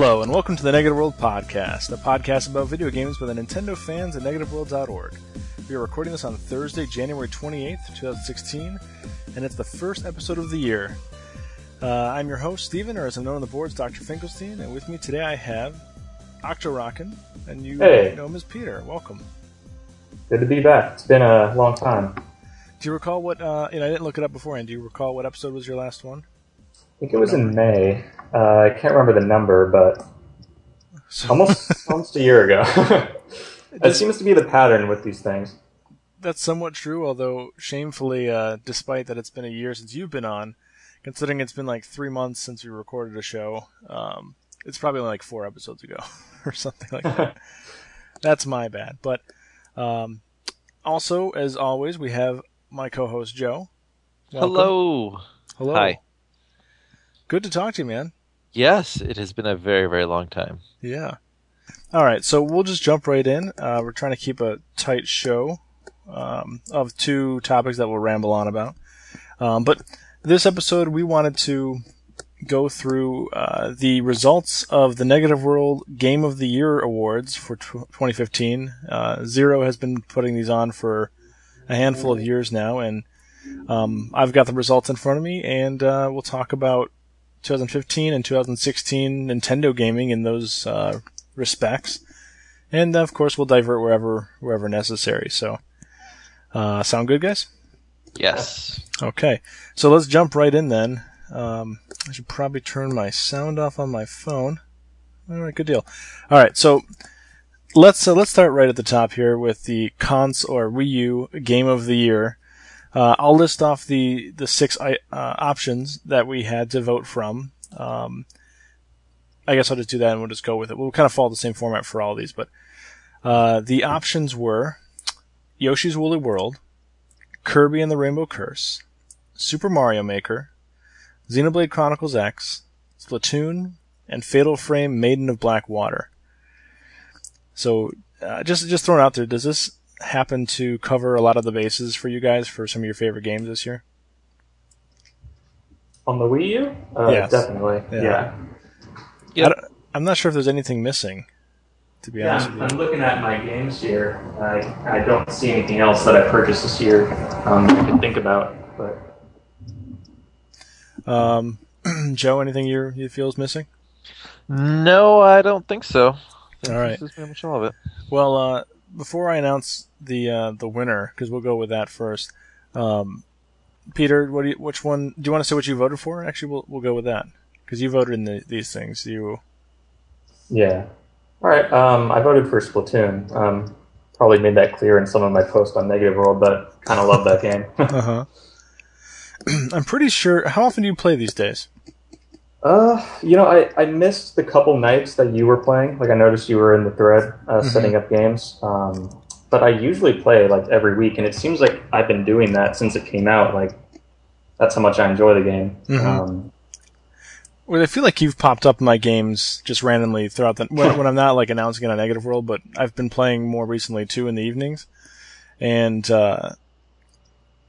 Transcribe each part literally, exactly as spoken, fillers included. Hello, and welcome to the Negative World podcast, a podcast about video games by the Nintendo fans at Negative World dot org. We are recording this on Thursday, January twenty-eighth, twenty sixteen, and it's the first episode of the year. Uh, I'm your host, Steven, or as I'm known on the boards, Doctor Finkelstein, and with me today I have Octorockin, and you hey. know him as Peter. Welcome. Good to be back. It's been a long time. Do you recall what, uh, you know, I didn't look it up beforehand, do you recall what episode was your last one? I think it was in May. Uh, I can't remember the number, but so almost almost a year ago. That seems to be the pattern with these things. That's somewhat true, although shamefully, uh, despite that it's been a year since you've been on, considering it's been like three months since we recorded a show, um, it's probably only like four episodes ago or something like that. That's my bad. But um, also, as always, we have my co-host, Joe. Welcome. Hello. Hello. Hi. Good to talk to you, man. Yes, it has been a very, very long time. Yeah. All right, so we'll just jump right in. Uh, we're trying to keep a tight show um, of two topics that we'll ramble on about. Um, but this episode, we wanted to go through uh, the results of the Negative World Game of the Year Awards for twenty fifteen. Uh, Zero has been putting these on for a handful of years now, and um, I've got the results in front of me, and uh, we'll talk about twenty fifteen and twenty sixteen Nintendo gaming in those uh, respects, and of course we'll divert wherever wherever necessary. So, uh, sound good, guys? Yes. Okay, so let's jump right in then. Um, I should probably turn my sound off on my phone. All right, good deal. All right, so let's uh, let's start right at the top here with the cons or Wii U Game of the Year. Uh, I'll list off the, the six uh, options that we had to vote from. Um, I guess I'll just do that and we'll just go with it. We'll kind of follow the same format for all of these, but uh, the options were Yoshi's Woolly World, Kirby and the Rainbow Curse, Super Mario Maker, Xenoblade Chronicles X, Splatoon, and Fatal Frame Maiden of Black Water. So uh, just just thrown out there, does this happen to cover a lot of the bases for you guys for some of your favorite games this year? On the Wii U? Uh, yes. Definitely. Yeah. yeah. I I'm not sure if there's anything missing, to be yeah, honest with you. I'm looking at my games here. I, I don't see anything else that I purchased this year um, I can think about. But um, Joe, anything you you feel is missing? No, I don't think so. All right. That's pretty much all of it. Well, uh, before I announce the uh, the winner, because we'll go with that first, um, Peter, what do you, which one do you want to say what you voted for? Actually, we'll we'll go with that because you voted in the, these things. You. Yeah. All right. Um, I voted for Splatoon. Um, probably made that clear in some of my posts on Negative World, but kind of love that game. uh huh. I'm pretty sure. How often do you play these days? Uh, you know, I, I missed the couple nights that you were playing. Like, I noticed you were in the thread uh, mm-hmm. setting up games. Um, but I usually play, like, every week, and it seems like I've been doing that since it came out. Like, that's how much I enjoy the game. Mm-hmm. Um, well, I feel like you've popped up my games just randomly throughout the... When, when I'm not, like, announcing it on Negative World, but I've been playing more recently, too, in the evenings. And uh,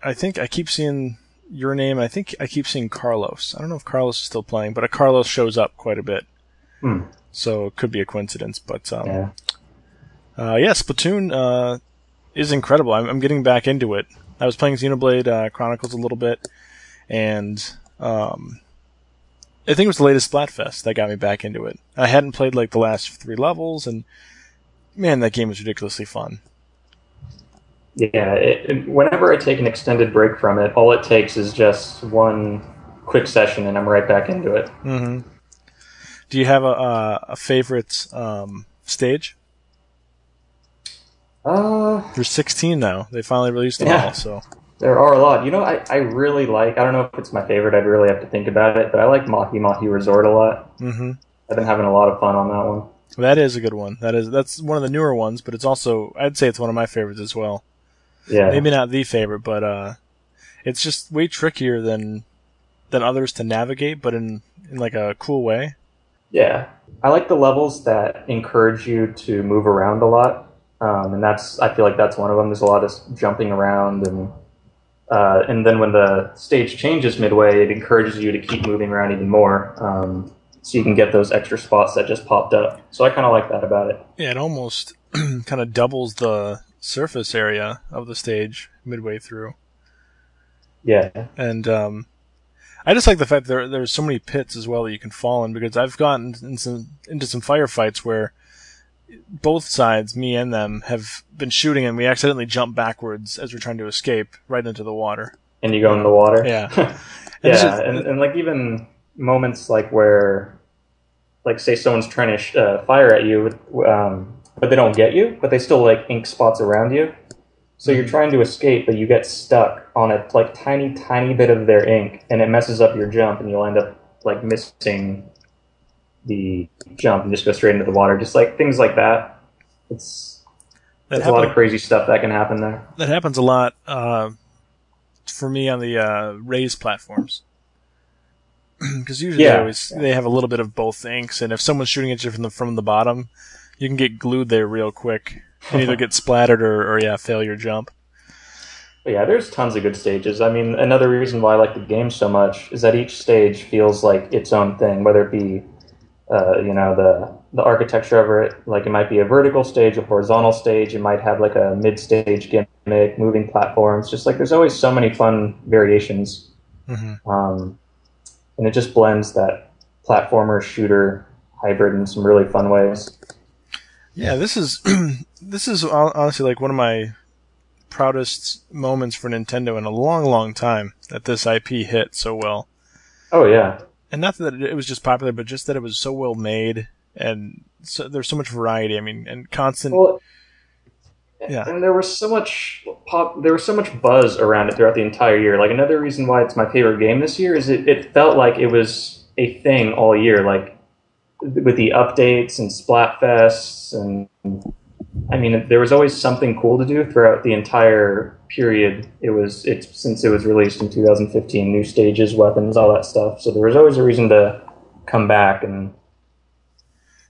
I think I keep seeing your name, I think I keep seeing Carlos. I don't know if Carlos is still playing, but a Carlos shows up quite a bit. Hmm. So it could be a coincidence, but um, yeah. Uh, yeah, Splatoon uh, is incredible. I'm, I'm getting back into it. I was playing Xenoblade uh, Chronicles a little bit, and um, I think it was the latest Splatfest that got me back into it. I hadn't played like the last three levels, and man, that game was ridiculously fun. Yeah, it, it, whenever I take an extended break from it, all it takes is just one quick session, and I'm right back into it. Mm-hmm. Do you have a, a, a favorite um, stage? Uh, There's sixteen now. They finally released them yeah, all. So there are a lot. You know, I, I really like, I don't know if it's my favorite, I'd really have to think about it, but I like Mahi Mahi Resort a lot. Mm-hmm. I've been having a lot of fun on that one. That is a good one. That is, that's one of the newer ones, but it's also, I'd say it's one of my favorites as well. Yeah. Maybe not the favorite, but uh, it's just way trickier than than others to navigate, but in, in like a cool way. Yeah. I like the levels that encourage you to move around a lot, um, and that's I feel like that's one of them. There's a lot of jumping around, and uh, and then when the stage changes midway, it encourages you to keep moving around even more. Um, so you can get those extra spots that just popped up. So I kind of like that about it. Yeah, it almost kind of doubles the surface area of the stage midway through. Yeah. And um, I just like the fact that there, there's so many pits as well that you can fall in, because I've gotten in some, into some firefights where both sides, me and them, have been shooting and we accidentally jump backwards as we're trying to escape right into the water. And you go in the water? Yeah. and yeah, just, and, and like even moments like where, like say someone's trying to sh- uh, fire at you, um, but they don't get you, but they still like ink spots around you. So you're trying to escape, but you get stuck on a like tiny, tiny bit of their ink, and it messes up your jump, and you'll end up like missing the jump and just go straight into the water. Just like things like that. It's there's a lot of crazy stuff that can happen there. That happens a lot uh, for me on the uh, raised platforms, because usually yeah. they always yeah. they have a little bit of both inks, and if someone's shooting at you from the from the bottom, you can get glued there real quick. You either get splattered or, or yeah, fail your jump. But yeah, there's tons of good stages. I mean, another reason why I like the game so much is that each stage feels like its own thing, whether it be, uh, you know, the the architecture of it. Like it might be a vertical stage, a horizontal stage. It might have like a mid-stage gimmick, moving platforms. Just like there's always so many fun variations, mm-hmm. um, and it just blends that platformer shooter hybrid in some really fun ways. Yeah, this is this is honestly like one of my proudest moments for Nintendo in a long, long time that this I P hit so well. Oh yeah, and not that it was just popular, but just that it was so well made, and so, there's so much variety. I mean, and constant. Well, yeah, and there was so much pop. There was so much buzz around it throughout the entire year. Like another reason why it's my favorite game this year is it, it felt like it was a thing all year. Like. With the updates and Splatfests, and I mean, there was always something cool to do throughout the entire period. It was it's since it was released in two thousand fifteen, new stages, weapons, all that stuff. So there was always a reason to come back. And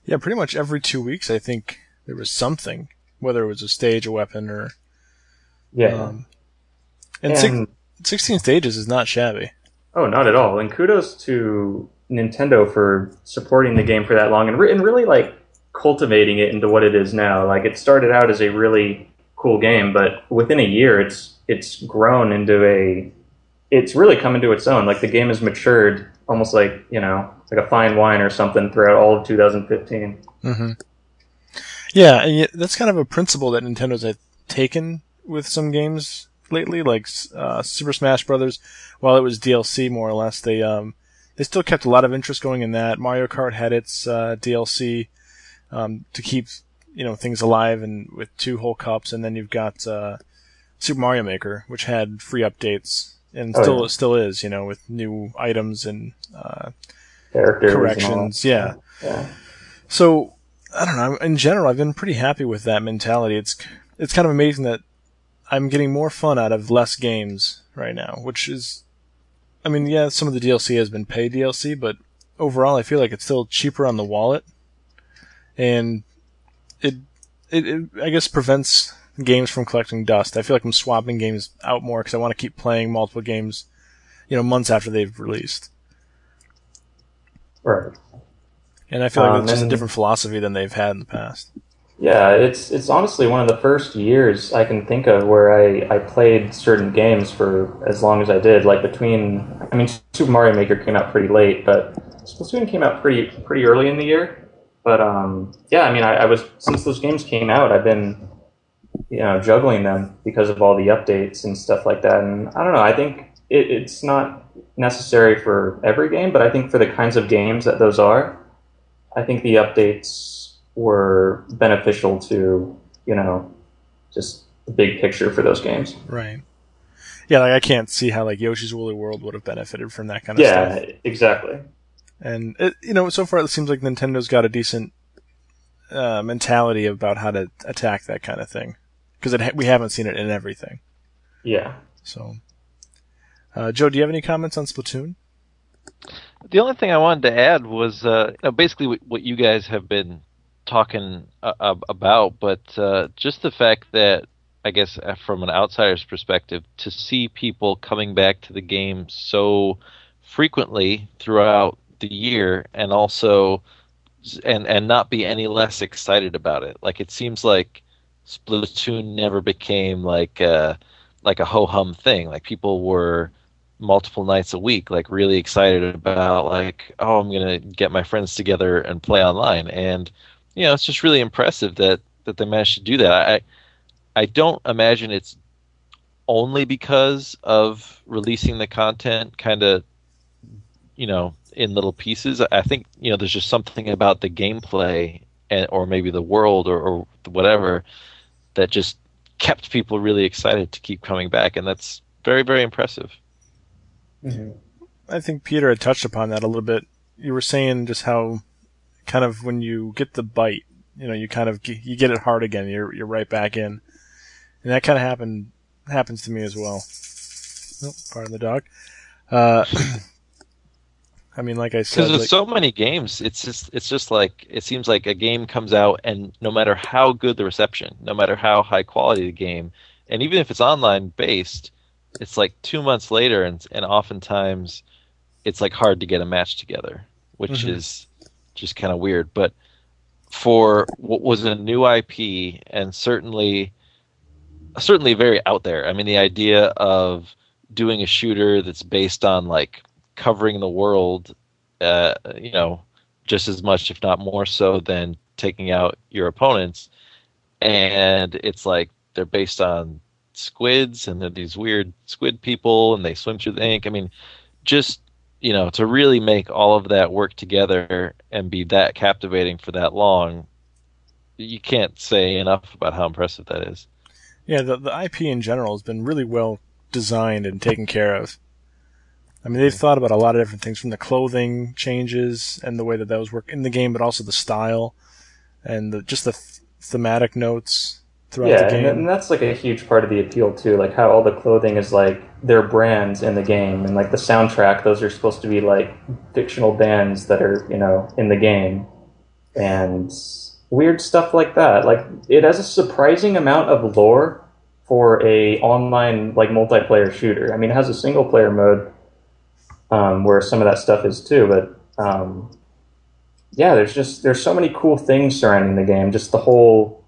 yeah, pretty much every two weeks, I think there was something, whether it was a stage, a weapon, or yeah. Um, and and six, sixteen stages is not shabby. Oh, not at all. And kudos to Nintendo for supporting the game for that long and, re- and really like cultivating it into what it is now. Like it started out as a really cool game, but within a year it's it's grown into a it's really come into its own. Like the game has matured almost like, you know, like a fine wine or something throughout all of two thousand fifteen. Mm-hmm. Yeah, and that's kind of a principle that Nintendo's had taken with some games lately, like uh, Super Smash Brothers. While it was D L C more or less, they um They still kept a lot of interest going in that. Mario Kart had its uh, D L C um, to keep, you know, things alive, and with two whole cups. And then you've got uh, Super Mario Maker, which had free updates and oh, still yeah. still is, you know, with new items and uh, characters corrections. And yeah. yeah. So I don't know. In general, I've been pretty happy with that mentality. It's it's kind of amazing that I'm getting more fun out of less games right now, which is. I mean, yeah, some of the D L C has been paid D L C, but overall I feel like it's still cheaper on the wallet. And it, it, it I guess, prevents games from collecting dust. I feel like I'm swapping games out more because I want to keep playing multiple games, you know, months after they've released. Right. And I feel like um, it's just a different philosophy than they've had in the past. Yeah, it's it's honestly one of the first years I can think of where I, I played certain games for as long as I did. Like between, I mean, Super Mario Maker came out pretty late, but Splatoon came out pretty pretty early in the year. But um, yeah, I mean, I, I was since those games came out, I've been, you know, juggling them because of all the updates and stuff like that. And I don't know, I think it, it's not necessary for every game, but I think for the kinds of games that those are, I think the updates were beneficial to, you know, just the big picture for those games. Right. Yeah, like I can't see how like Yoshi's Woolly World would have benefited from that kind of yeah, stuff. Yeah, exactly. And, it, you know, so far it seems like Nintendo's got a decent uh, mentality about how to attack that kind of thing. Because ha- we haven't seen it in everything. Yeah. So, uh, Joe, do you have any comments on Splatoon? The only thing I wanted to add was uh, you know, basically what you guys have been talking uh, about, but uh, just the fact that, I guess, from an outsider's perspective, to see people coming back to the game so frequently throughout the year, and also and and not be any less excited about it. Like, it seems like Splatoon never became like a, like a ho-hum thing. Like, people were multiple nights a week, like, really excited about, like, oh, I'm gonna get my friends together and play online. And, you know, it's just really impressive that that they managed to do that. I I don't imagine it's only because of releasing the content kind of, you know, in little pieces. I think, you know, there's just something about the gameplay and or maybe the world or, or whatever that just kept people really excited to keep coming back, and that's very, very impressive. Mm-hmm. I think Peter had touched upon that a little bit. You were saying just how kind of when you get the bite, you know, you kind of you get it hard again. You're you're right back in, and that kind of happened happens to me as well. Nope, oh, pardon the dog. Uh, I mean, like I said, because with like, so many games, it's just it's just like it seems like a game comes out, and no matter how good the reception, no matter how high quality the game, and even if it's online based, it's like two months later, and and oftentimes it's like hard to get a match together, which mm-hmm. is just kind of weird. But for what was a new I P, and certainly certainly very out there. I mean, the idea of doing a shooter that's based on like covering the world, uh, you know, just as much, if not more so, than taking out your opponents, and it's like they're based on squids, and they're these weird squid people, and they swim through the ink. I mean, just, you know, to really make all of that work together and be that captivating for that long, you can't say enough about how impressive that is. Yeah, the, the I P in general has been really well designed and taken care of. I mean, they've thought about a lot of different things, from the clothing changes and the way that those work in the game, but also the style and the, just the th- thematic notes throughout yeah, the game. And that's like a huge part of the appeal too, like how all the clothing is like their brands in the game, and like the soundtrack, those are supposed to be like fictional bands that are, you know, in the game, and weird stuff like that. Like, it has a surprising amount of lore for a online like multiplayer shooter. I mean, it has a single player mode um, where some of that stuff is too, but um, yeah, there's just there's so many cool things surrounding the game. Just the whole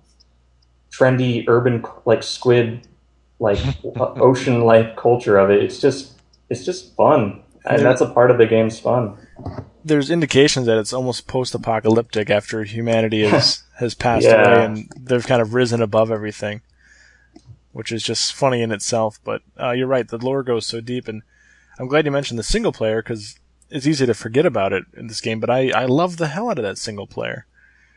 trendy urban like squid like ocean like culture of it. It's just it's just fun, and yeah. that's a part of the game's fun. There's indications that it's almost post-apocalyptic after humanity has has passed yeah. away, and they've kind of risen above everything, which is just funny in itself. But uh, you're right, the lore goes so deep, and I'm glad you mentioned the single player, because it's easy to forget about it in this game, but I, I love the hell out of that single player.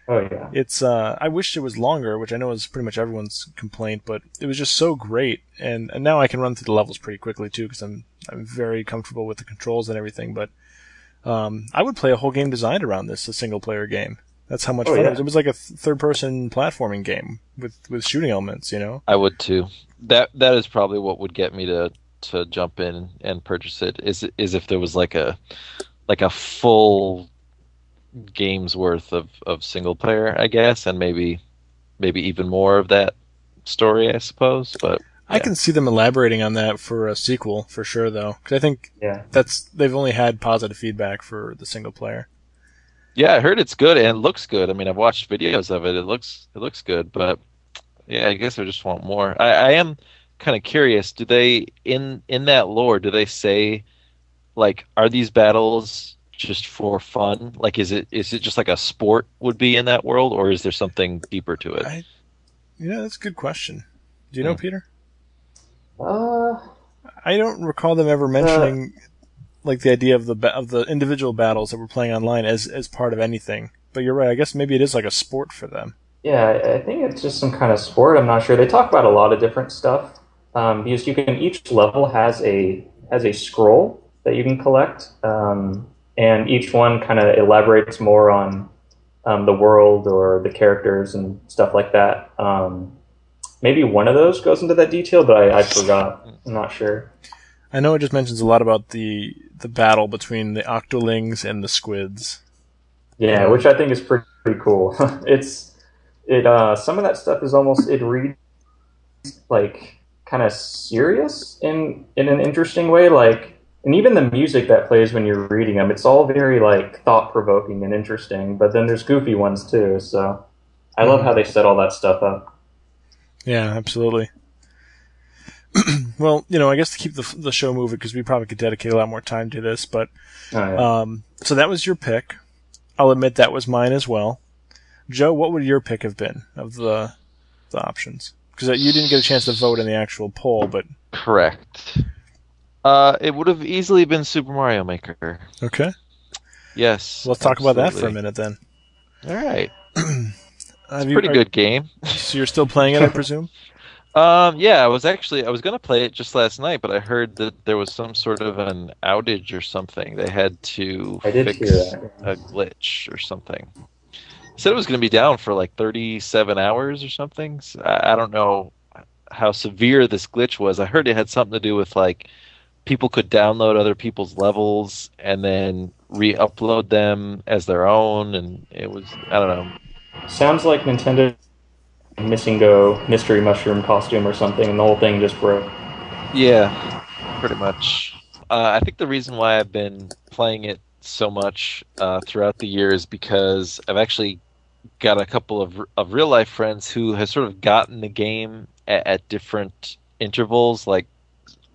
Oh yeah, it's. Uh, I wish it was longer, which I know is pretty much everyone's complaint, but it was just so great, and, and now I can run through the levels pretty quickly too, because I'm I'm very comfortable with the controls and everything. But um, I would play a whole game designed around this, a single player game. That's how much oh, fun yeah. it was. It was like a th- third person platforming game with, with shooting elements, you know. I would too. That that is probably what would get me to, to jump in and purchase it. Is is if there was like a like a full games worth of, of single player, I guess, and maybe maybe even more of that story, I suppose. But yeah. I can see them elaborating on that for a sequel for sure, though, because I think yeah. that's they've only had positive feedback for the single player. Yeah, I heard it's good and looks good. I mean, I've watched videos of it. It looks it looks good, but yeah, I guess I just want more. I, I am kind of curious. Do they in in that lore? Do they say like are these battles just for fun? Like, is it is it just like a sport would be in that world, or is there something deeper to it? I, yeah, that's a good question. Do you know, hmm. Peter? Uh, I don't recall them ever mentioning uh, like the idea of the ba- of the individual battles that we're playing online as as part of anything. But you're right. I guess maybe it is like a sport for them. Yeah, I think it's just some kind of sport. I'm not sure. They talk about a lot of different stuff um, because you can each level has a has a scroll that you can collect. Um, And each one kind of elaborates more on um, the world or the characters and stuff like that. Um, maybe one of those goes into that detail, but I, I forgot. I'm not sure. I know it just mentions a lot about the the battle between the octolings and the squids. Yeah, which I think is pretty, pretty cool. it's it uh, some of that stuff is almost it reads like kind of serious in in an interesting way, like. And even the music that plays when you're reading them, it's all very, like, thought-provoking and interesting. But then there's goofy ones, too. So I love how they set all that stuff up. Yeah, absolutely. Well, you know, I guess to keep the the show moving, because we probably could dedicate a lot more time to this. But oh, yeah. um, so that was your pick. I'll admit that was mine as well. Joe, what would your pick have been of the the options? Because you didn't get a chance to vote in the actual poll, but... Correct. Uh, it would have easily been Super Mario Maker. Okay. Yes. Let's talk absolutely. about that for a minute, then. All right. It's a pretty you, good are, game. So you're still playing it, I presume? um, yeah, I was actually... I was going to play it just last night, but I heard that there was some sort of an outage or something. They had to fix a glitch or something. Said it was going to be down for like thirty-seven hours or something. So I, I don't know how severe this glitch was. I heard it had something to do with like people could download other people's levels and then re-upload them as their own, and it was, I don't know. Sounds like Nintendo missing go mystery mushroom costume or something, and the whole thing just broke. Yeah, pretty much. Uh, I think the reason why I've been playing it so much uh, throughout the years because I've actually got a couple of of real life friends who have sort of gotten the game at, at different intervals. Like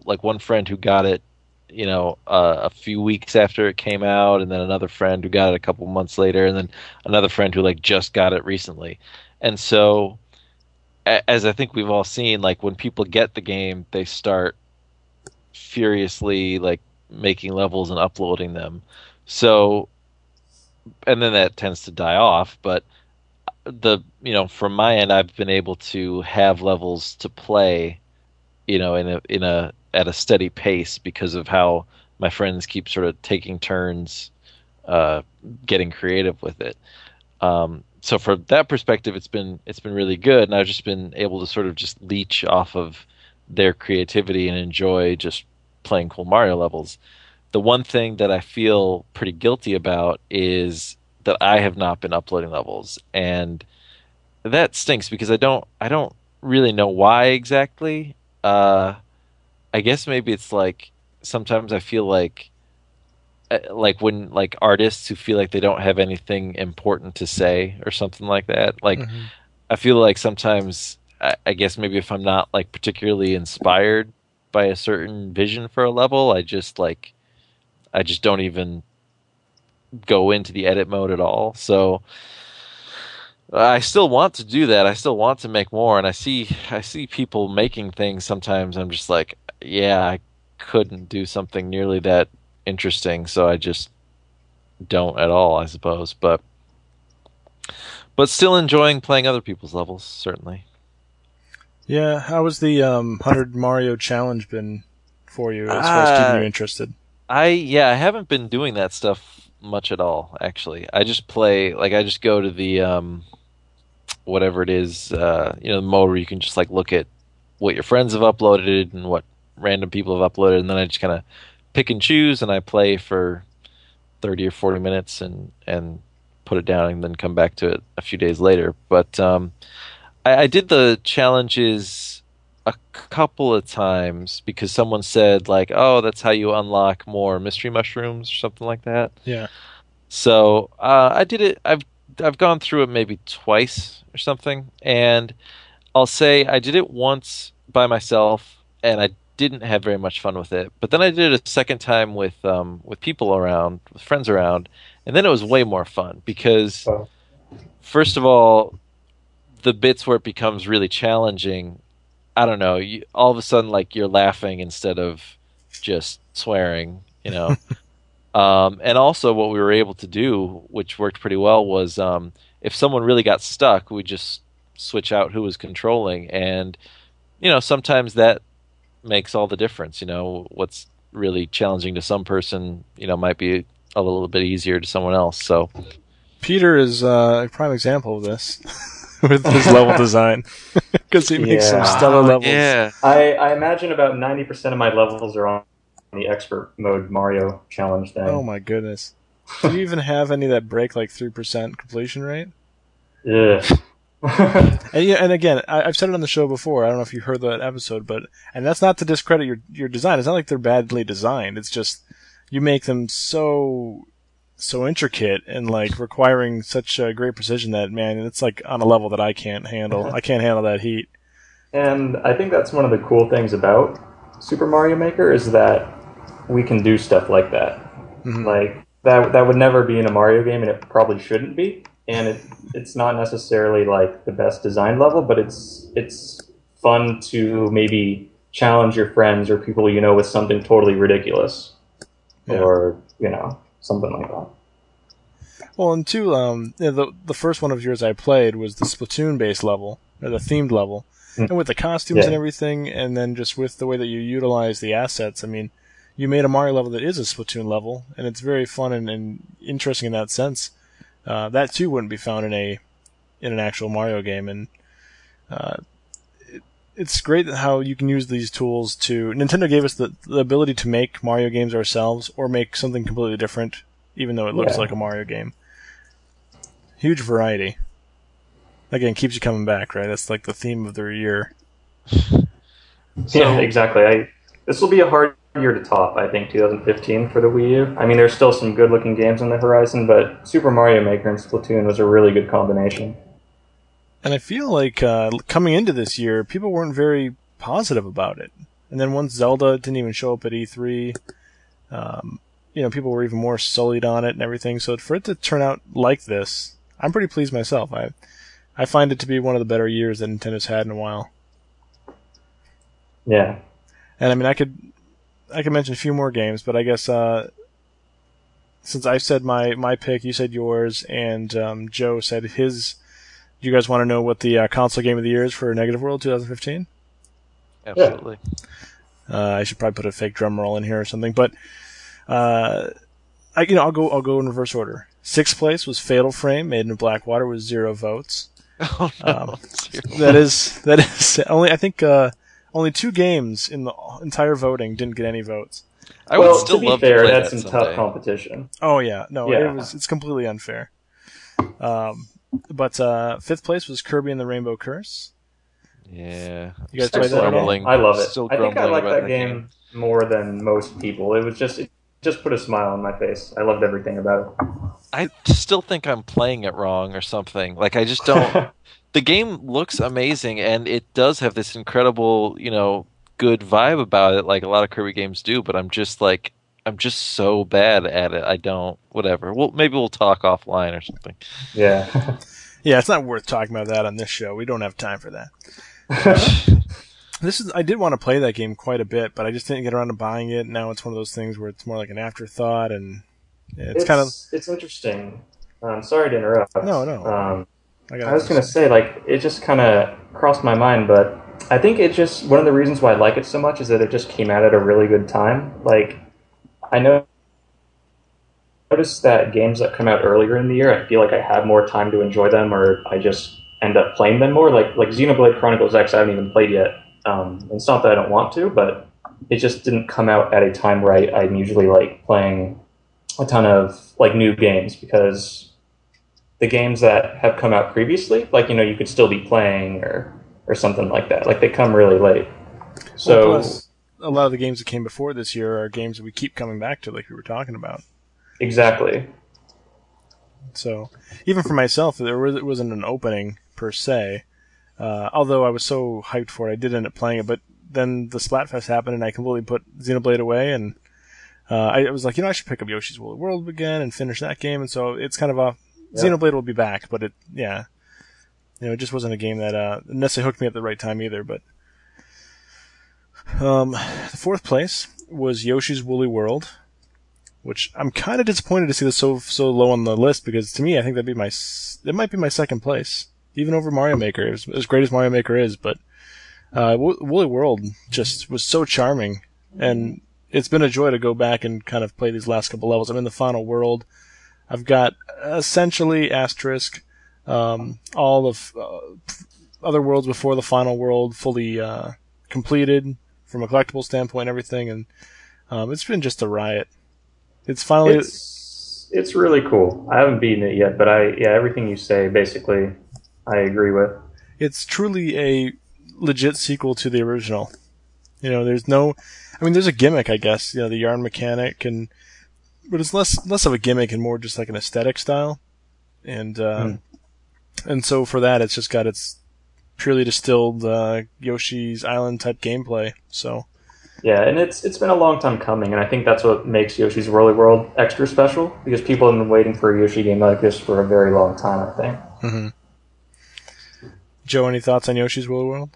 like one friend who got it, you know, uh, a few weeks after it came out, and then another friend who got it a couple months later, and then another friend who like just got it recently. And so, as I think we've all seen, like when people get the game, they start furiously like making levels and uploading them. So, and then that tends to die off, but the, you know, from my end, I've been able to have levels to play, you know, in a, in a, at a steady pace because of how my friends keep sort of taking turns, uh, getting creative with it. Um, so from that perspective, it's been, it's been really good. And I've just been able to sort of just leech off of their creativity and enjoy just playing cool Mario levels. The one thing that I feel pretty guilty about is that I have not been uploading levels, and that stinks because I don't, I don't really know why exactly. Uh, I guess maybe it's like sometimes I feel like, like when like artists who feel like they don't have anything important to say or something like that. Like mm-hmm. I feel like sometimes I, I guess maybe if I'm not like particularly inspired by a certain vision for a level, I just like. I just don't even go into the edit mode at all. So I still want to do that. I still want to make more. And I see I see people making things sometimes. I'm just like, yeah, I couldn't do something nearly that interesting. So I just don't at all, I suppose. But but still enjoying playing other people's levels, certainly. Yeah, how has the um, one hundred Mario Challenge been for you as far as keeping you interested? I yeah, I haven't been doing that stuff much at all, actually. I just play, like, I just go to the, um, whatever it is, uh, you know, the mode where you can just, like, look at what your friends have uploaded and what random people have uploaded, and then I just kind of pick and choose, and I play for thirty or forty minutes and, and put it down and then come back to it a few days later. But um, I, I did the challenges a couple of times because someone said like, oh, that's how you unlock more mystery mushrooms or something like that. Yeah. So uh, I did it. I've I've gone through it maybe twice or something, and I'll say I did it once by myself, and I didn't have very much fun with it. But then I did it a second time with um with people around, with friends around, and then it was way more fun because wow. First of all, the bits where it becomes really challenging. I don't know, you, all of a sudden, like, you're laughing instead of just swearing, you know. um, and also what we were able to do, which worked pretty well, was um, if someone really got stuck, we'd just switch out who was controlling. And, you know, sometimes that makes all the difference, you know. What's really challenging to some person, you know, might be a little bit easier to someone else. So Peter is uh, a prime example of this. With his level design, because he makes yeah. some stellar levels. Yeah, I, I imagine about ninety percent of my levels are on the expert mode Mario challenge thing. Oh my goodness! Do you even have any that break like three percent completion rate? Yeah, and, yeah, and again, I, I've said it on the show before. I don't know if you heard that episode, but and that's not to discredit your your design. It's not like they're badly designed. It's just you make them so so intricate and like requiring such a great precision that man, it's like on a level that I can't handle. I can't handle that heat. And I think that's one of the cool things about Super Mario Maker is that we can do stuff like that. Mm-hmm. Like that that would never be in a Mario game, and it probably shouldn't be. And it, it's not necessarily like the best design level, but it's it's fun to maybe challenge your friends or people you know with something totally ridiculous, yeah. or you know something like that. Well, and two, um, you know, the the first one of yours I played was the Splatoon based level or the themed level, mm-hmm. and with the costumes yeah. and everything, and then just with the way that you utilize the assets. I mean, you made a Mario level that is a Splatoon level, and it's very fun and, and interesting in that sense. Uh, that too wouldn't be found in a in an actual Mario game, and uh, it, it's great how you can use these tools to. Nintendo gave us the, the ability to make Mario games ourselves, or make something completely different, even though it looks yeah. like a Mario game. Huge variety. Again, keeps you coming back, right? That's like the theme of their year. So, yeah, exactly. I, this will be a hard year to top, I think, twenty fifteen for the Wii U. I mean, there's still some good-looking games on the horizon, but Super Mario Maker and Splatoon was a really good combination. And I feel like uh, coming into this year, people weren't very positive about it. And then once Zelda didn't even show up at E three, um, you know, people were even more sullied on it and everything. So for it to turn out like this, I'm pretty pleased myself. I I find it to be one of the better years that Nintendo's had in a while. Yeah. And I mean, I could... I can mention a few more games, but I guess uh, since I said my, my pick, you said yours, and um, Joe said his. Do you guys want to know what the uh, console game of the year is for Negative World twenty fifteen? Absolutely. Yeah. Uh, I should probably put a fake drum roll in here or something, but uh, I, you know, I'll go. I'll go in reverse order. Sixth place was Fatal Frame, made in Blackwater, with zero votes. Oh no! Um, that is that is only I think. Uh, Only two games in the entire voting didn't get any votes. I would well, still to be love fair, to play that's that some someday. Tough competition. Oh yeah, no, yeah. It was, it's completely unfair. Um, but uh, fifth place was Kirby and the Rainbow Curse. Yeah, you guys played that game? I love it. Still I think I like that game, game more than most people. It was just it just put a smile on my face. I loved everything about it. I still think I'm playing it wrong or something. Like I just don't. The game looks amazing, and it does have this incredible, you know, good vibe about it, like a lot of Kirby games do. But I'm just like, I'm just so bad at it. I don't, whatever. Well, maybe we'll talk offline or something. Yeah, yeah. It's not worth talking about that on this show. We don't have time for that. Uh, this is. I did want to play that game quite a bit, but I just didn't get around to buying it. Now it's one of those things where it's more like an afterthought, and it's, it's kind of it's interesting. Um, sorry to interrupt. No, no. Um, I, I was going to say, like, it just kind of crossed my mind, but I think it just, one of the reasons why I like it so much is that it just came out at a really good time. Like, I know, noticed that games that come out earlier in the year, I feel like I have more time to enjoy them, or I just end up playing them more. Like, like Xenoblade Chronicles X, I haven't even played yet. Um, it's not that I don't want to, but it just didn't come out at a time right. I'm usually, like, playing a ton of, like, new games, because the games that have come out previously, like, you know, you could still be playing or, or something like that. Like, they come really late. So well, plus, a lot of the games that came before this year are games that we keep coming back to, like we were talking about. Exactly. So, even for myself, there was, wasn't an opening, per se. Uh, although I was so hyped for it, I did end up playing it. But then the Splatfest happened, and I completely put Xenoblade away, and uh, I, I was like, you know, I should pick up Yoshi's Woolly World again and finish that game. And so it's kind of a... Yep. Xenoblade will be back, but it, yeah, you know, it just wasn't a game that uh, necessarily hooked me at the right time either. But um, the fourth place was Yoshi's Woolly World, which I'm kind of disappointed to see this so so low on the list because to me, I think that'd be my it might be my second place, even over Mario Maker. It was, as great as Mario Maker is, but uh, Wo- Woolly World just was so charming, and it's been a joy to go back and kind of play these last couple levels. I'm in the final world. I've got essentially asterisk um, all of uh, other worlds before the final world fully uh, completed from a collectible standpoint, and everything, and um, it's been just a riot. It's finally it's, it's really cool. I haven't beaten it yet, but I yeah everything you say basically I agree with. It's truly a legit sequel to the original. You know, there's no... I mean, there's a gimmick, I guess, you know, the yarn mechanic, and but it's less less of a gimmick and more just like an aesthetic style. And uh, mm. and so for that, it's just got its purely distilled uh, Yoshi's Island-type gameplay, so... Yeah, and it's it's been a long time coming, and I think that's what makes Yoshi's Woolly World extra special, because people have been waiting for a Yoshi game like this for a very long time, I think. Mm-hmm. Joe, any thoughts on Yoshi's Woolly World?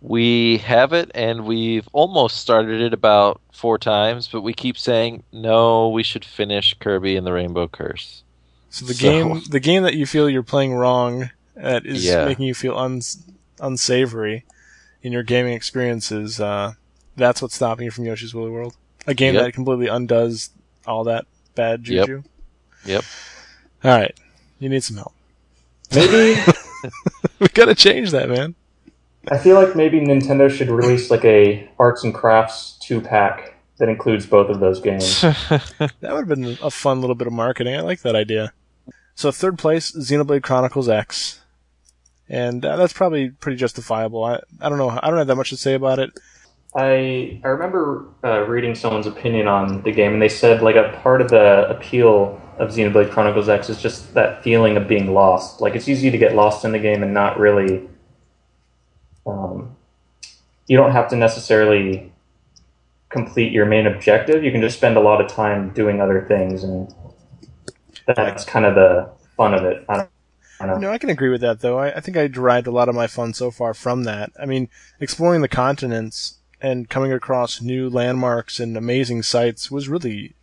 We have it, and we've almost started it about four times, but we keep saying, no, we should finish Kirby and the Rainbow Curse. So the so. game the game that you feel you're playing wrong at is yeah. making you feel uns- unsavory in your gaming experiences, uh... that's what's stopping you from Yoshi's Woolly World. A game yep. that completely undoes all that bad juju. Yep. yep. All right. You need some help. Maybe. We got to change that, man. I feel like maybe Nintendo should release like a Arts and Crafts two-pack that includes both of those games. That would have been a fun little bit of marketing. I like that idea. So third place, Xenoblade Chronicles X. And uh, that's probably pretty justifiable. I, I don't know. I don't have that much to say about it. I I remember uh, reading someone's opinion on the game, and they said like a part of the appeal of Xenoblade Chronicles X is just that feeling of being lost. Like it's easy to get lost in the game and not really. Um, you don't have to necessarily complete your main objective. You can just spend a lot of time doing other things, and that's kind of the fun of it. I don't No, no, I can agree with that though. I, I think I derived a lot of my fun so far from that. I mean, exploring the continents and coming across new landmarks and amazing sights was really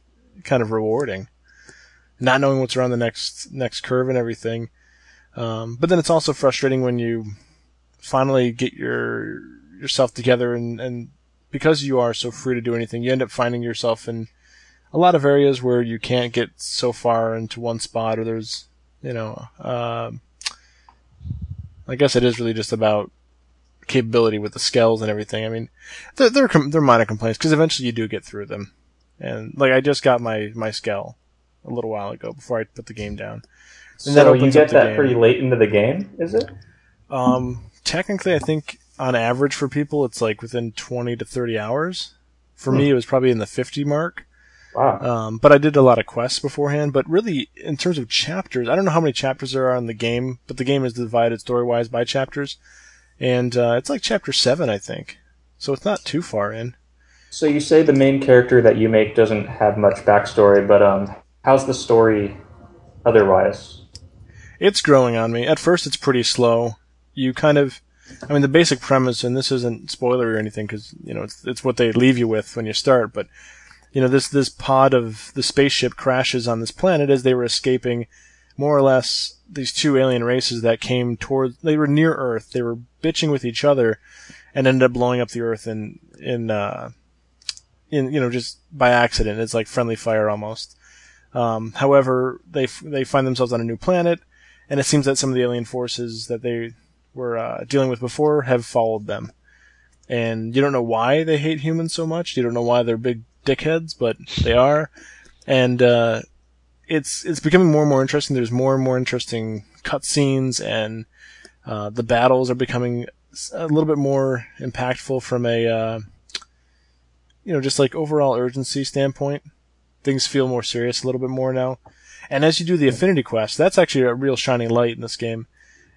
kind of rewarding. Not knowing what's around the next next curve and everything. Um, but then it's also frustrating when you finally get your yourself together and, and because you are so free to do anything, you end up finding yourself in a lot of areas where you can't get so far into one spot, or there's, you know, uh, I guess it is really just about capability with the scales and everything. I mean, they're they're, com- they're minor complaints because eventually you do get through them. And like, I just got my my scale a little while ago before I put the game down. And so you get that game pretty late into the game, is it? Um, technically, I think on average for people, it's like within twenty to thirty hours. For hmm. me, it was probably in the fifty mark. Wow. Um, but I did a lot of quests beforehand. But really, in terms of chapters, I don't know how many chapters there are in the game, but the game is divided story wise by chapters. And uh, it's like chapter seven, I think. So it's not too far in. So you say the main character that you make doesn't have much backstory, but um, how's the story otherwise? It's growing on me. At first, it's pretty slow. You kind of... I mean, the basic premise, and this isn't spoiler or anything, because, you know, it's, it's what they leave you with when you start, but, you know, this, this pod of the spaceship crashes on this planet as they were escaping, more or less, these two alien races that came toward... They were near Earth. They were bitching with each other and ended up blowing up the Earth in, in, uh, in, you know, just by accident. It's like friendly fire almost. Um, however, they, f- they find themselves on a new planet, and it seems that some of the alien forces that they were, uh, dealing with before have followed them. And you don't know why they hate humans so much. You don't know why they're big dickheads, but they are. And, uh, it's, it's becoming more and more interesting. There's more and more interesting cutscenes, and, uh, the battles are becoming a little bit more impactful from a, uh, you know, just like overall urgency standpoint. Things feel more serious a little bit more now. And as you do the affinity quests, that's actually a real shining light in this game,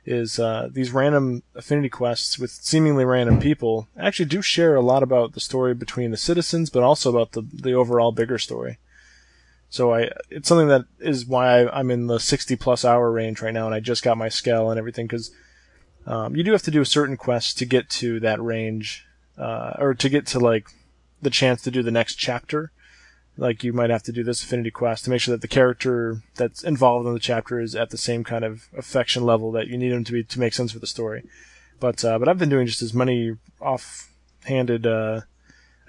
is, uh, these random affinity quests with seemingly random people actually do share a lot about the story between the citizens, but also about the, the overall bigger story. So I, it's something that is why I, I'm in the sixty plus hour range right now, and I just got my scale and everything, because um, you do have to do a certain quest to get to that range, uh, or to get to like the chance to do the next chapter. Like you might have to do this affinity quest to make sure that the character that's involved in the chapter is at the same kind of affection level that you need him to be to make sense for the story. But uh, but I've been doing just as many off-handed uh,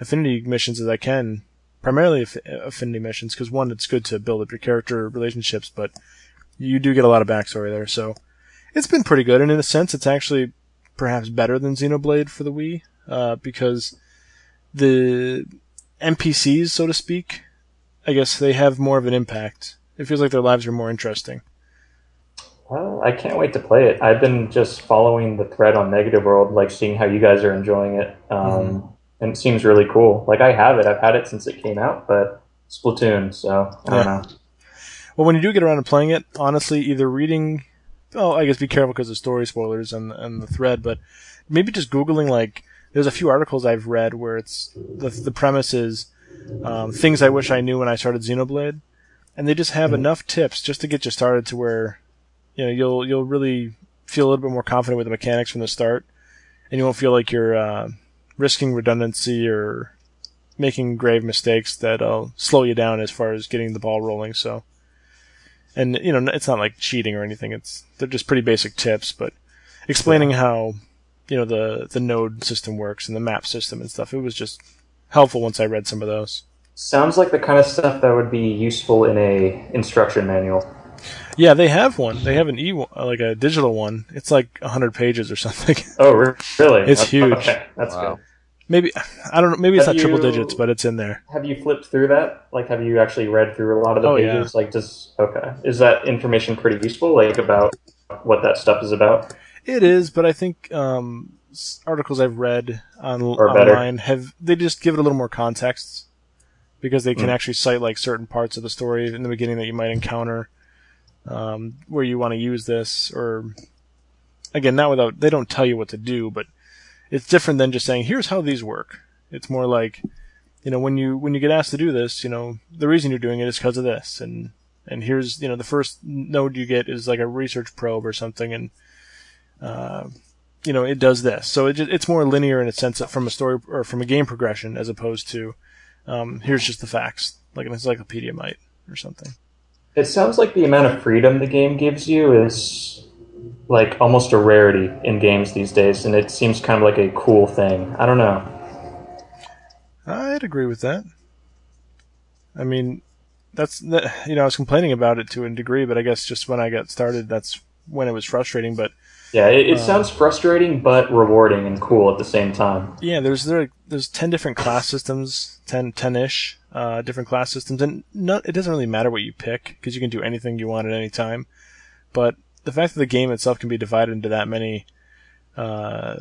affinity missions as I can. Primarily affinity missions, because one, it's good to build up your character relationships, but you do get a lot of backstory there, so it's been pretty good, and in a sense, it's actually perhaps better than Xenoblade for the Wii, uh, because the N P Cs, so to speak, I guess they have more of an impact. It feels like their lives are more interesting. Uh, I can't wait to play it. I've been just following the thread on Negative World, like seeing how you guys are enjoying it. Um, mm-hmm. And it seems really cool. Like, I have it. I've had it since it came out, but Splatoon, so I don't yeah. know. Well, when you do get around to playing it, honestly, either reading... Oh, I guess be careful because of story spoilers and and the thread, but maybe just Googling, like, there's a few articles I've read where it's the the premise is um, things I wish I knew when I started Xenoblade, and they just have mm-hmm. enough tips just to get you started to where, you know, you'll you'll really feel a little bit more confident with the mechanics from the start, and you won't feel like you're uh, risking redundancy or making grave mistakes that'll slow you down as far as getting the ball rolling, so... And, you know, it's not like cheating or anything. It's they're just pretty basic tips, but explaining how, you know, the, the node system works and the map system and stuff. It was just helpful once I read some of those. Sounds like the kind of stuff that would be useful in a instruction manual. Yeah, they have one. They have an e like a digital one. It's like one hundred pages or something. Oh, really? It's that's, huge. Okay. That's wow. good. Maybe I don't know. Maybe it's have not triple you, digits, but it's in there. Have you flipped through that? Like, have you actually read through a lot of the oh, pages? Yeah. Like, does okay? Is that information pretty useful? Like, about what that stuff is about? It is, but I think um, articles I've read on or online better. have they just give it a little more context because they can mm. actually cite like certain parts of the story in the beginning that you might encounter um, where you want to use this, or again, not without they don't tell you what to do, but. It's different than just saying, here's how these work. It's more like, you know, when you when you get asked to do this, you know, the reason you're doing it is because of this. And and here's, you know, the first node you get is like a research probe or something. And, uh, you know, it does this. So it just, it's more linear in a sense from a story or from a game progression as opposed to um, here's just the facts, like an encyclopedia might or something. It sounds like the amount of freedom the game gives you is... like almost a rarity in games these days, and it seems kind of like a cool thing. I don't know. I'd agree with that. I mean, that's that, you know, I was complaining about it to a degree, but I guess just when I got started, that's when it was frustrating. But yeah, it, it uh, sounds frustrating, but rewarding and cool at the same time. Yeah, there's there there's ten different class systems, ten ten-ish uh, different class systems, and not it doesn't really matter what you pick because you can do anything you want at any time, but the fact that the game itself can be divided into that many uh,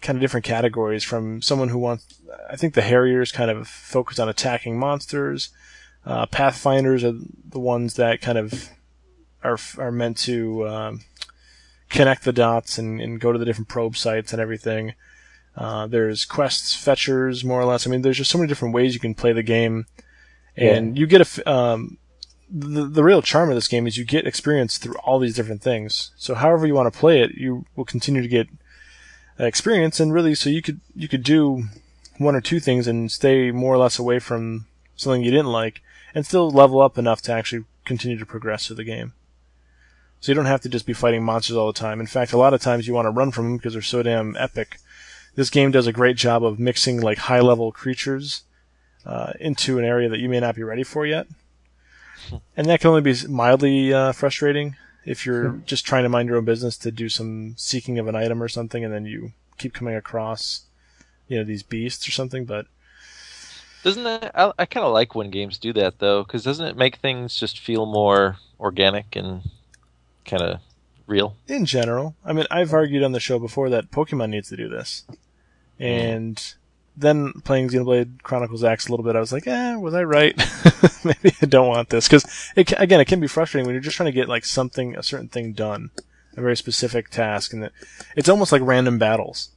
kind of different categories from someone who wants... I think the Harriers kind of focus on attacking monsters. Uh, Pathfinders are the ones that kind of are are meant to um, connect the dots and, and go to the different probe sites and everything. Uh, there's quests, fetchers, more or less. I mean, there's just so many different ways you can play the game. And yeah. you get a... Um, The, the real charm of this game is you get experience through all these different things. So however you want to play it, you will continue to get experience. And really, so you could you could do one or two things and stay more or less away from something you didn't like and still level up enough to actually continue to progress through the game. So you don't have to just be fighting monsters all the time. In fact, a lot of times you want to run from them because they're so damn epic. This game does a great job of mixing like high-level creatures uh, into an area that you may not be ready for yet. And that can only be mildly uh, frustrating if you're just trying to mind your own business to do some seeking of an item or something, and then you keep coming across, you know, these beasts or something. But doesn't that, I, I kind of like when games do that though, because doesn't it make things just feel more organic and kind of real in general? I mean, I've argued on the show before that Pokemon needs to do this, and. Mm. Then playing Xenoblade Chronicles X a little bit, I was like, eh, was I right? Maybe I don't want this. Because, again, it can be frustrating when you're just trying to get like something, a certain thing done, a very specific task. And it's almost like random battles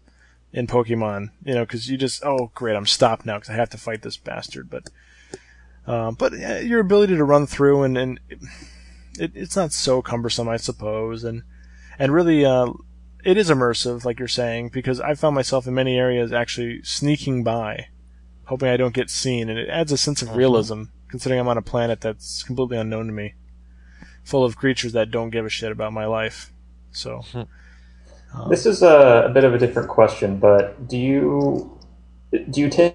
in Pokemon, you know, because you just, oh, great, I'm stopped now because I have to fight this bastard. But uh, but uh, your ability to run through, and, and it, it's not so cumbersome, I suppose. And, and really... Uh, It is immersive, like you're saying, because I found myself in many areas actually sneaking by, hoping I don't get seen, and it adds a sense of realism, considering I'm on a planet that's completely unknown to me, full of creatures that don't give a shit about my life. So, um, this is a, a bit of a different question, but do you do you take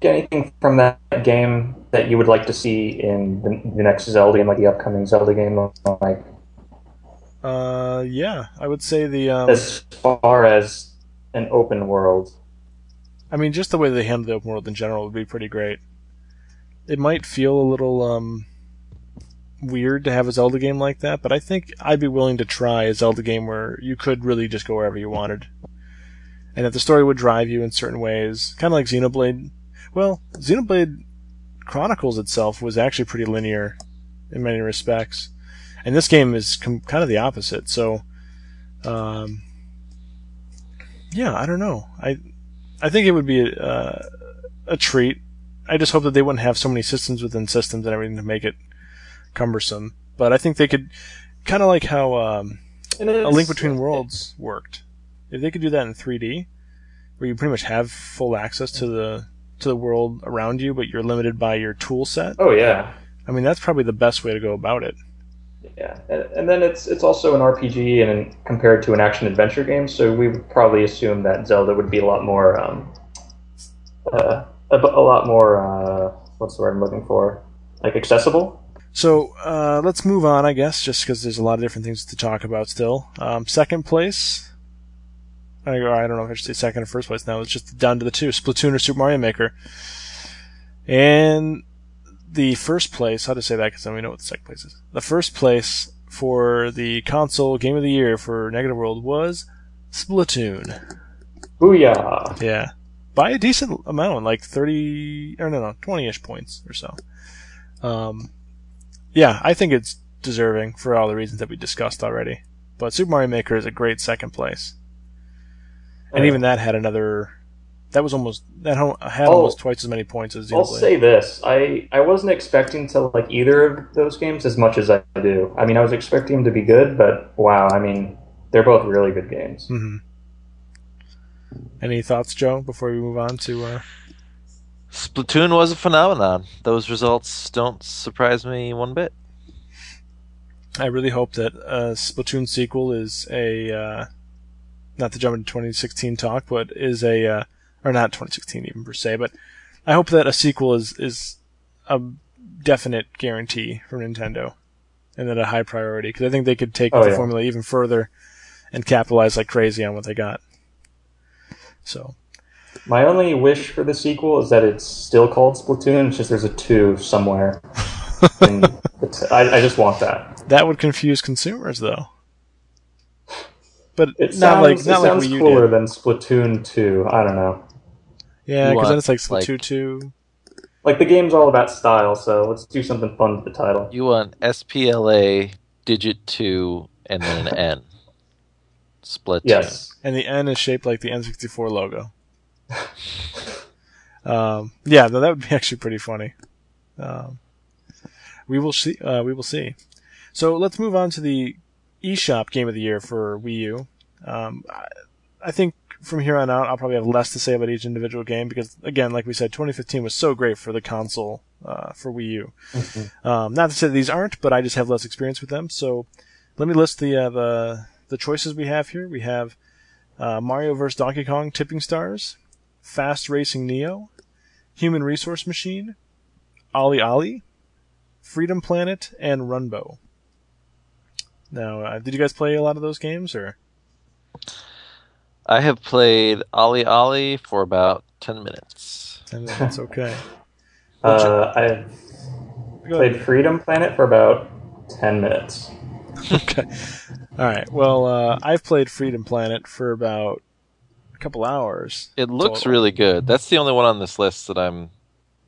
anything from that game that you would like to see in the, the next Zelda game, like the upcoming Zelda game, like? Uh, yeah, I would say the, um... as far as an open world. I mean, just the way they handle the open world in general would be pretty great. It might feel a little, um... weird to have a Zelda game like that, but I think I'd be willing to try a Zelda game where you could really just go wherever you wanted, and that the story would drive you in certain ways, kind of like Xenoblade. Well, Xenoblade Chronicles itself was actually pretty linear in many respects, and this game is com- kind of the opposite. So, um, yeah, I don't know. I I think it would be a, uh, a treat. I just hope that they wouldn't have so many systems within systems and everything to make it cumbersome. But I think they could, kind of like how um, A Link Between Worlds worked. If they could do that in three D, where you pretty much have full access to the to the world around you, but you're limited by your tool set. Oh yeah. I mean, that's probably the best way to go about it. Yeah, and, and then it's it's also an R P G and an, compared to an action adventure game, so we would probably assume that Zelda would be a lot more um, uh, a, a lot more uh, what's the word I'm looking for, like accessible. So uh, let's move on, I guess, just because there's a lot of different things to talk about still. Um, second place. I don't know if I should say second or first place now. It's just down to the two, Splatoon or Super Mario Maker. And the first place, how to say that because then we know what the second place is. The first place for the console game of the year for Negative World was Splatoon. Booyah! Yeah. By a decent amount, like thirty, or no, no, twenty-ish points or so. Um, yeah, I think it's deserving for all the reasons that we discussed already. But Super Mario Maker is a great second place. And even that had another. That was almost that had almost oh, twice as many points as Xenoblade. I'll say this: I, I wasn't expecting to like either of those games as much as I do. I mean, I was expecting them to be good, but wow! I mean, they're both really good games. Mm-hmm. Any thoughts, Joe? Before we move on to uh... Splatoon was a phenomenon. Those results don't surprise me one bit. I really hope that a Splatoon sequel is a. Uh... Not to jump into twenty sixteen talk, but is a, uh, or not twenty sixteen even per se, but I hope that a sequel is, is a definite guarantee from Nintendo and that a high priority, because I think they could take oh, the yeah. formula even further and capitalize like crazy on what they got. So. My only wish for the sequel is that it's still called Splatoon, it's just there's a two somewhere. and it's, I, I just want that. That would confuse consumers, though. But it not sounds, like not it like sounds cooler did. Than Splatoon two. I don't know. Yeah, because then it's like Splatoon like, two. Like the game's all about style, so let's do something fun to the title. You want S P L A digit two and then an N. Splatoon. Yes, and the N is shaped like the N sixty-four logo. um, yeah, no, that would be actually pretty funny. Um, we will see. Uh, we will see. So let's move on to the eShop game of the year for Wii U. Um, I think from here on out, I'll probably have less to say about each individual game because, again, like we said, twenty fifteen was so great for the console uh, for Wii U. Mm-hmm. Um, not to say that these aren't, but I just have less experience with them. So let me list the uh, the, the choices we have here. We have uh, Mario versus. Donkey Kong Tipping Stars, Fast Racing Neo, Human Resource Machine, Ollie Ollie, Freedom Planet, and Rumbow. Now, uh, did you guys play a lot of those games, or? I have played Ollie Ollie for about ten minutes. Ten minutes, okay. uh, I have played Freedom Planet for about ten minutes. Okay. All right. Well, uh, I've played Freedom Planet for about a couple hours. It looks total. Really good. That's the only one on this list that I'm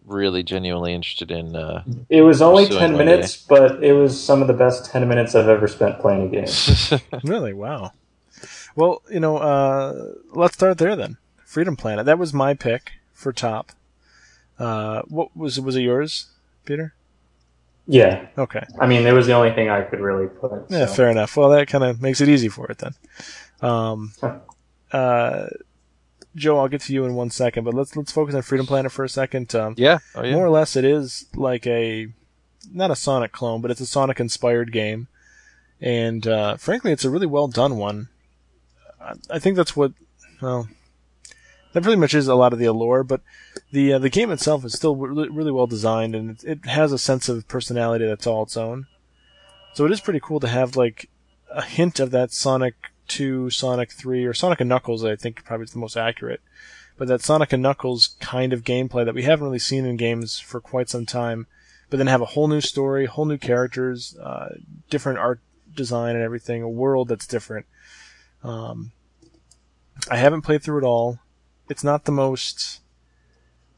really genuinely interested in. Uh, it was only ten minutes, day. But it was some of the best ten minutes I've ever spent playing a game. Really? Wow. Well, you know, uh, let's start there then. Freedom Planet. That was my pick for top. Uh, what was was it yours, Peter? Yeah. Okay. I mean, it was the only thing I could really put. So. Yeah, fair enough. Well, that kind of makes it easy for it then. Um, huh. uh, Joe, I'll get to you in one second, but let's let's focus on Freedom Planet for a second. Um, yeah. Oh, yeah, more or less, it is like a not a Sonic clone, but it's a Sonic-inspired game, and uh, frankly, it's a really well-done one. I, I think that's what well, that pretty much is a lot of the allure. But the uh, the game itself is still really, really well designed, and it, it has a sense of personality that's all its own. So it is pretty cool to have like a hint of that Sonic. two, Sonic three, or Sonic and Knuckles, I think probably is the most accurate. But that Sonic and Knuckles kind of gameplay that we haven't really seen in games for quite some time, but then have a whole new story, whole new characters, uh, different art design and everything, a world that's different. Um, I haven't played through it all. It's not the most,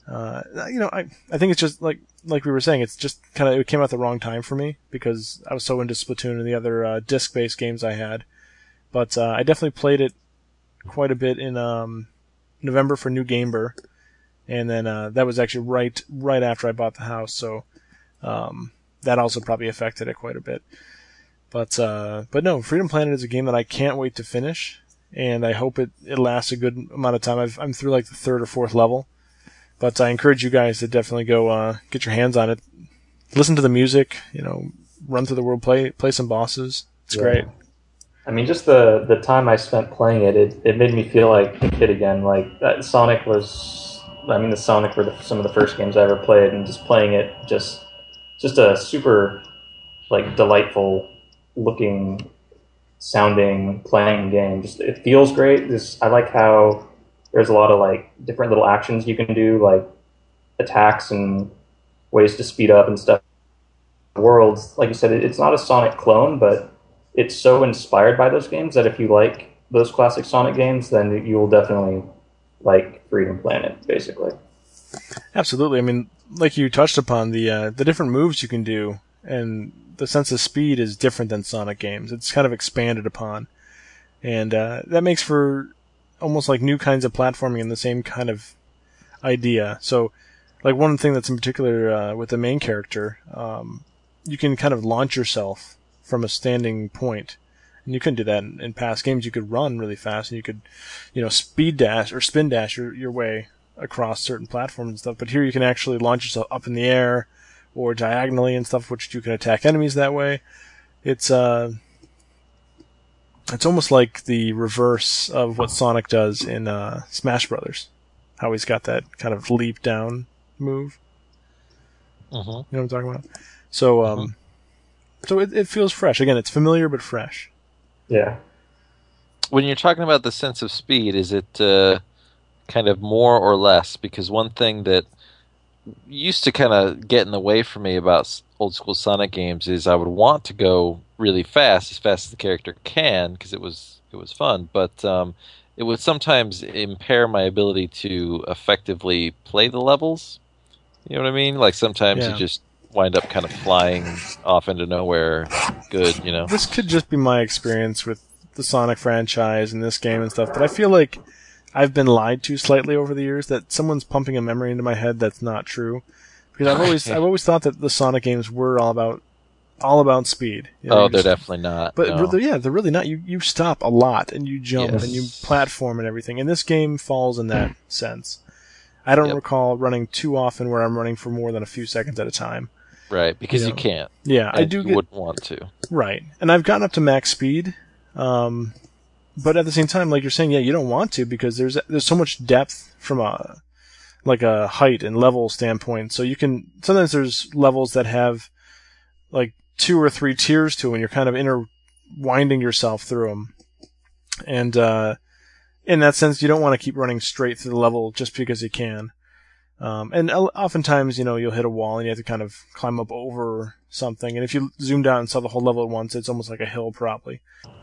uh, you know, I, I think it's just like, like we were saying, it's just kind of, it came out the wrong time for me because I was so into Splatoon and the other, uh, disc-based games I had. But, uh, I definitely played it quite a bit in, um, November for New Gamer. And then, uh, that was actually right, right after I bought the house. So, um, that also probably affected it quite a bit. But, uh, but no, Freedom Planet is a game that I can't wait to finish. And I hope it, it lasts a good amount of time. I've, I'm through like the third or fourth level. But I encourage you guys to definitely go, uh, get your hands on it. Listen to the music, you know, run through the world, play, play some bosses. It's yeah. great. I mean, just the, the time I spent playing it, it, it made me feel like a kid again. Like, that Sonic was, I mean, the Sonic were the, some of the first games I ever played, and just playing it, just, just a super, like, delightful looking, sounding, playing game. Just, it feels great. This, I like how there's a lot of, like, different little actions you can do, like attacks and ways to speed up and stuff. The worlds, like you said, it, it's not a Sonic clone, but it's so inspired by those games that if you like those classic Sonic games, then you will definitely like Freedom Planet, basically. Absolutely. I mean, like you touched upon, the uh, the different moves you can do and the sense of speed is different than Sonic games. It's kind of expanded upon. And uh, that makes for almost like new kinds of platforming and the same kind of idea. So, like, one thing that's in particular uh, with the main character, um, you can kind of launch yourself from a standing point. And you couldn't do that in, in past games. You could run really fast and you could, you know, speed dash or spin dash your, your way across certain platforms and stuff. But here you can actually launch yourself up in the air or diagonally and stuff, which you can attack enemies that way. It's, uh, it's almost like the reverse of what Sonic does in, uh, Smash Brothers. How he's got that kind of leap down move. Mm-hmm. You know what I'm talking about? So, um, mm-hmm. So it, it feels fresh. Again, it's familiar but fresh. Yeah. When you're talking about the sense of speed, is it uh, kind of more or less? Because one thing that used to kind of get in the way for me about old school Sonic games is I would want to go really fast, as fast as the character can, because it was it was fun. But um, it would sometimes impair my ability to effectively play the levels. You know what I mean? Like sometimes yeah. you just wind up kind of flying off into nowhere good, you know? This could just be my experience with the Sonic franchise and this game and stuff, but I feel like I've been lied to slightly over the years, that someone's pumping a memory into my head that's not true. Because I've always I've always thought that the Sonic games were all about all about speed. You know, oh, they're just, definitely not. But no. really, yeah, they're really not. You you stop a lot, and you jump, yes. and you platform and everything, and this game falls in that sense. I don't yep. recall running too often where I'm running for more than a few seconds at a time. Right, because you, know? you can't. Yeah, I do. You get, wouldn't want to. Right, and I've gotten up to max speed, um, but at the same time, like you're saying, yeah, you don't want to because there's there's so much depth from a like a height and level standpoint. So you can sometimes there's levels that have like two or three tiers to them, and you're kind of interwinding yourself through them, and uh, in that sense, you don't want to keep running straight through the level just because you can. Um, and oftentimes, you know, you'll hit a wall and you have to kind of climb up over something. And if you zoomed out and saw the whole level at once, it's almost like a hill, probably.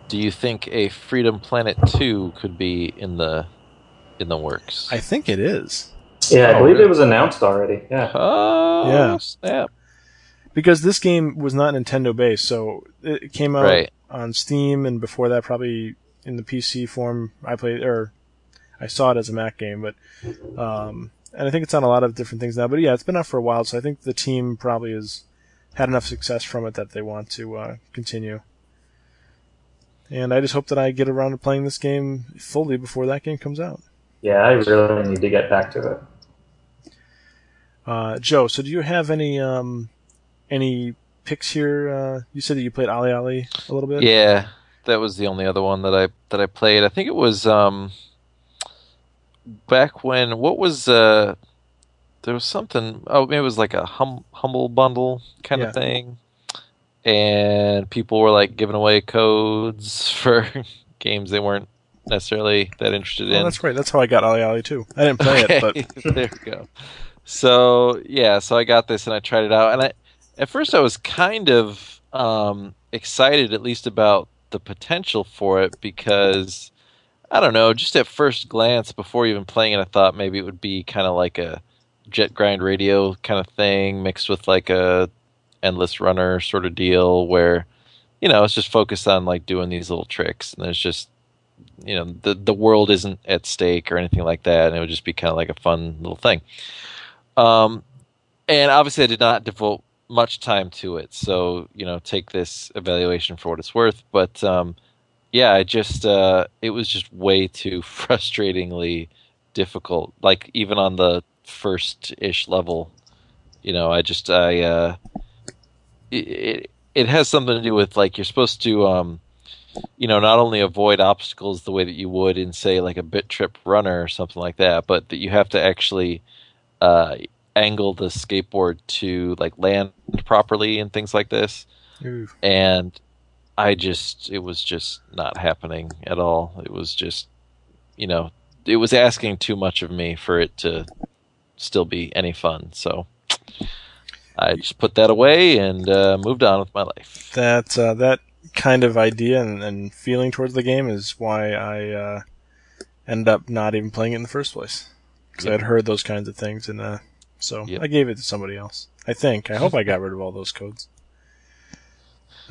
Do you think a Freedom Planet two could be in the in the works? I think it is. Yeah, I oh, believe really? it was announced already. Yeah. Oh, yeah. snap. Because this game was not Nintendo-based, so it came out right. on Steam, and before that, probably in the P C form. I played, or I saw it as a Mac game, but... Um, And I think it's on a lot of different things now. But yeah, it's been out for a while, so I think the team probably has had enough success from it that they want to uh, continue. And I just hope that I get around to playing this game fully before that game comes out. Yeah, I really need to get back to it. Uh, Joe, so do you have any um, any picks here? Uh, you said that you played Ollie Ollie a little bit? Yeah, that was the only other one that I that I played. I think it was... Um... Back when, what was, uh, there was something, oh, maybe it was like a hum, humble bundle kind yeah. of thing, and people were like giving away codes for games they weren't necessarily that interested well, in. That's great, that's how I got Ollie Ollie too. I didn't play okay. it, but. There we go. So, yeah, so I got this and I tried it out, and I, at first I was kind of um, excited, at least about the potential for it, because, I don't know, just at first glance, before even playing it, I thought maybe it would be kind of like a Jet Grind Radio kind of thing mixed with like a Endless Runner sort of deal where, you know, it's just focused on like doing these little tricks, and there's just, you know, the the world isn't at stake or anything like that, and it would just be kind of like a fun little thing. Um, and obviously I did not devote much time to it, so, you know, take this evaluation for what it's worth, but um, yeah, I just, uh, it was just way too frustratingly difficult, like even on the first-ish level, you know, I just, I, uh, it, it has something to do with, like, you're supposed to, um, you know, not only avoid obstacles the way that you would in, say, like a Bit Trip Runner or something like that, but that you have to actually uh, angle the skateboard to, like, land properly and things like this. Oof. And I just, it was just not happening at all. It was just, you know, it was asking too much of me for it to still be any fun, so I just put that away and uh, moved on with my life. That uh, that kind of idea and, and feeling towards the game is why I uh, ended up not even playing it in the first place, because yep. I had heard those kinds of things, and uh, so yep. I gave it to somebody else. I think. I hope I got rid of all those codes.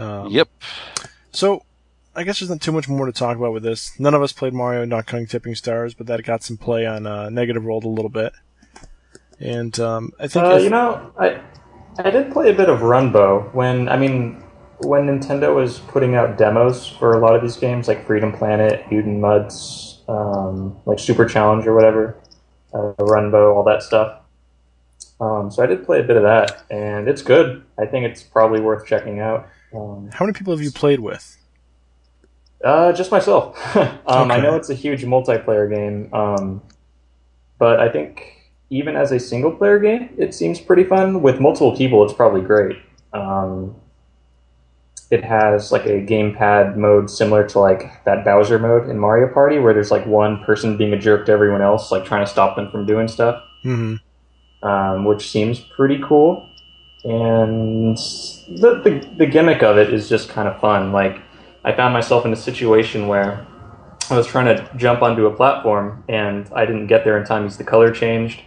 Um, yep. So I guess there's not too much more to talk about with this. None of us played Mario and Donkey Kong Tipping Stars, but that got some play on uh, Negative World a little bit. And um, I think uh, you know, I I did play a bit of Rumbow when I mean when Nintendo was putting out demos for a lot of these games, like Freedom Planet, Newton Muds, um, like Super Challenge or whatever, uh, Rumbow, all that stuff. Um, so I did play a bit of that, and it's good. I think it's probably worth checking out. Um, How many people have you played with? Uh, just myself. um, okay. I know it's a huge multiplayer game, um, but I think. Even as a single-player game, it seems pretty fun. With multiple people, it's probably great. Um, it has like a gamepad mode similar to like that Bowser mode in Mario Party, where there's like one person being a jerk to everyone else, like trying to stop them from doing stuff, mm-hmm. um, which seems pretty cool. And the, the the gimmick of it is just kind of fun. Like I found myself in a situation where I was trying to jump onto a platform, and I didn't get there in time because the color changed.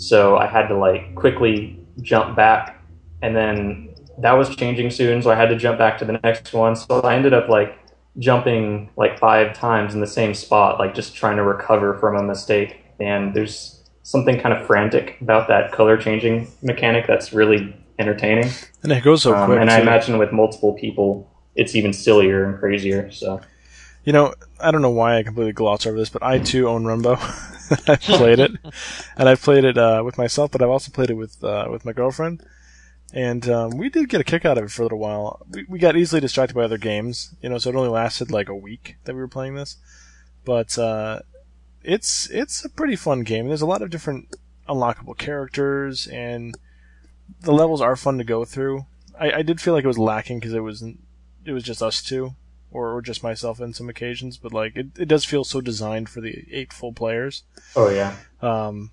So I had to like quickly jump back, and then that was changing soon, so I had to jump back to the next one. So I ended up like jumping like five times in the same spot, like just trying to recover from a mistake. And there's something kind of frantic about that color changing mechanic that's really entertaining. And it goes so quick. Um, and I imagine with multiple people, it's even sillier and crazier. So, you know, I don't know why I completely glossed over this, but I too own Rumbow. I've played it, and I've played it uh, with myself, but I've also played it with uh, with my girlfriend, and um, we did get a kick out of it for a little while. We, we got easily distracted by other games, you know, so it only lasted like a week that we were playing this. But uh, it's it's a pretty fun game. There's a lot of different unlockable characters, and the levels are fun to go through. I, I did feel like it was lacking because it was it was just us two, or, or just myself in some occasions, but like it, it does feel so designed for the eight full players. Oh yeah. Um,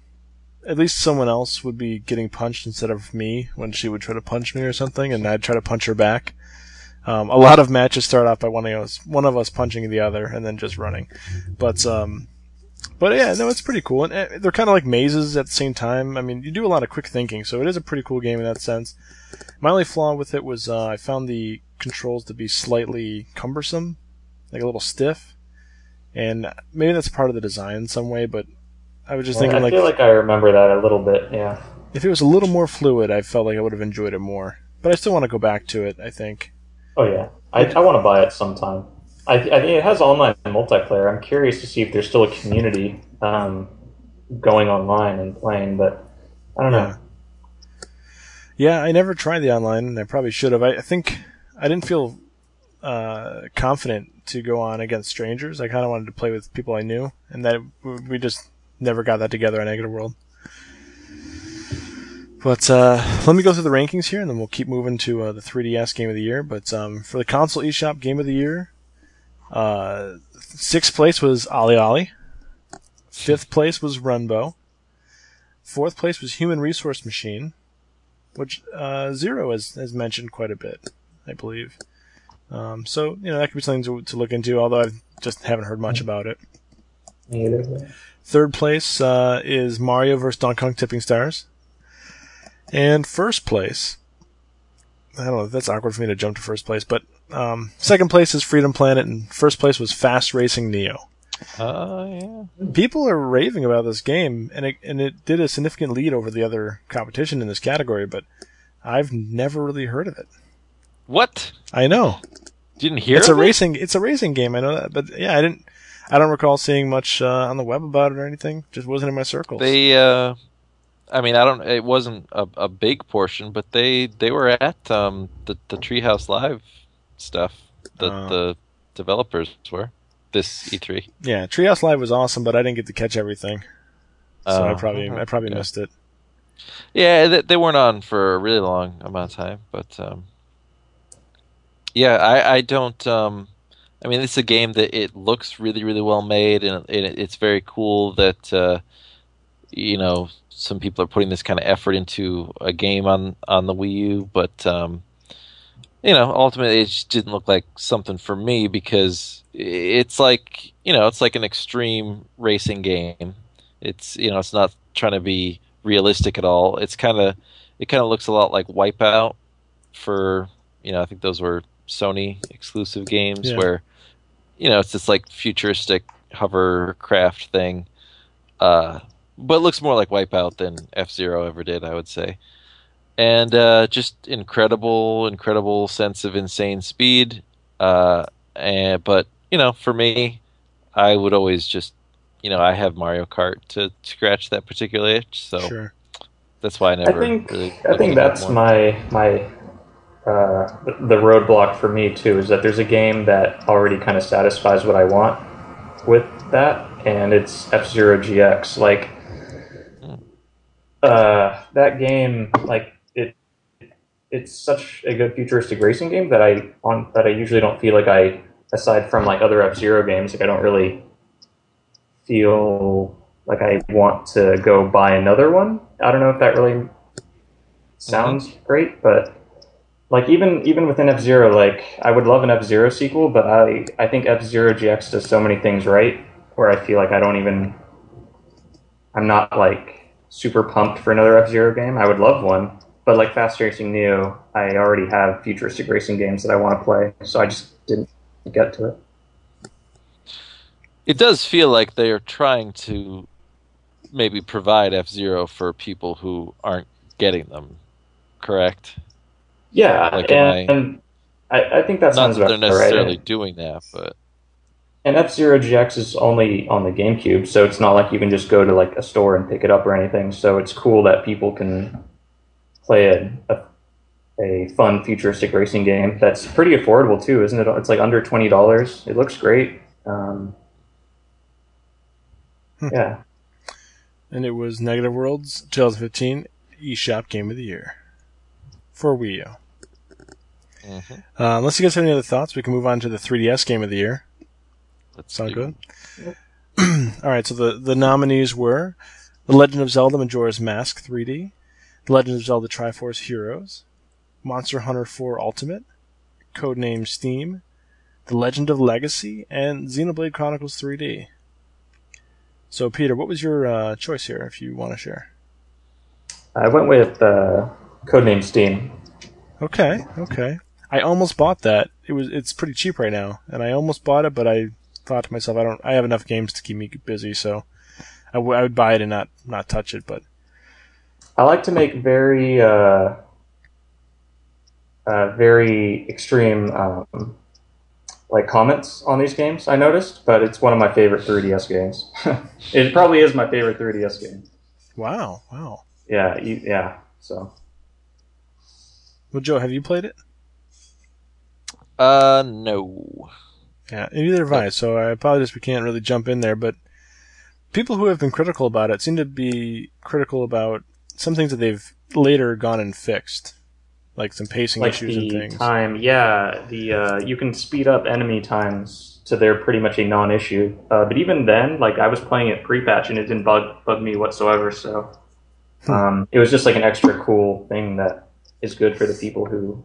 at least someone else would be getting punched instead of me when she would try to punch me or something, and I'd try to punch her back. Um, a lot of matches start off by one of us one of us punching the other and then just running. But um, but yeah, no, it's pretty cool, and they're kind of like mazes at the same time. I mean, you do a lot of quick thinking, so it is a pretty cool game in that sense. My only flaw with it was uh, I found the controls to be slightly cumbersome, like a little stiff, and maybe that's part of the design in some way, but I was just well, thinking I like... I feel like I remember that a little bit, yeah. If it was a little more fluid, I felt like I would have enjoyed it more, but I still want to go back to it, I think. Oh yeah, I, I want to buy it sometime. I, I think it has online multiplayer. I'm curious to see if there's still a community um, going online and playing, but I don't know. Yeah, yeah, I never tried the online, and I probably should have. I, I think... I didn't feel uh, confident to go on against strangers. I kind of wanted to play with people I knew, and that we just never got that together on Negative World. But uh, let me go through the rankings here, and then we'll keep moving to uh, the three D S Game of the Year. But um, for the console eShop Game of the Year, uh, sixth place was Ollie Ollie. Fifth place was Rumbow. Fourth place was Human Resource Machine. which uh, Zero has, has mentioned quite a bit, I believe. Um, so, you know, that could be something to, to look into, although I just haven't heard much about it. Negative. Third place uh, is Mario versus. Donkey Kong Tipping Stars. And first place, I don't know, that's awkward for me to jump to first place, but um, second place is Freedom Planet, and first place was Fast Racing Neo. Oh, uh, yeah. People are raving about this game, and it, and it did a significant lead over the other competition in this category, but I've never really heard of it. What? I know. Didn't hear it's of a it? Racing, it's a racing game, I know that, but yeah, I didn't. I don't recall seeing much uh, on the web about it or anything. Just wasn't in my circles. They, uh, I mean, I don't. It wasn't a, a big portion, but they, they were at um, the the Treehouse Live stuff that um, the developers were this E three. Yeah, Treehouse Live was awesome, but I didn't get to catch everything, so uh, I probably uh-huh. I probably yeah. missed it. Yeah, they, they weren't on for a really long amount of time, but um, yeah, I I don't. Um, I mean, it's a game that it looks really, really well made, and it, it's very cool that uh, you know, some people are putting this kind of effort into a game on, on the Wii U. But um, you know, ultimately, it just didn't look like something for me because it's like you know, it's like an extreme racing game. It's you know, it's not trying to be realistic at all. It's kind of it kind of looks a lot like Wipeout for you know, I think those were Sony exclusive games yeah. where you know it's this like futuristic hovercraft thing, uh, but it looks more like Wipeout than F-Zero ever did, I would say. And uh, just incredible, incredible sense of insane speed. Uh, and but you know, for me, I would always just you know I have Mario Kart to scratch that particular itch, so sure. that's why I never. I think really I think that's my my. Uh, the roadblock for me too is that there's a game that already kind of satisfies what I want with that, and it's F-Zero G X. Like uh, that game, like it, it's such a good futuristic racing game that I on that I usually don't feel like I, aside from like other F-Zero games, like I don't really feel like I want to go buy another one. I don't know if that really sounds mm-hmm. great, but. Like, even even within F-Zero, like, I would love an F-Zero sequel, but I, I think F-Zero G X does so many things right where I feel like I don't even... I'm not, like, super pumped for another F-Zero game. I would love one. But, like, Fast Racing Neo, I already have futuristic racing games that I want to play, so I just didn't get to it. It does feel like they are trying to maybe provide F-Zero for people who aren't getting them, correct? Yeah, like, and, I, and I, I think that sounds about right. Not that they're necessarily right. doing that, but... And F-Zero G X is only on the GameCube, so it's not like you can just go to like a store and pick it up or anything, so it's cool that people can play a, a, a fun futuristic racing game that's pretty affordable, too, isn't it? It's like under twenty dollars. It looks great. Um, hmm. Yeah. And it was Negative World's twenty fifteen eShop Game of the Year for Wii U. Mm-hmm. Uh, unless you guys have any other thoughts, we can move on to the three D S Game of the Year. That sound good? Yep. All right, so the, the nominees were The Legend of Zelda Majora's Mask three D, The Legend of Zelda Triforce Heroes, Monster Hunter four Ultimate, Codename Steam, The Legend of Legacy, and Xenoblade Chronicles three D. So, Peter, what was your uh, choice here, if you want to share? I went with uh, Codename Steam. Okay, okay. I almost bought that. It was it's pretty cheap right now, and I almost bought it, but I thought to myself, I don't I have enough games to keep me busy, so I, w- I would buy it and not, not touch it, but I like to make very uh, uh very extreme um, like comments on these games, I noticed, but it's one of my favorite three D S games. It probably is my favorite three D S game. Wow, wow. Yeah, you, yeah. So well, Joe, have you played it? Uh, no. Yeah, neither have I, so I apologize we can't really jump in there, but people who have been critical about it seem to be critical about some things that they've later gone and fixed, like some pacing like issues and things. Like the time, yeah, the, uh, you can speed up enemy times to they're pretty much a non-issue, uh, but even then, like, I was playing it pre-patch and it didn't bug, bug me whatsoever, so um, it was just like an extra cool thing that is good for the people who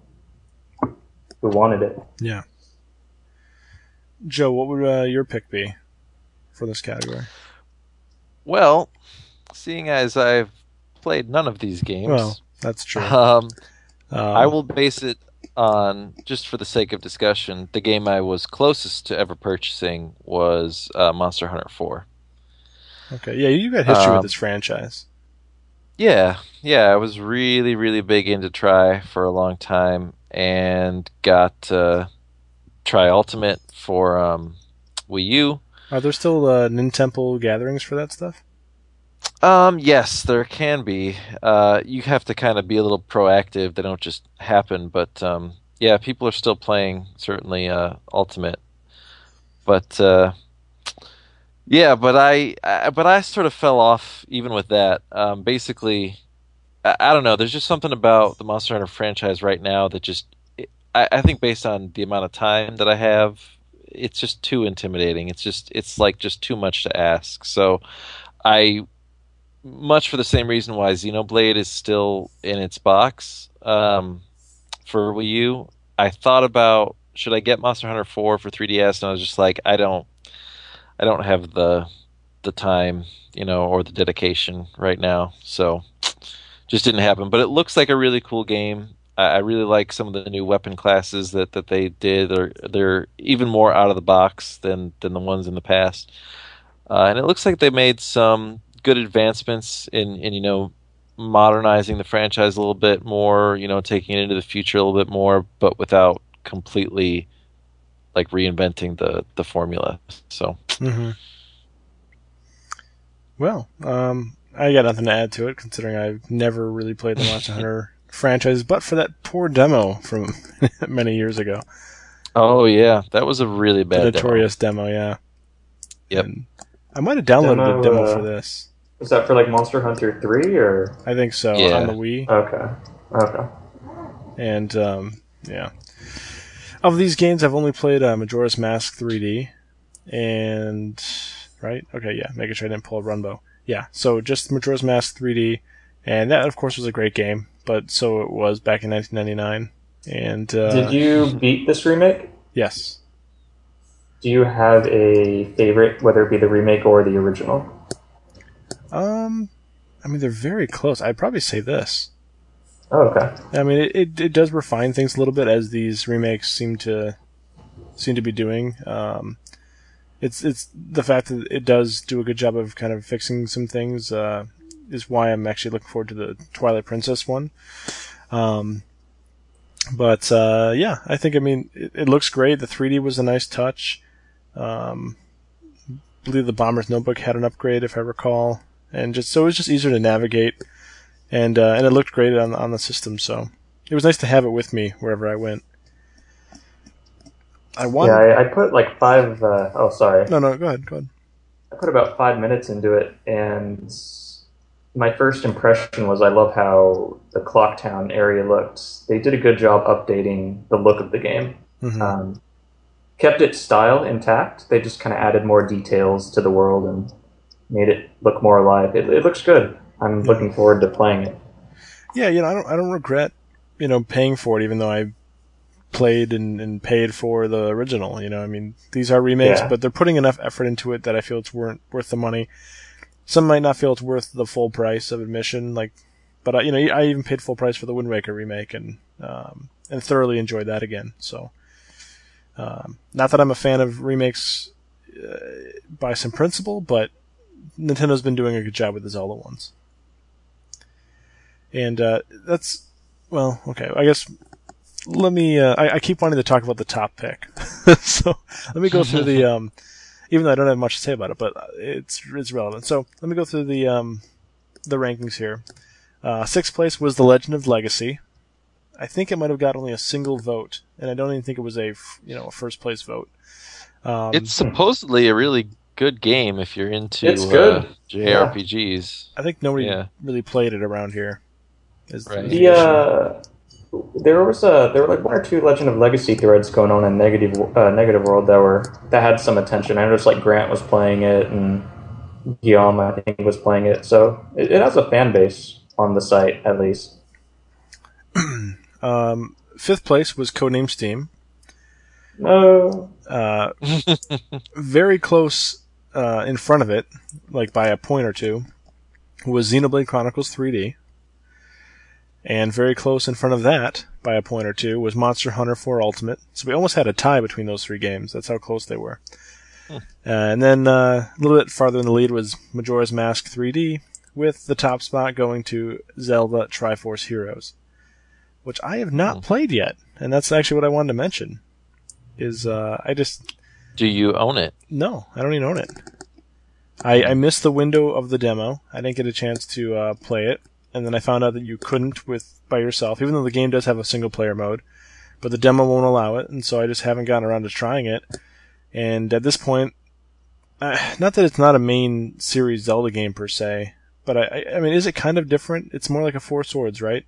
who wanted it. Yeah. Joe, what would uh, your pick be for this category? Well, seeing as I've played none of these games, well, that's true. Um, um, I will base it on, just for the sake of discussion, the game I was closest to ever purchasing was uh, Monster Hunter four. Okay, yeah, you got history um, with this franchise. Yeah, yeah, I was really, really big into Tri for a long time, and got uh, Tri Ultimate for um, Wii U. Are there still uh, Nintemple gatherings for that stuff? Um, yes, there can be. Uh, you have to kind of be a little proactive. They don't just happen, but um, yeah, people are still playing, certainly, uh, Ultimate. But uh, yeah, but I, I, but I sort of fell off even with that. Um, basically, I, I don't know. There's just something about the Monster Hunter franchise right now that just, it, I, I think, based on the amount of time that I have, it's just too intimidating. It's just, it's like just too much to ask. So, I. Much for the same reason why Xenoblade is still in its box um, for Wii U. I thought about, should I get Monster Hunter four for three D S, and I was just like, I don't, I don't have the the time, you know, or the dedication right now. So, just didn't happen. But it looks like a really cool game. I, I really like some of the new weapon classes that, that they did. They're they're even more out of the box than than the ones in the past. Uh, and it looks like they made some good advancements in, in, you know, modernizing the franchise a little bit more, you know, taking it into the future a little bit more, but without completely, like, reinventing the, the formula. So, mm-hmm. Well, um, I got nothing to add to it, considering I've never really played the Monster Hunter franchise, but for that poor demo from many years ago. Oh, yeah. That was a really bad demo. Notorious demo, yeah. Yep. And I might have downloaded demo, a demo uh, for this. Is that for, like, Monster Hunter three, or...? I think so, yeah. On the Wii. Okay, okay. And, um, yeah. Of these games, I've only played uh, Majora's Mask three D, and... Right? Okay, yeah, making sure I didn't pull a Rumbow. Yeah, so just Majora's Mask three D, and that, of course, was a great game, but so it was back in nineteen ninety-nine, and... Uh, Did you beat this remake? Yes. Do you have a favorite, whether it be the remake or the original? Um, I mean, they're very close. I'd probably say this. Oh, okay. I mean, it, it, it does refine things a little bit, as these remakes seem to seem to be doing. Um, it's it's the fact that it does do a good job of kind of fixing some things uh, is why I'm actually looking forward to the Twilight Princess one. Um, but uh, yeah, I think I mean it, it looks great. The three D was a nice touch. Um, I believe the Bomber's Notebook had an upgrade, if I recall, and just so it was just easier to navigate, and uh, and it looked great on on the system. So it was nice to have it with me wherever I went. I wanted. Yeah, I, I put like five. Uh, oh, sorry. No, no, go ahead, go ahead. I put about five minutes into it, and my first impression was I love how the Clocktown area looked. They did a good job updating the look of the game. Mm-hmm. Um, kept its style intact. They just kind of added more details to the world and made it look more alive. It, it looks good. I'm yeah. looking forward to playing it. Yeah, you know, I don't, I don't regret, you know, paying for it, even though I played and, and paid for the original. You know, I mean, these are remakes, yeah. but they're putting enough effort into it that I feel it's worth worth the money. Some might not feel it's worth the full price of admission, like, but I, you know, I even paid full price for the Wind Waker remake, and um, and thoroughly enjoyed that again. So. Um, not that I'm a fan of remakes uh, by some principle, but Nintendo's been doing a good job with the Zelda ones. And uh, that's, well, okay, I guess let me, uh, I, I keep wanting to talk about the top pick. So let me go through the, um, even though I don't have much to say about it, but it's it's relevant. So let me go through the, um, the rankings here. Uh, sixth place was The Legend of Legacy. I think it might have got only a single vote, and I don't even think it was a you know a first place vote. Um, it's supposedly a really good game if you're into it's good. Uh, J R P Gs. Yeah. I think nobody yeah. really played it around here. Is right. the, the uh, there was a there were like one or two Legend of Legacy threads going on in Negative uh, Negative World that were that had some attention. I noticed like Grant was playing it and Guillaume I think was playing it, so it, it has a fan base on the site at least. Um, fifth place was Codename Steam. No. Uh, very close uh, in front of it, like by a point or two, was Xenoblade Chronicles three D. And very close in front of that, by a point or two, was Monster Hunter four Ultimate. So we almost had a tie between those three games. That's how close they were. Hmm. Uh, and then uh, a little bit farther in the lead was Majora's Mask three D, with the top spot going to Zelda Triforce Heroes, which I have not hmm. played yet. And that's actually what I wanted to mention. Is uh, I just... Do you own it? No, I don't even own it. I, I missed the window of the demo. I didn't get a chance to uh, play it. And then I found out that you couldn't with by yourself, even though the game does have a single-player mode. But the demo won't allow it, and so I just haven't gotten around to trying it. And at this point, uh, not that it's not a main series Zelda game per se, but I, I mean, is it kind of different? It's more like a Four Swords, right?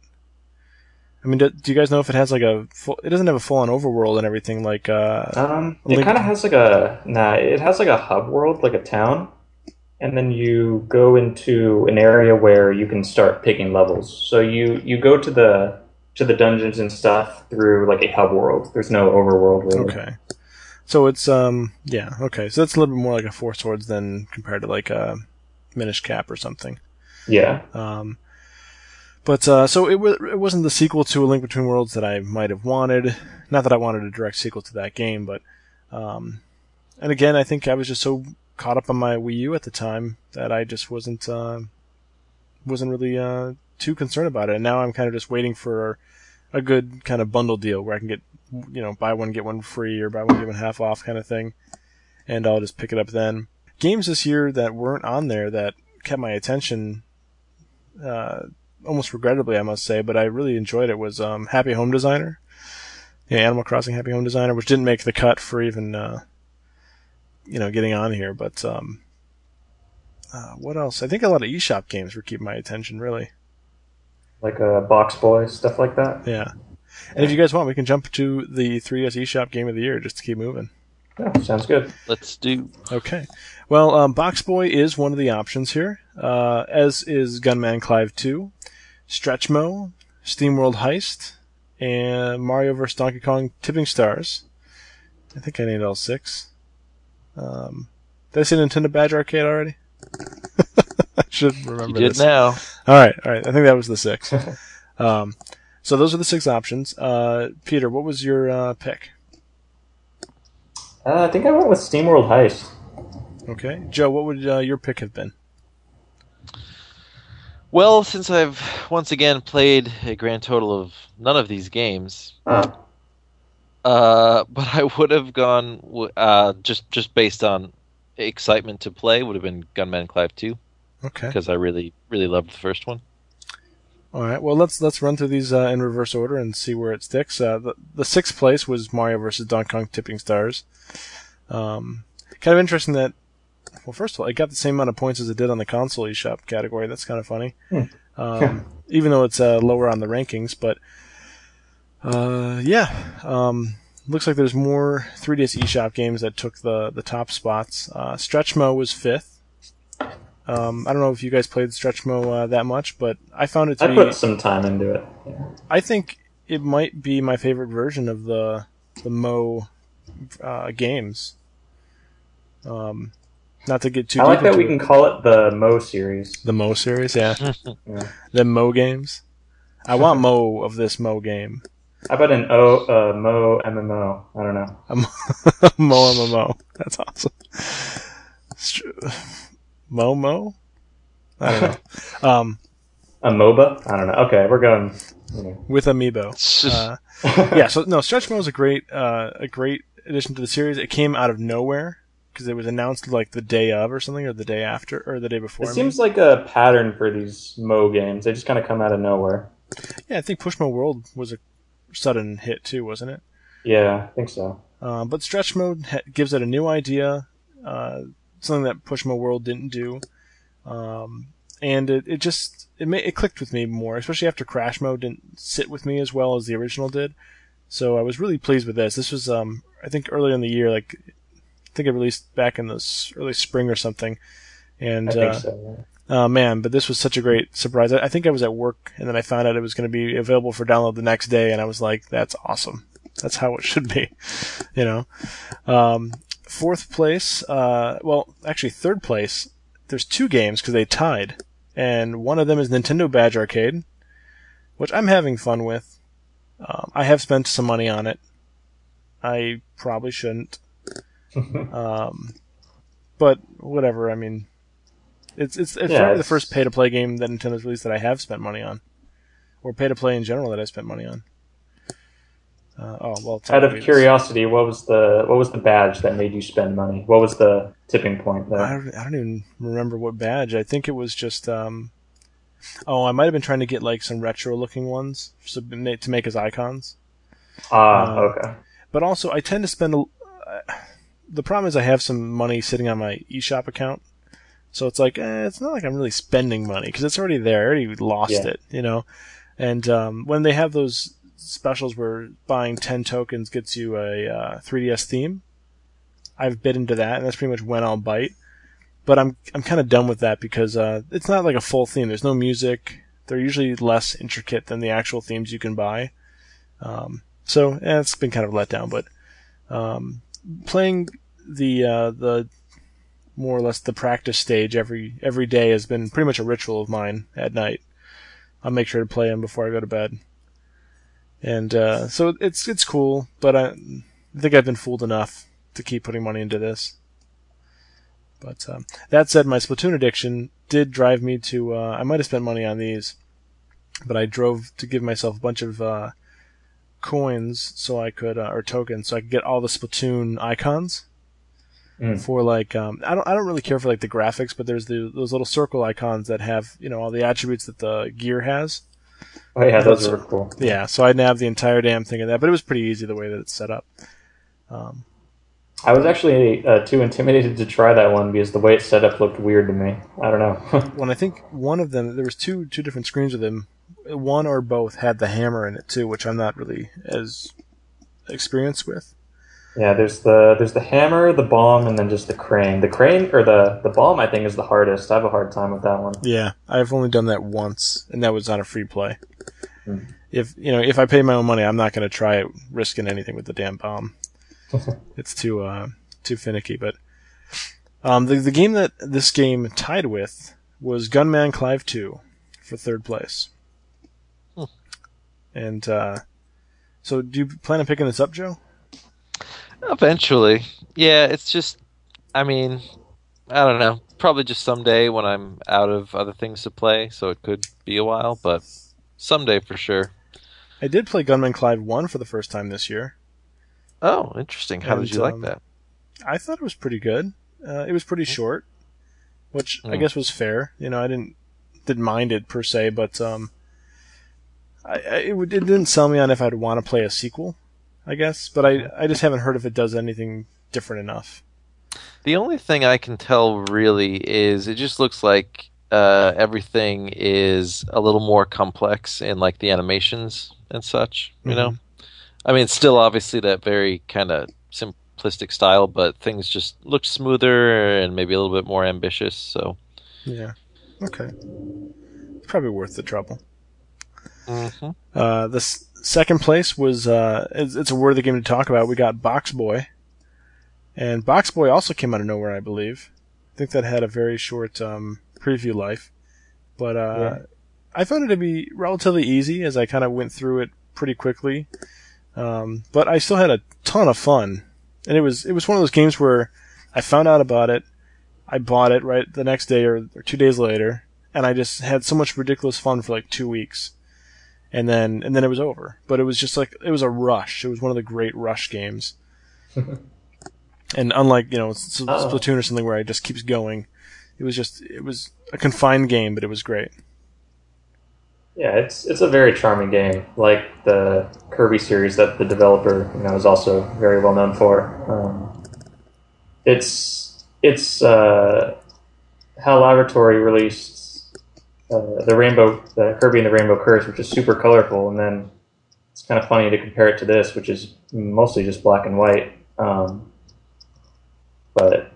I mean, do, do you guys know if it has like a full... It doesn't have a full-on overworld and everything like... Uh, um, Link- it kind of has like a... Nah, it has like a hub world, like a town. And then you go into an area where you can start picking levels. So you, you go to the to the dungeons and stuff through like a hub world. There's no overworld really. Okay. So it's um yeah, okay. So that's a little bit more like a Four Swords than compared to like a Minish Cap or something. Yeah. Um but uh so it was it wasn't the sequel to A Link Between Worlds that I might have wanted. Not that I wanted a direct sequel to that game, but um and again, I think I was just so caught up on my Wii U at the time that I just wasn't uh, wasn't really uh, too concerned about it. And now I'm kind of just waiting for a good kind of bundle deal where I can get, you know, buy one, get one free or buy one, get one half off kind of thing. And I'll just pick it up then. Games this year that weren't on there that kept my attention, uh, almost regrettably, I must say, but I really enjoyed it was um, Happy Home Designer. Yeah, Animal Crossing Happy Home Designer, which didn't make the cut for even... Uh, you know, getting on here, but, um, uh, what else? I think a lot of eShop games were keeping my attention, really. Like, uh, Box Boy, stuff like that? Yeah. And yeah. If you guys want, we can jump to the three D S eShop game of the year, just to keep moving. Yeah, sounds good. Let's do. Okay. Well, um, Box Boy is one of the options here, uh, as is Gunman Clive two, Stretchmo, SteamWorld Heist, and Mario versus. Donkey Kong Tipping Stars. I think I named all six. Um, did I say Nintendo Badger Arcade already? I should remember you did this. Now. Alright, alright. I think that was the six. um, so those are the six options. Uh, Peter, what was your uh, pick? Uh, I think I went with SteamWorld Heist. Okay. Joe, what would uh, your pick have been? Well, since I've once again played a grand total of none of these games... Huh. Uh, but I would have gone uh, just just based on excitement to play would have been Gunman Clive two. Okay. Because I really really loved the first one. All right. Well, let's let's run through these uh, in reverse order and see where it sticks. Uh, the, the sixth place was Mario versus. Donkey Kong Tipping Stars. Um, kind of interesting that. Well, first of all, it got the same amount of points as it did on the console eShop category. That's kind of funny. Hmm. Um, even though it's uh, lower on the rankings, but. Uh, yeah. Um, looks like there's more three D S eShop games that took the, the top spots. Uh, Stretchmo was fifth. Um, I don't know if you guys played Stretchmo uh, that much, but I found it to I be... I put some time into it. Yeah. I think it might be my favorite version of the the Mo uh, games. Um, not to get too I like that we it. can call it the Mo series. The Mo series, yeah. yeah. The Mo games. I want Mo of this Mo game. How about an O, uh, Mo M M O? I don't know. A Mo, a Mo M M O. That's awesome. Mo Mo? I don't know. Um, a MOBA? I don't know. Okay, we're going you know. with Amiibo. Uh, yeah, so no, Stretchmo is a great, uh, a great addition to the series. It came out of nowhere because it was announced like the day of or something, or the day after, or the day before. It I seems mean. like a pattern for these Mo games. They just kind of come out of nowhere. Yeah, I think Pushmo World was a sudden hit too, wasn't it? Yeah, I think so. Uh, but Stretch Mode ha- gives it a new idea, uh, something that Pushmo World didn't do, um, and it, it just it ma- it clicked with me more, especially after Crash Mode didn't sit with me as well as the original did. So I was really pleased with this. This was, um, I think, earlier in the year. Like, I think it released back in the s- early spring or something. And I think uh, so, yeah. Oh, man, but this was such a great surprise. I think I was at work, and then I found out it was going to be available for download the next day, and I was like, that's awesome. That's how it should be, you know. Um, fourth place, uh, well, actually third place, there's two games because they tied, and one of them is Nintendo Badge Arcade, which I'm having fun with. Um, I have spent some money on it. I probably shouldn't. um, but whatever, I mean... It's it's, it's yeah, probably it's... the first pay-to-play game that Nintendo's released that I have spent money on. Or pay-to-play in general that I spent money on. Uh, oh well. Out of curiosity, what was the what was the badge that made you spend money? What was the tipping point there? I don't, I don't even remember what badge. I think it was just... Um, oh, I might have been trying to get like some retro-looking ones so, to make as icons. Ah, uh, uh, okay. But also, I tend to spend... A, uh, the problem is I have some money sitting on my eShop account. So it's like, eh, it's not like I'm really spending money because it's already there. I already lost yeah. it, you know. And um, when they have those specials where buying ten tokens gets you a uh, three D S theme, I've bid into that, and that's pretty much when I'll bite. But I'm I'm kind of done with that because uh, it's not like a full theme. There's no music. They're usually less intricate than the actual themes you can buy. Um, so eh, it's been kind of a letdown. But um, playing the uh, the more or less the practice stage every every day has been pretty much a ritual of mine at night. I'll make sure to play them before I go to bed. And uh, so it's it's cool, but I, I think I've been fooled enough to keep putting money into this. But um, that said, my Splatoon addiction did drive me to... Uh, I might have spent money on these, but I drove to give myself a bunch of uh, coins so I could... Uh, or tokens, so I could get all the Splatoon icons. Mm. For like, um, I don't, I don't really care for like the graphics, but there's the those little circle icons that have, you know, all the attributes that the gear has. Oh yeah, those so, are cool. Yeah, so I nabbed the entire damn thing of that, but it was pretty easy the way that it's set up. Um, I was actually uh, too intimidated to try that one because the way it's set up looked weird to me. I don't know. When I think one of them, there was two two different screens with them. One or both had the hammer in it too, which I'm not really as experienced with. Yeah, there's the there's the hammer, the bomb, and then just the crane. The crane or the, the bomb, I think, is the hardest. I have a hard time with that one. Yeah, I've only done that once, and that was on a free play. Mm. If you know, if I pay my own money, I'm not going to try it, risking anything with the damn bomb. It's too uh, too finicky. But um, the the game that this game tied with was Gunman Clive two for third place. Huh. And uh, so, do you plan on picking this up, Joe? Eventually. Yeah, it's just, I mean, I don't know. Probably just someday when I'm out of other things to play, so it could be a while, but someday for sure. I did play Gunman Clive one for the first time this year. Oh, interesting. How and, did you um, like that? I thought it was pretty good. Uh, it was pretty short, which mm. I guess was fair. You know, I didn't didn't mind it per se, but um, I, I it, it didn't sell me on if I'd want to play a sequel. I guess, but I I just haven't heard if it does anything different enough. The only thing I can tell really is it just looks like uh, everything is a little more complex in like the animations and such, you mm-hmm. know? I mean, it's still obviously that very kind of simplistic style, but things just look smoother and maybe a little bit more ambitious, so. Yeah. Okay. It's probably worth the trouble. Mm-hmm. Uh, this... Second place was, uh, it's, it's a worthy game to talk about. We got Box Boy. And Box Boy also came out of nowhere, I believe. I think that had a very short um, preview life. But uh, yeah. I found it to be relatively easy as I kind of went through it pretty quickly. Um, but I still had a ton of fun. And it was it was one of those games where I found out about it. I bought it right the next day or, or two days later. And I just had so much ridiculous fun for like two weeks. And then and then it was over. But it was just like, it was a rush. It was one of the great rush games. And unlike, you know, Splatoon or something where it just keeps going, it was just, it was a confined game, but it was great. Yeah, it's it's a very charming game. Like the Kirby series that the developer, you know, is also very well known for. Um, it's, it's, uh, HAL Laboratory released Uh, the Rainbow, the Kirby and the Rainbow Curse, which is super colorful, and then it's kind of funny to compare it to this, which is mostly just black and white. Um, but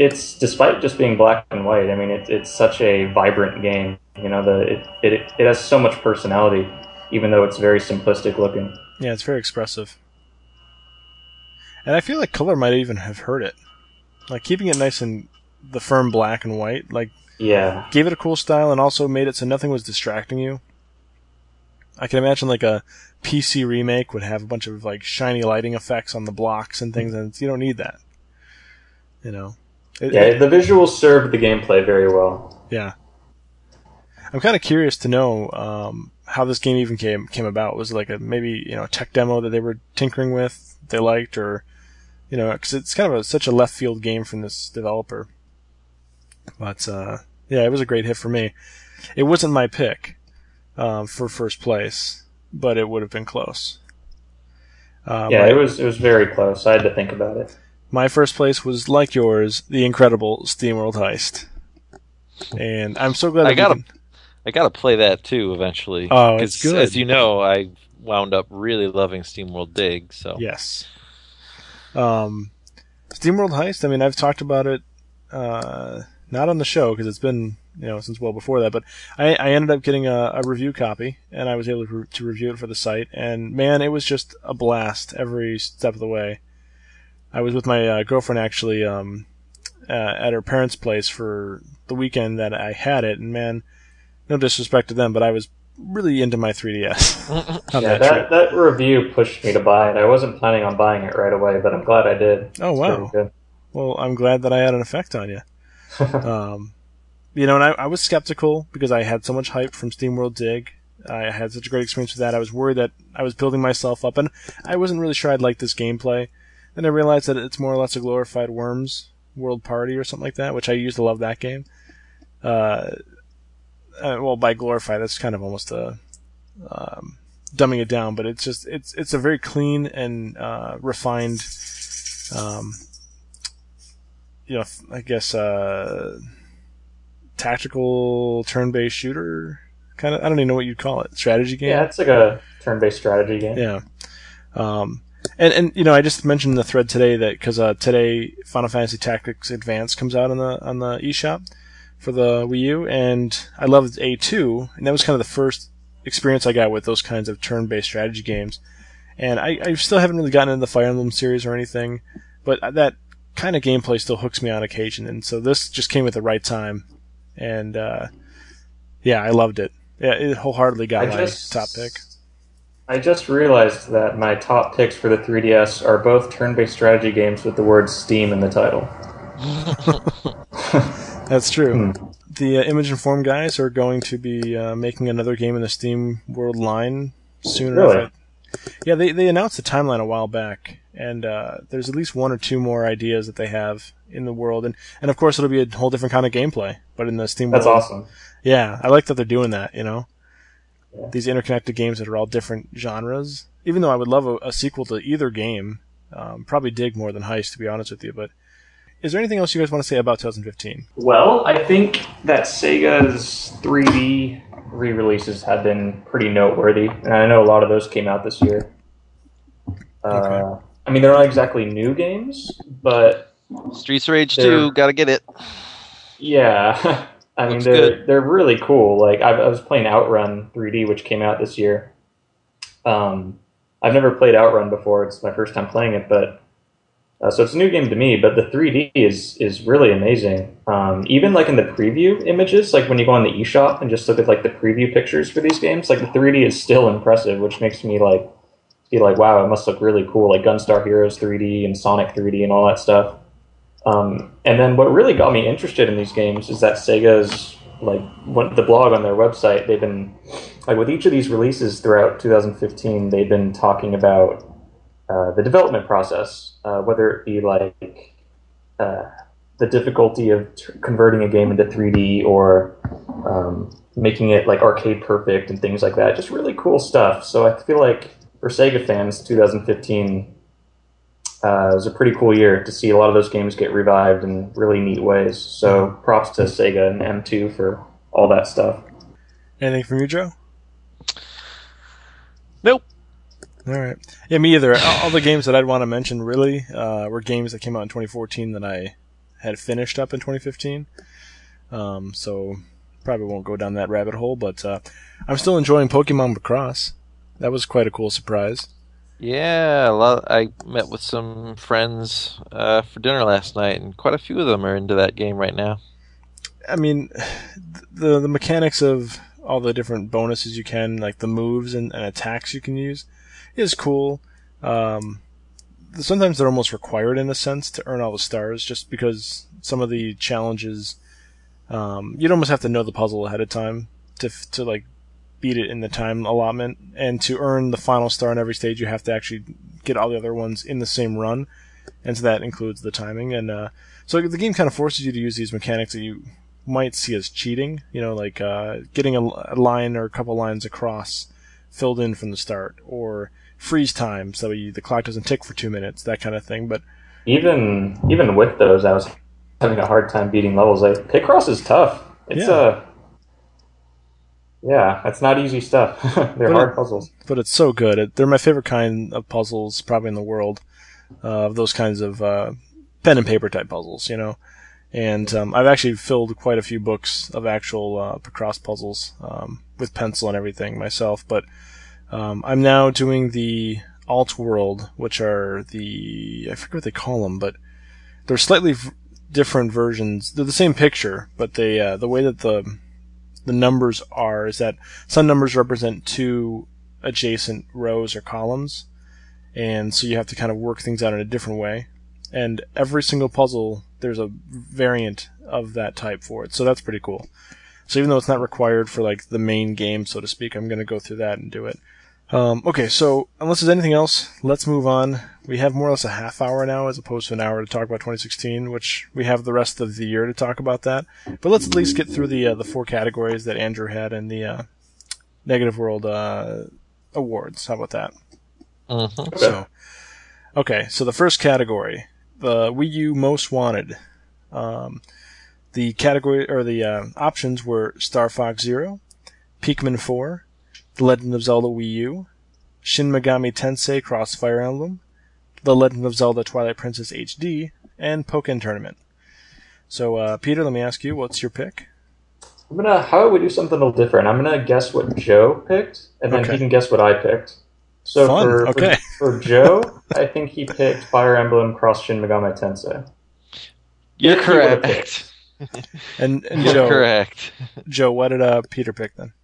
it's, despite just being black and white, I mean, it, it's such a vibrant game. You know, the it, it it has so much personality, even though it's very simplistic looking. Yeah, it's very expressive. And I feel like color might even have hurt it. Like, keeping it nice and the firm black and white, like, yeah, gave it a cool style and also made it so nothing was distracting you. I can imagine, like, a P C remake would have a bunch of, like, shiny lighting effects on the blocks and things, and you don't need that. You know? It, yeah, the visuals served the gameplay very well. Yeah. I'm kind of curious to know um, how this game even came came about. Was it, like, a maybe, you know, a tech demo that they were tinkering with they liked, or, you know, because it's kind of a, such a left-field game from this developer. But, uh, yeah, it was a great hit for me. It wasn't my pick. Um, for first place, but it would have been close. Um, yeah, it was it was very close. I had to think about it. My first place was, like yours, the incredible SteamWorld Heist, and I'm so glad I got to I got to play that too eventually. Oh, it's good. As you know, I wound up really loving SteamWorld Dig. So yes, um, SteamWorld Heist. I mean, I've talked about it uh, not on the show because it's been, you know, since well before that, but I, I ended up getting a, a review copy, and I was able to, re- to review it for the site, and man, it was just a blast every step of the way. I was with my uh, girlfriend, actually, um, uh, at her parents' place for the weekend that I had it, and man, no disrespect to them, but I was really into my three D S. yeah, that, that, that review pushed me to buy it. I wasn't planning on buying it right away, but I'm glad I did. Oh, it's wow. Well, I'm glad that I had an effect on you. um... You know, and I, I was skeptical because I had so much hype from SteamWorld Dig. I had such a great experience with that. I was worried that I was building myself up, and I wasn't really sure I'd like this gameplay. Then I realized that it's more or less a glorified Worms World Party or something like that, which I used to love that game. Uh, uh, well, by glorified, that's kind of almost a um, dumbing it down, but it's just it's it's a very clean and uh, refined, um, you know, I guess. Uh, tactical turn-based shooter kind of, I don't even know what you'd call it, strategy game. Yeah, it's like a turn-based strategy game. Yeah. Um, and, and you know, I just mentioned in the thread today that because uh, today Final Fantasy Tactics Advance comes out on the on the eShop for the Wii U, and I loved A two, and that was kind of the first experience I got with those kinds of turn-based strategy games. And I, I still haven't really gotten into the Fire Emblem series or anything, but that kind of gameplay still hooks me on occasion, and so this just came at the right time. And, uh, yeah, I loved it. Yeah, it wholeheartedly got I my just, top pick. I just realized that my top picks for the three D S are both turn-based strategy games with the word Steam in the title. That's true. Hmm. The uh, Image and Form guys are going to be uh, making another game in the Steam World line soon. Really? Yeah, they, they announced the timeline a while back, and uh, there's at least one or two more ideas that they have in the world, and, and of course it'll be a whole different kind of gameplay, but in the Steam World. That's awesome. Yeah, I like that they're doing that, you know? Yeah. These interconnected games that are all different genres, even though I would love a, a sequel to either game, um, probably Dig more than Heist, to be honest with you, but is there anything else you guys want to say about twenty fifteen? Well, I think that Sega's three D re-releases have been pretty noteworthy, and I know a lot of those came out this year. Uh, okay. I mean, they're not exactly new games, but Streets of Rage two, gotta get it. Yeah, I mean, Looks they're good. They're really cool. Like I, I was playing Outrun three D, which came out this year. Um, I've never played Outrun before; it's my first time playing it, but uh, so it's a new game to me. But the three D is is really amazing. Um, even like in the preview images, like when you go on the eShop and just look at like the preview pictures for these games, like the three D is still impressive, which makes me like be like, wow, it must look really cool. Like Gunstar Heroes three D and Sonic three D and all that stuff. Um, and then what really got me interested in these games is that Sega's, like, what, the blog on their website, they've been, like, with each of these releases throughout twenty fifteen, they've been talking about uh, the development process, uh, whether it be, like, uh, the difficulty of t- converting a game into three D or um, making it, like, arcade perfect and things like that. Just really cool stuff. So I feel like for Sega fans, twenty fifteen... Uh, it was a pretty cool year to see a lot of those games get revived in really neat ways. So props to Sega and M two for all that stuff. Anything from you, Joe? Nope. All right. Yeah, me either. All the games that I'd want to mention really uh, were games that came out in twenty fourteen that I had finished up in twenty fifteen. Um, so probably won't go down that rabbit hole, but uh, I'm still enjoying Pokemon Macross. That was quite a cool surprise. Yeah, a lot, I met with some friends uh, for dinner last night, and quite a few of them are into that game right now. I mean, the the mechanics of all the different bonuses you can, like the moves and, and attacks you can use, is cool. Um, sometimes they're almost required in a sense to earn all the stars, just because some of the challenges, um, you'd almost have to know the puzzle ahead of time to to like beat it in the time allotment, and to earn the final star on every stage, you have to actually get all the other ones in the same run, and so that includes the timing. And uh, so the game kind of forces you to use these mechanics that you might see as cheating, you know, like uh, getting a, a line or a couple lines across filled in from the start, or freeze time so you, the clock doesn't tick for two minutes, that kind of thing. But even even with those, I was having a hard time beating levels. Like Picross is tough. It's yeah. a yeah, that's not easy stuff. They're but hard it, puzzles, but it's so good. It, they're my favorite kind of puzzles, probably in the world, of uh, those kinds of uh, pen and paper type puzzles, you know. And um, I've actually filled quite a few books of actual uh, Picross puzzles um, with pencil and everything myself. But um, I'm now doing the Alt World, which are the, I forget what they call them, but they're slightly v- different versions. They're the same picture, but they uh, the way that the the numbers are is that some numbers represent two adjacent rows or columns, and so you have to kind of work things out in a different way. And every single puzzle, there's a variant of that type for it. So that's pretty cool. So even though it's not required for like the main game, so to speak, I'm going to go through that and do it. Um, okay, so unless there's anything else, let's move on. We have more or less a half hour now as opposed to an hour to talk about twenty sixteen, which we have the rest of the year to talk about that. But let's at least get through the uh, the four categories that Andrew had in the uh, Negative World uh, Awards. How about that? Uh-huh. So, okay, so the first category, the Wii U Most Wanted. Um, the category or the uh, options were Star Fox Zero, Pikmin four, The Legend of Zelda Wii U, Shin Megami Tensei Cross Fire Emblem, The Legend of Zelda Twilight Princess H D, and Pokken Tournament. So, uh, Peter, let me ask you, what's your pick? I'm gonna. How would we do something a little different? I'm gonna guess what Joe picked, and then okay. He can guess what I picked. So Fun. For, okay. for for Joe, I think he picked Fire Emblem Cross Shin Megami Tensei. You're he correct. and, and You're Joe, correct. Joe, what did uh, Peter pick then?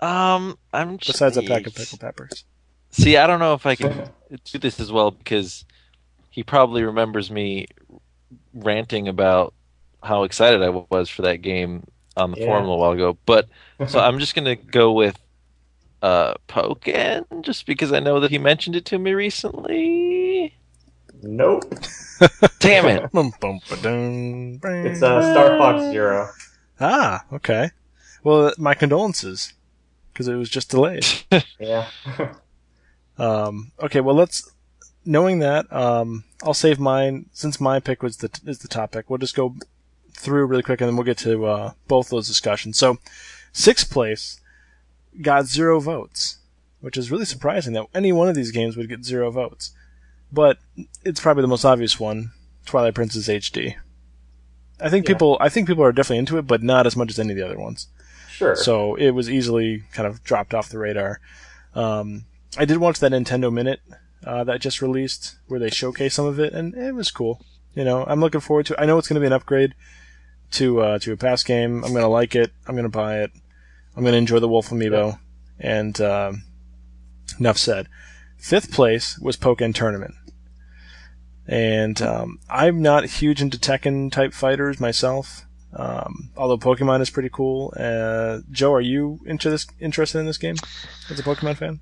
Um, I'm just besides a pack of pickled peppers. See, I don't know if I can do this as well because he probably remembers me ranting about how excited I was for that game on the yeah. forum a while ago. But so I'm just gonna go with uh Pokken, just because I know that he mentioned it to me recently. Nope. Damn it! It's uh, Star Fox Zero. Ah, okay. Well, my condolences. Because it was just delayed. yeah. um, okay. Well, let's. Knowing that, um, I'll save mine since my pick was the is the topic. We'll just go through really quick, and then we'll get to uh, both those discussions. So, sixth place got zero votes, which is really surprising that any one of these games would get zero votes. But it's probably the most obvious one: Twilight Princess H D. I think yeah. people. I think people are definitely into it, but not as much as any of the other ones. Sure. So it was easily kind of dropped off the radar. Um, I did watch that Nintendo Minute uh, that just released where they showcased some of it, and it was cool. You know, I'm looking forward to it. I know it's going to be an upgrade to uh, to a past game. I'm going to like it. I'm going to buy it. I'm going to enjoy the Wolf Amiibo. Yeah. And uh, enough said. Fifth place was Pokken Tournament. And um, I'm not huge into Tekken-type fighters myself. Um, although Pokemon is pretty cool. Uh, Joe, are you into this, interested in this game as a Pokemon fan?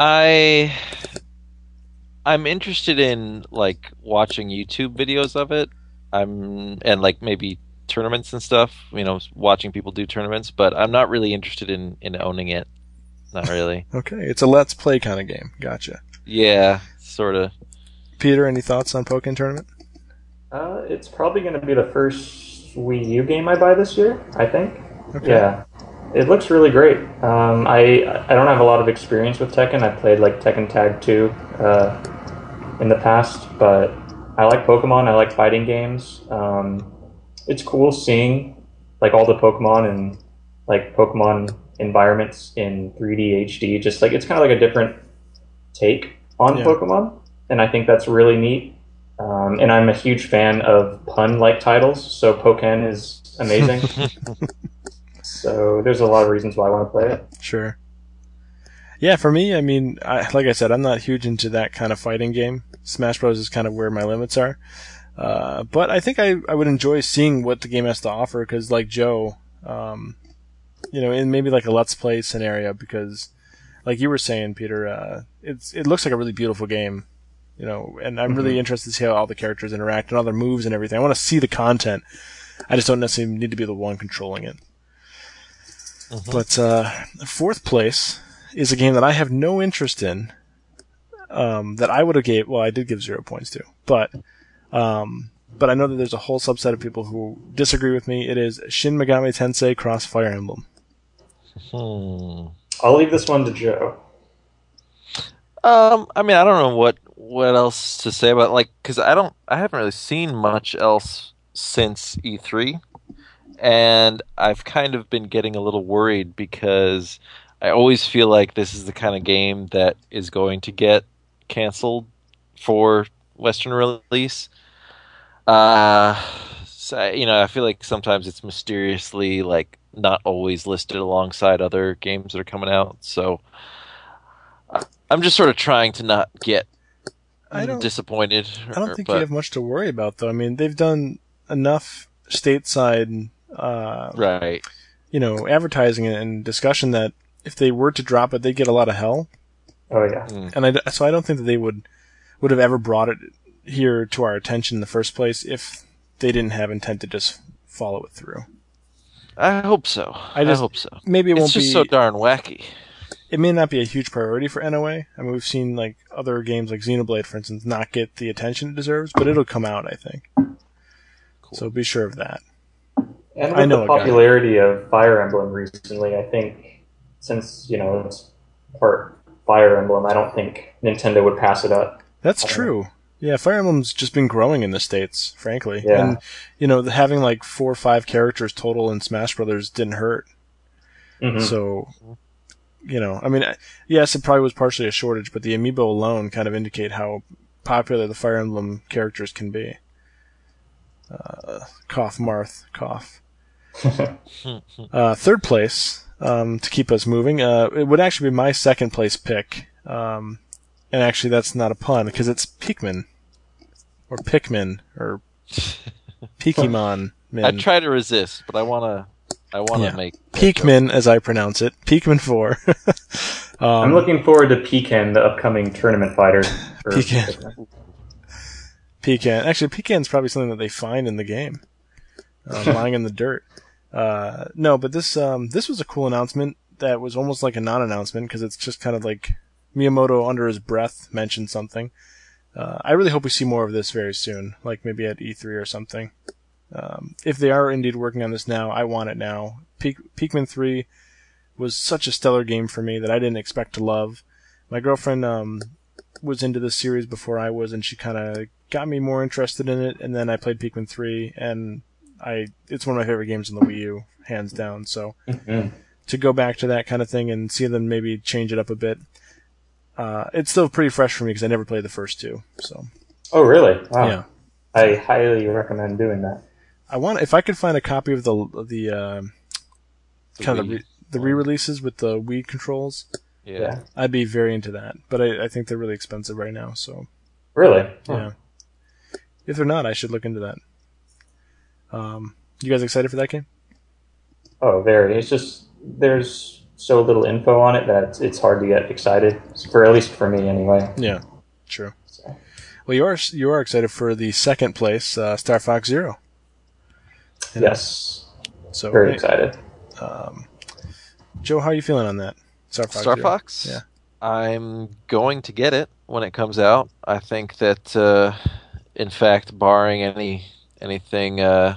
I, I'm interested in like watching YouTube videos of it. I'm and like maybe tournaments and stuff. You know, watching people do tournaments, but I'm not really interested in, in owning it. Not really. Okay, it's a let's play kind of game. Gotcha. Yeah, sort of. Peter, any thoughts on Pokemon Tournament? Uh, it's probably going to be the first Wii U game I buy this year, I think. Okay. Yeah, it looks really great. Um, I I don't have a lot of experience with Tekken. I played like Tekken Tag two uh, in the past, but I like Pokemon. I like fighting games. Um, it's cool seeing like all the Pokemon and like Pokemon environments in three D H D. Just like it's kind of like a different take on yeah. Pokemon, and I think that's really neat. Um, and I'm a huge fan of pun-like titles, so Pokken is amazing. So there's a lot of reasons why I want to play it. Sure. Yeah, for me, I mean, I, like I said, I'm not huge into that kind of fighting game. Smash Bros. Is kind of where my limits are. Uh, but I think I, I would enjoy seeing what the game has to offer, because like Joe, um, you know, in maybe like a Let's Play scenario, because like you were saying, Peter, uh, it's it looks like a really beautiful game, you know, and I'm mm-hmm. really interested to see how all the characters interact and all their moves and everything. I want to see the content. I just don't necessarily need to be the one controlling it. Mm-hmm. But uh, fourth place is a game that I have no interest in, um, that I would have gave, well, I did give zero points to, but, um, but I know that there's a whole subset of people who disagree with me. It is Shin Megami Tensei Cross Fire Emblem. Hmm. I'll leave this one to Joe. Um, I mean, I don't know what, what else to say about, like, cause I don't, I haven't really seen much else since E three, and I've kind of been getting a little worried because I always feel like this is the kind of game that is going to get canceled for Western release. Uh, so, you know, I feel like sometimes it's mysteriously like not always listed alongside other games that are coming out. So I'm just sort of trying to not get I don't, disappointed. I don't think but, you have much to worry about, though. I mean, they've done enough stateside, uh, right? You know, advertising and discussion that. If they were to drop it, they'd get a lot of hell. Oh, yeah. Mm. And I, so I don't think that they would would have ever brought it here to our attention in the first place if they didn't have intent to just follow it through. I hope so. I, just, I hope so. Maybe it it's won't be... It's just so darn wacky. It may not be a huge priority for N O A. I mean, we've seen like other games like Xenoblade, for instance, not get the attention it deserves, but it'll come out, I think. Cool. So be sure of that. And with I know the popularity of Fire Emblem recently, I think... Since, you know, it's part Fire Emblem, I don't think Nintendo would pass it up. That's true. Know. Yeah, Fire Emblem's just been growing in the States, frankly. Yeah. And, you know, having like four or five characters total in Smash Brothers didn't hurt. Mm-hmm. So, you know, I mean, yes, it probably was partially a shortage, but the amiibo alone kind of indicate how popular the Fire Emblem characters can be. Uh, cough, Marth, cough. uh, third place... Um, to keep us moving. Uh, it would actually be my second place pick. Um, and actually that's not a pun because it's Pikmin. Or Pikmin. Or Pikimon. I try to resist, but I wanna, I wanna yeah. make... Pikmin, joke. As I pronounce it. Pikmin four. um, I'm looking forward to Pekan, the upcoming tournament fighter. Pekan. Pekan. Actually, Pekan's probably something that they find in the game. Uh, lying in the dirt. Uh, no, but this, um, this was a cool announcement that was almost like a non-announcement because it's just kind of like Miyamoto under his breath mentioned something. Uh, I really hope we see more of this very soon, like maybe at E three or something. Um, if they are indeed working on this now, I want it now. Pik- Pikmin three was such a stellar game for me that I didn't expect to love. My girlfriend, um, was into this series before I was and she kind of got me more interested in it and then I played Pikmin three and I, it's one of my favorite games on the Wii U, hands down. So mm-hmm. to go back to that kind of thing and see them maybe change it up a bit, uh, it's still pretty fresh for me because I never played the first two. So. Oh, really? Wow. Yeah. I highly recommend doing that. I want if I could find a copy of the the, uh, the kind Wii. of re, the re-releases with the Wii controls. Yeah. yeah. I'd be very into that, but I, I think they're really expensive right now. So. Really? Huh. Yeah. If they're not, I should look into that. Um, you guys excited for that game? Oh, very. It's just, there's so little info on it that it's hard to get excited, for at least for me anyway. Yeah, true. So. Well, you are you are excited for the second place, uh, Star Fox Zero. And yes. So very hey, excited. Um, Joe, how are you feeling on that? Star Fox Star Zero. Fox? Yeah. I'm going to get it when it comes out. I think that, uh, in fact, barring any... Anything uh,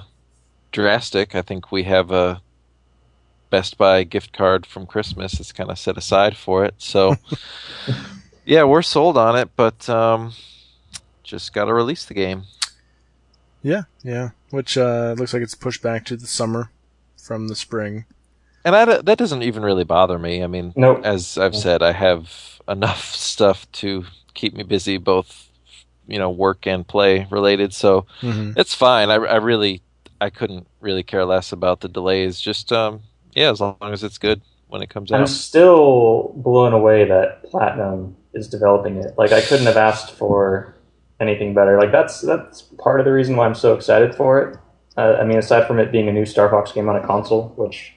drastic? I think we have a Best Buy gift card from Christmas that's kind of set aside for it. So, yeah, we're sold on it. But um, just got to release the game. Yeah, yeah. Which uh, looks like it's pushed back to the summer from the spring. And I, that doesn't even really bother me. I mean, nope. as I've said, I have enough stuff to keep me busy, both you know, work and play related. So mm-hmm. it's fine. I, I really, I couldn't really care less about the delays. Just um, yeah, as long as it's good when it comes out. I'm still blown away that Platinum is developing it. Like I couldn't have asked for anything better. Like that's that's part of the reason why I'm so excited for it. Uh, I mean, aside from it being a new Star Fox game on a console, which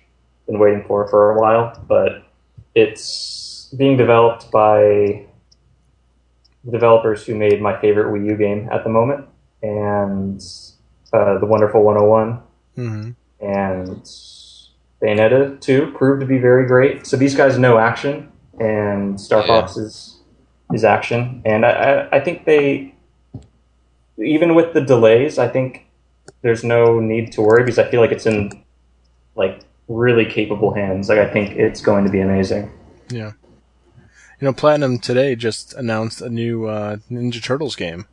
been waiting for for a while, but it's being developed by developers who made my favorite Wii U game at the moment, and uh, The Wonderful one oh one, mm-hmm. and Bayonetta two proved to be very great. So these guys know action, and Star yeah. Fox is, is action, and I, I, I think they, even with the delays, I think there's no need to worry, because I feel like it's in, like, really capable hands. Like I think it's going to be amazing. Yeah. You know, Platinum today just announced a new uh, Ninja Turtles game.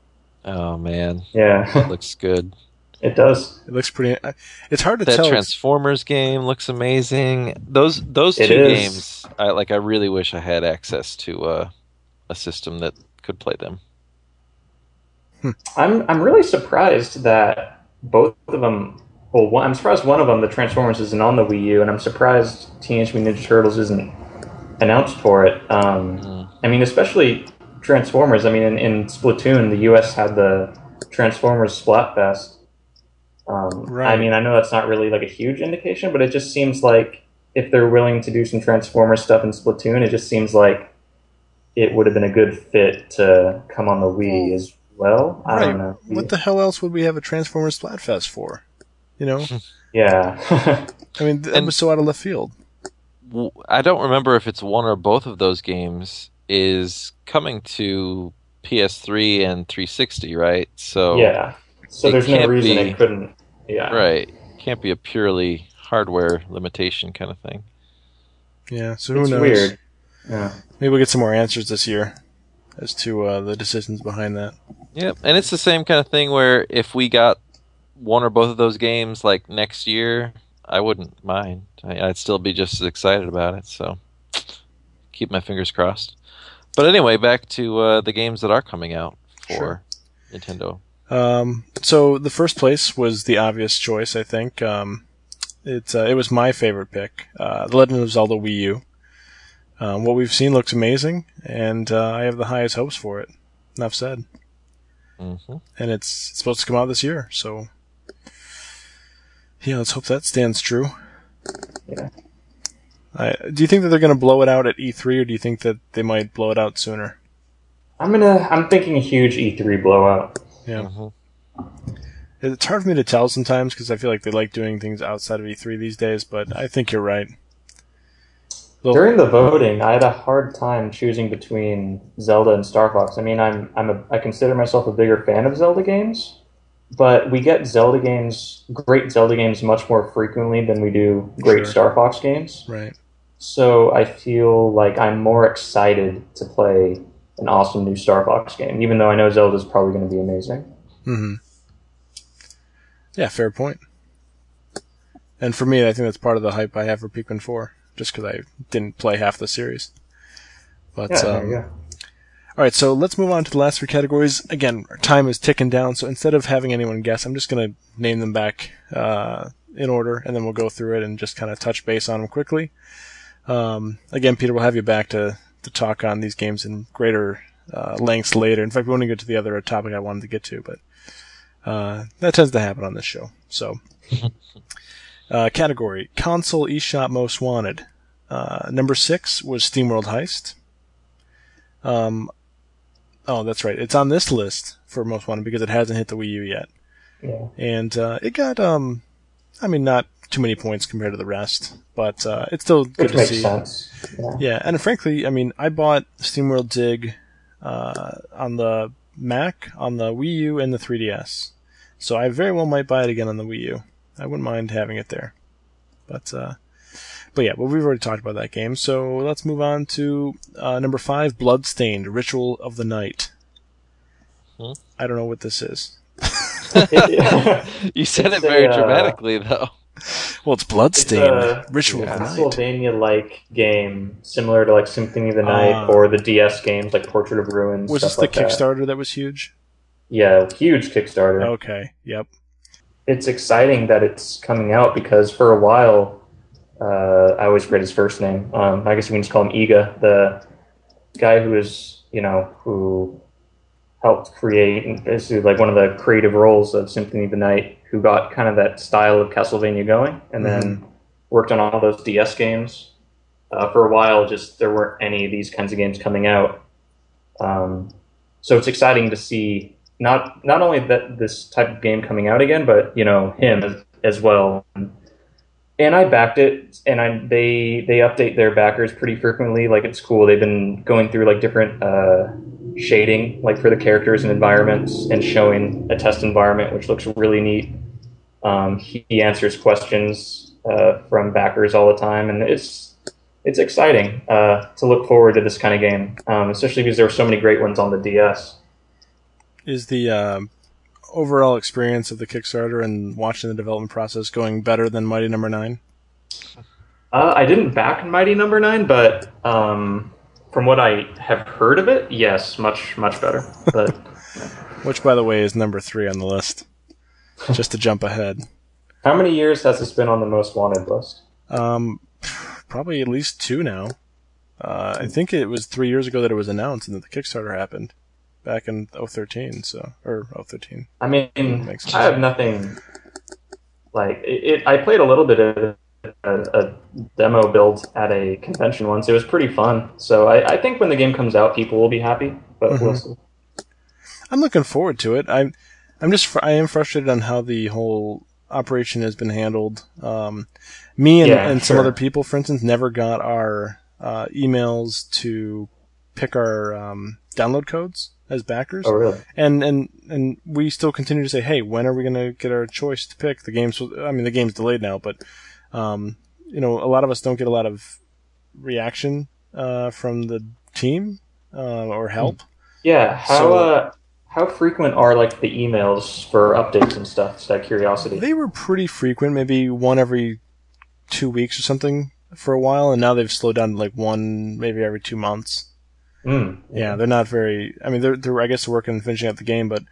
Oh man. Yeah. It looks good. It does. It looks pretty. It's hard to that tell. That Transformers game looks amazing. Those those it two is. games. I like. I really wish I had access to uh, a system that could play them. Hmm. I'm I'm really surprised that both of them. Well, one, I'm surprised one of them, the Transformers, isn't on the Wii U, and I'm surprised Teenage Mutant Ninja Turtles isn't announced for it. Um, mm. I mean, especially Transformers. I mean, in, in Splatoon, the U S had the Transformers Splatfest. Um, right. I mean, I know that's not really like a huge indication, but it just seems like if they're willing to do some Transformers stuff in Splatoon, it just seems like it would have been a good fit to come on the Wii as well. I right. don't know. What the hell else would we have a Transformers Splatfest for? You know? Yeah. I mean, that and was so out of left field. I don't remember if it's one or both of those games is coming to P S three and three sixty, right? So yeah. So there's no reason be, it couldn't. Yeah. Right. Can't be a purely hardware limitation kind of thing. Yeah. So who it's knows? Weird. Yeah. Maybe we'll get some more answers this year as to uh, the decisions behind that. Yeah. And it's the same kind of thing where if we got one or both of those games like next year, I wouldn't mind. I, I'd still be just as excited about it, so keep my fingers crossed. But anyway, back to uh, the games that are coming out for sure. Nintendo. Um, so the first place was the obvious choice, I think. Um, it, uh, it was my favorite pick, uh, The Legend of Zelda Wii U. Um, what we've seen looks amazing, and uh, I have the highest hopes for it. Enough said. Mm-hmm. And it's, it's supposed to come out this year, so... Yeah, let's hope that stands true. Yeah. I, do you think that they're going to blow it out at E three, or do you think that they might blow it out sooner? I'm gonna. I'm thinking a huge E three blowout. Yeah. Mm-hmm. It's hard for me to tell sometimes because I feel like they like doing things outside of E three these days, but I think you're right. They'll... During the voting, I had a hard time choosing between Zelda and Star Fox. I mean, I'm I'm a I consider myself a bigger fan of Zelda games. But we get Zelda games, great Zelda games, much more frequently than we do great sure. Star Fox games. Right. So I feel like I'm more excited to play an awesome new Star Fox game, even though I know Zelda's probably going to be amazing. Mm-hmm. Yeah, fair point. And for me, I think that's part of the hype I have for Pikmin four, just because I didn't play half the series. But, yeah, um, yeah. All right, so let's move on to the last three categories. Again, our time is ticking down, so instead of having anyone guess, I'm just going to name them back uh, in order, and then we'll go through it and just kind of touch base on them quickly. Um, again, Peter, we'll have you back to, to talk on these games in greater uh, lengths later. In fact, we want to get to the other topic I wanted to get to, but uh, that tends to happen on this show. So, uh, category, console eShop most wanted. Uh, number six was SteamWorld Heist. Um... Oh, that's right. It's on this list for most wanted because it hasn't hit the Wii U yet. Yeah. And uh, it got, um, I mean, not too many points compared to the rest, but uh, it's still good to see. Which makes sense. Yeah. yeah, and frankly, I mean, I bought SteamWorld Dig uh, on the Mac, on the Wii U, and the three D S. So I very well might buy it again on the Wii U. I wouldn't mind having it there. But, uh, but yeah, well, we've already talked about that game, so let's move on to uh, number five, Bloodstained, Ritual of the Night. Hmm? I don't know what this is. You said it's it very a, dramatically, though. Well, it's Bloodstained. It's a, Ritual yeah, of the Night. Castlevania-like game, similar to like Symphony of the Night uh, or the D S games like Portrait of Ruin. Was this the like Kickstarter that. that was huge? Yeah, huge Kickstarter. Okay, yep. It's exciting that it's coming out because for a while, uh, I always forget his first name. Um, I guess we can just call him Iga, the guy who is, you know, who helped create, this is like one of the creative roles of Symphony of the Night, who got kind of that style of Castlevania going, and mm-hmm. then worked on all those D S games. Uh, for a while, just there weren't any of these kinds of games coming out. Um, so it's exciting to see not not only that this type of game coming out again, but you know him as, as well. And I backed it, and I they they update their backers pretty frequently. Like it's cool. They've been going through like different uh, shading, like for the characters and environments, and showing a test environment, which looks really neat. Um, he answers questions uh, from backers all the time, and it's it's exciting uh, to look forward to this kind of game, um, especially because there were so many great ones on the D S. Is the uh, overall experience of the Kickstarter and watching the development process going better than Mighty Number Nine? Uh, I didn't back Mighty Number Nine, but um, from what I have heard of it, yes, much much better. But which, by the way, is number three on the list. Just to jump ahead. How many years has this been on the most wanted list? Um, probably at least two now. Uh, I think it was three years ago that it was announced and that the Kickstarter happened. Back in oh thirteen, so or oh thirteen. I mean, I have nothing like it, it. I played a little bit of a, a demo build at a convention once. It was pretty fun. So I, I think when the game comes out, people will be happy. But mm-hmm. we'll see. I'm looking forward to it. I'm, I'm just, fr- I am frustrated on how the whole operation has been handled. Um, me and, yeah, and sure. some other people, for instance, never got our uh, emails to pick our um, download codes. As backers. Oh, really? And, and, and we still continue to say, hey, when are we going to get our choice to pick? The game's, I mean, the game's delayed now, but, um, you know, a lot of us don't get a lot of reaction, uh, from the team, uh, or help. Yeah. How, so, uh, how frequent are, like, the emails for updates and stuff? Just out of curiosity. They were pretty frequent, maybe one every two weeks or something for a while, and now they've slowed down to, like, one maybe every two months. Mm. Yeah, they're not very. I mean, they're they're. I guess they're working on finishing up the game, but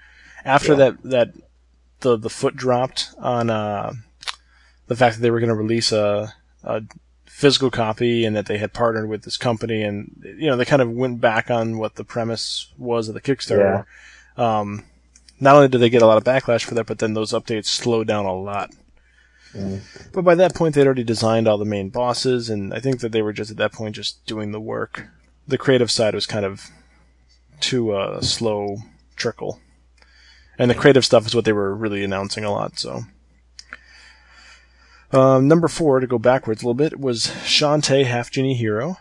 after yeah. that, that the the foot dropped on uh, the fact that they were going to release a, a physical copy and that they had partnered with this company, and you know they kind of went back on what the premise was of the Kickstarter. Yeah. Um, not only did they get a lot of backlash for that, but then those updates slowed down a lot. Mm. But by that point, they'd already designed all the main bosses, and I think that they were just at that point just doing the work. The creative side was kind of too uh, slow trickle. And the creative stuff is what they were really announcing a lot, so. Um, number four, to go backwards a little bit, was Shantae Half Genie Hero.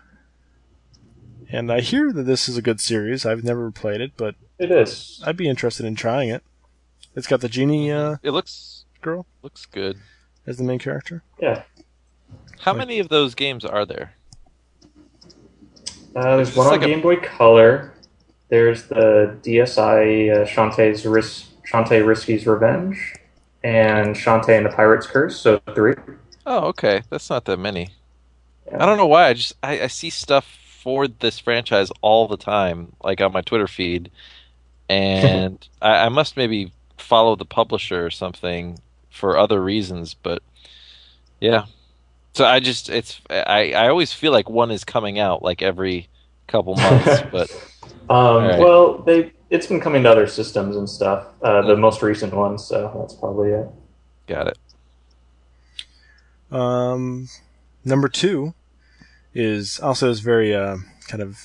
And I hear that this is a good series. I've never played it, but it is. I'd be interested in trying it. It's got the genie uh, it looks girl. Looks good. As the main character. Yeah. How like, many of those games are there? Uh, there's one on like Game a... Boy Color. There's the D S I uh, Shantae's Ris- Shantae Risky's Revenge and Shantae and the Pirate's Curse, so three. Oh, okay. That's not that many. Yeah. I don't know why. I just I, I see stuff for this franchise all the time, like on my Twitter feed, and I, I must maybe follow the publisher or something for other reasons, but yeah. So I just it's I, I always feel like one is coming out like every couple months, but um, right. well they it's been coming to other systems and stuff, uh, the mm. most recent ones, so that's probably it. Got it. Um, number two is also is very uh, kind of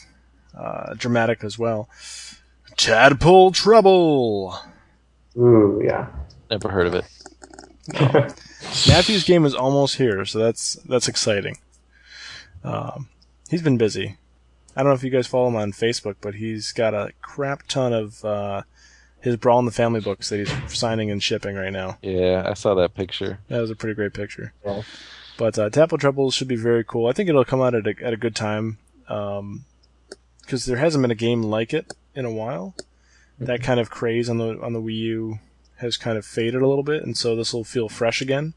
uh, dramatic as well. Tadpole Trouble. Ooh yeah, never heard of it. No. Matthew's game is almost here, so that's that's exciting. Um, he's been busy. I don't know if you guys follow him on Facebook, but he's got a crap ton of uh, his Brawl in the Family books that he's signing and shipping right now. Yeah, I saw that picture. That was a pretty great picture. Yeah. But uh, Tadpole Trouble should be very cool. I think it'll come out at a, at a good time, because um, there hasn't been a game like it in a while. that kind of craze on the on the Wii U has kind of faded a little bit, and so this will feel fresh again.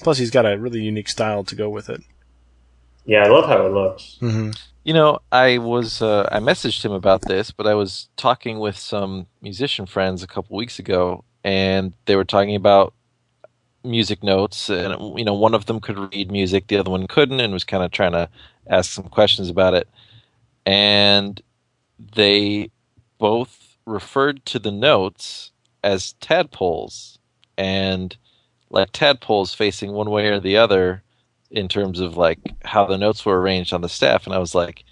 Plus, he's got a really unique style to go with it. Yeah, I love how it looks. Mm-hmm. You know, I was uh, I messaged him about this, but I was talking with some musician friends a couple weeks ago, and they were talking about music notes, and you know, one of them could read music, the other one couldn't, and was kind of trying to ask some questions about it. And they both referred to the notes as tadpoles, and like tadpoles facing one way or the other in terms of like how the notes were arranged on the staff. And I was like,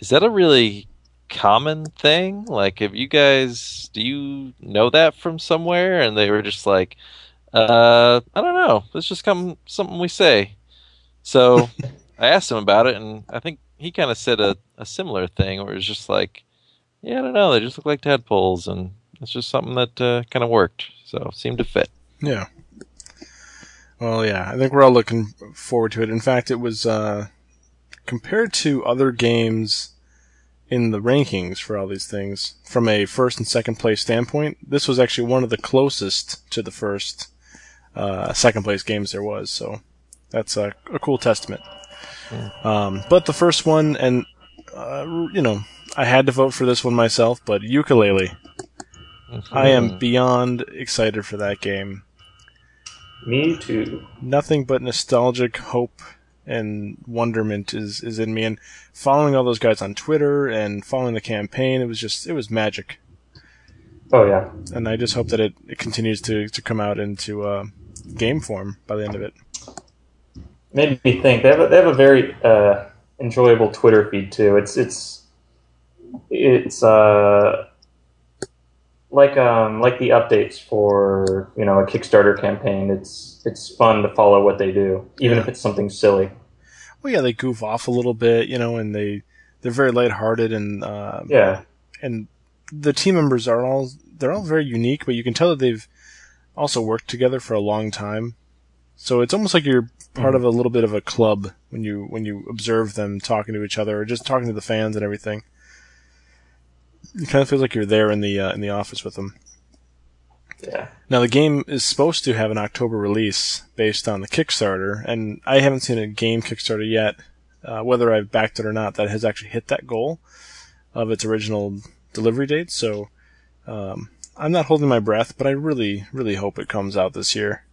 is that a really common thing? Like, have you guys, do you know that from somewhere? And they were just like, uh, I don't know. It's just come, something we say. So I asked him about it, and I think he kind of said a, a similar thing where it was just like, yeah, I don't know. They just look like tadpoles, and it's just something that uh, kind of worked. So seemed to fit. Yeah. Well, yeah, I think we're all looking forward to it. In fact, it was, uh, compared to other games in the rankings for all these things, from a first and second place standpoint, this was actually one of the closest to the first, uh, second place games there was. So that's a, a cool testament. Yeah. Um, but the first one, and, uh, you know, I had to vote for this one myself, but Yooka-Laylee. Mm-hmm. I am beyond excited for that game. Me too. Nothing but nostalgic hope and wonderment is, is in me. And following all those guys on Twitter and following the campaign, it was just, it was magic. Oh, yeah. And I just hope that it, it continues to, to come out into uh, game form by the end of it. Made me think. They have a, they have a very uh, enjoyable Twitter feed, too. It's, it's, it's, uh... Like um like the updates for, you know, a Kickstarter campaign, it's it's fun to follow what they do, even yeah. if it's something silly. Well, yeah, they goof off a little bit, you know, and they they're very lighthearted, and uh, yeah, and the team members are all they're all very unique, but you can tell that they've also worked together for a long time. So it's almost like you're part mm. of a little bit of a club when you when you observe them talking to each other or just talking to the fans and everything. It kind of feels like you're there in the uh, in the office with them. Yeah. Now, the game is supposed to have an October release based on the Kickstarter, and I haven't seen a game Kickstarter yet, uh, whether I've backed it or not, that has actually hit that goal of its original delivery date. So um, I'm not holding my breath, but I really, really hope it comes out this year.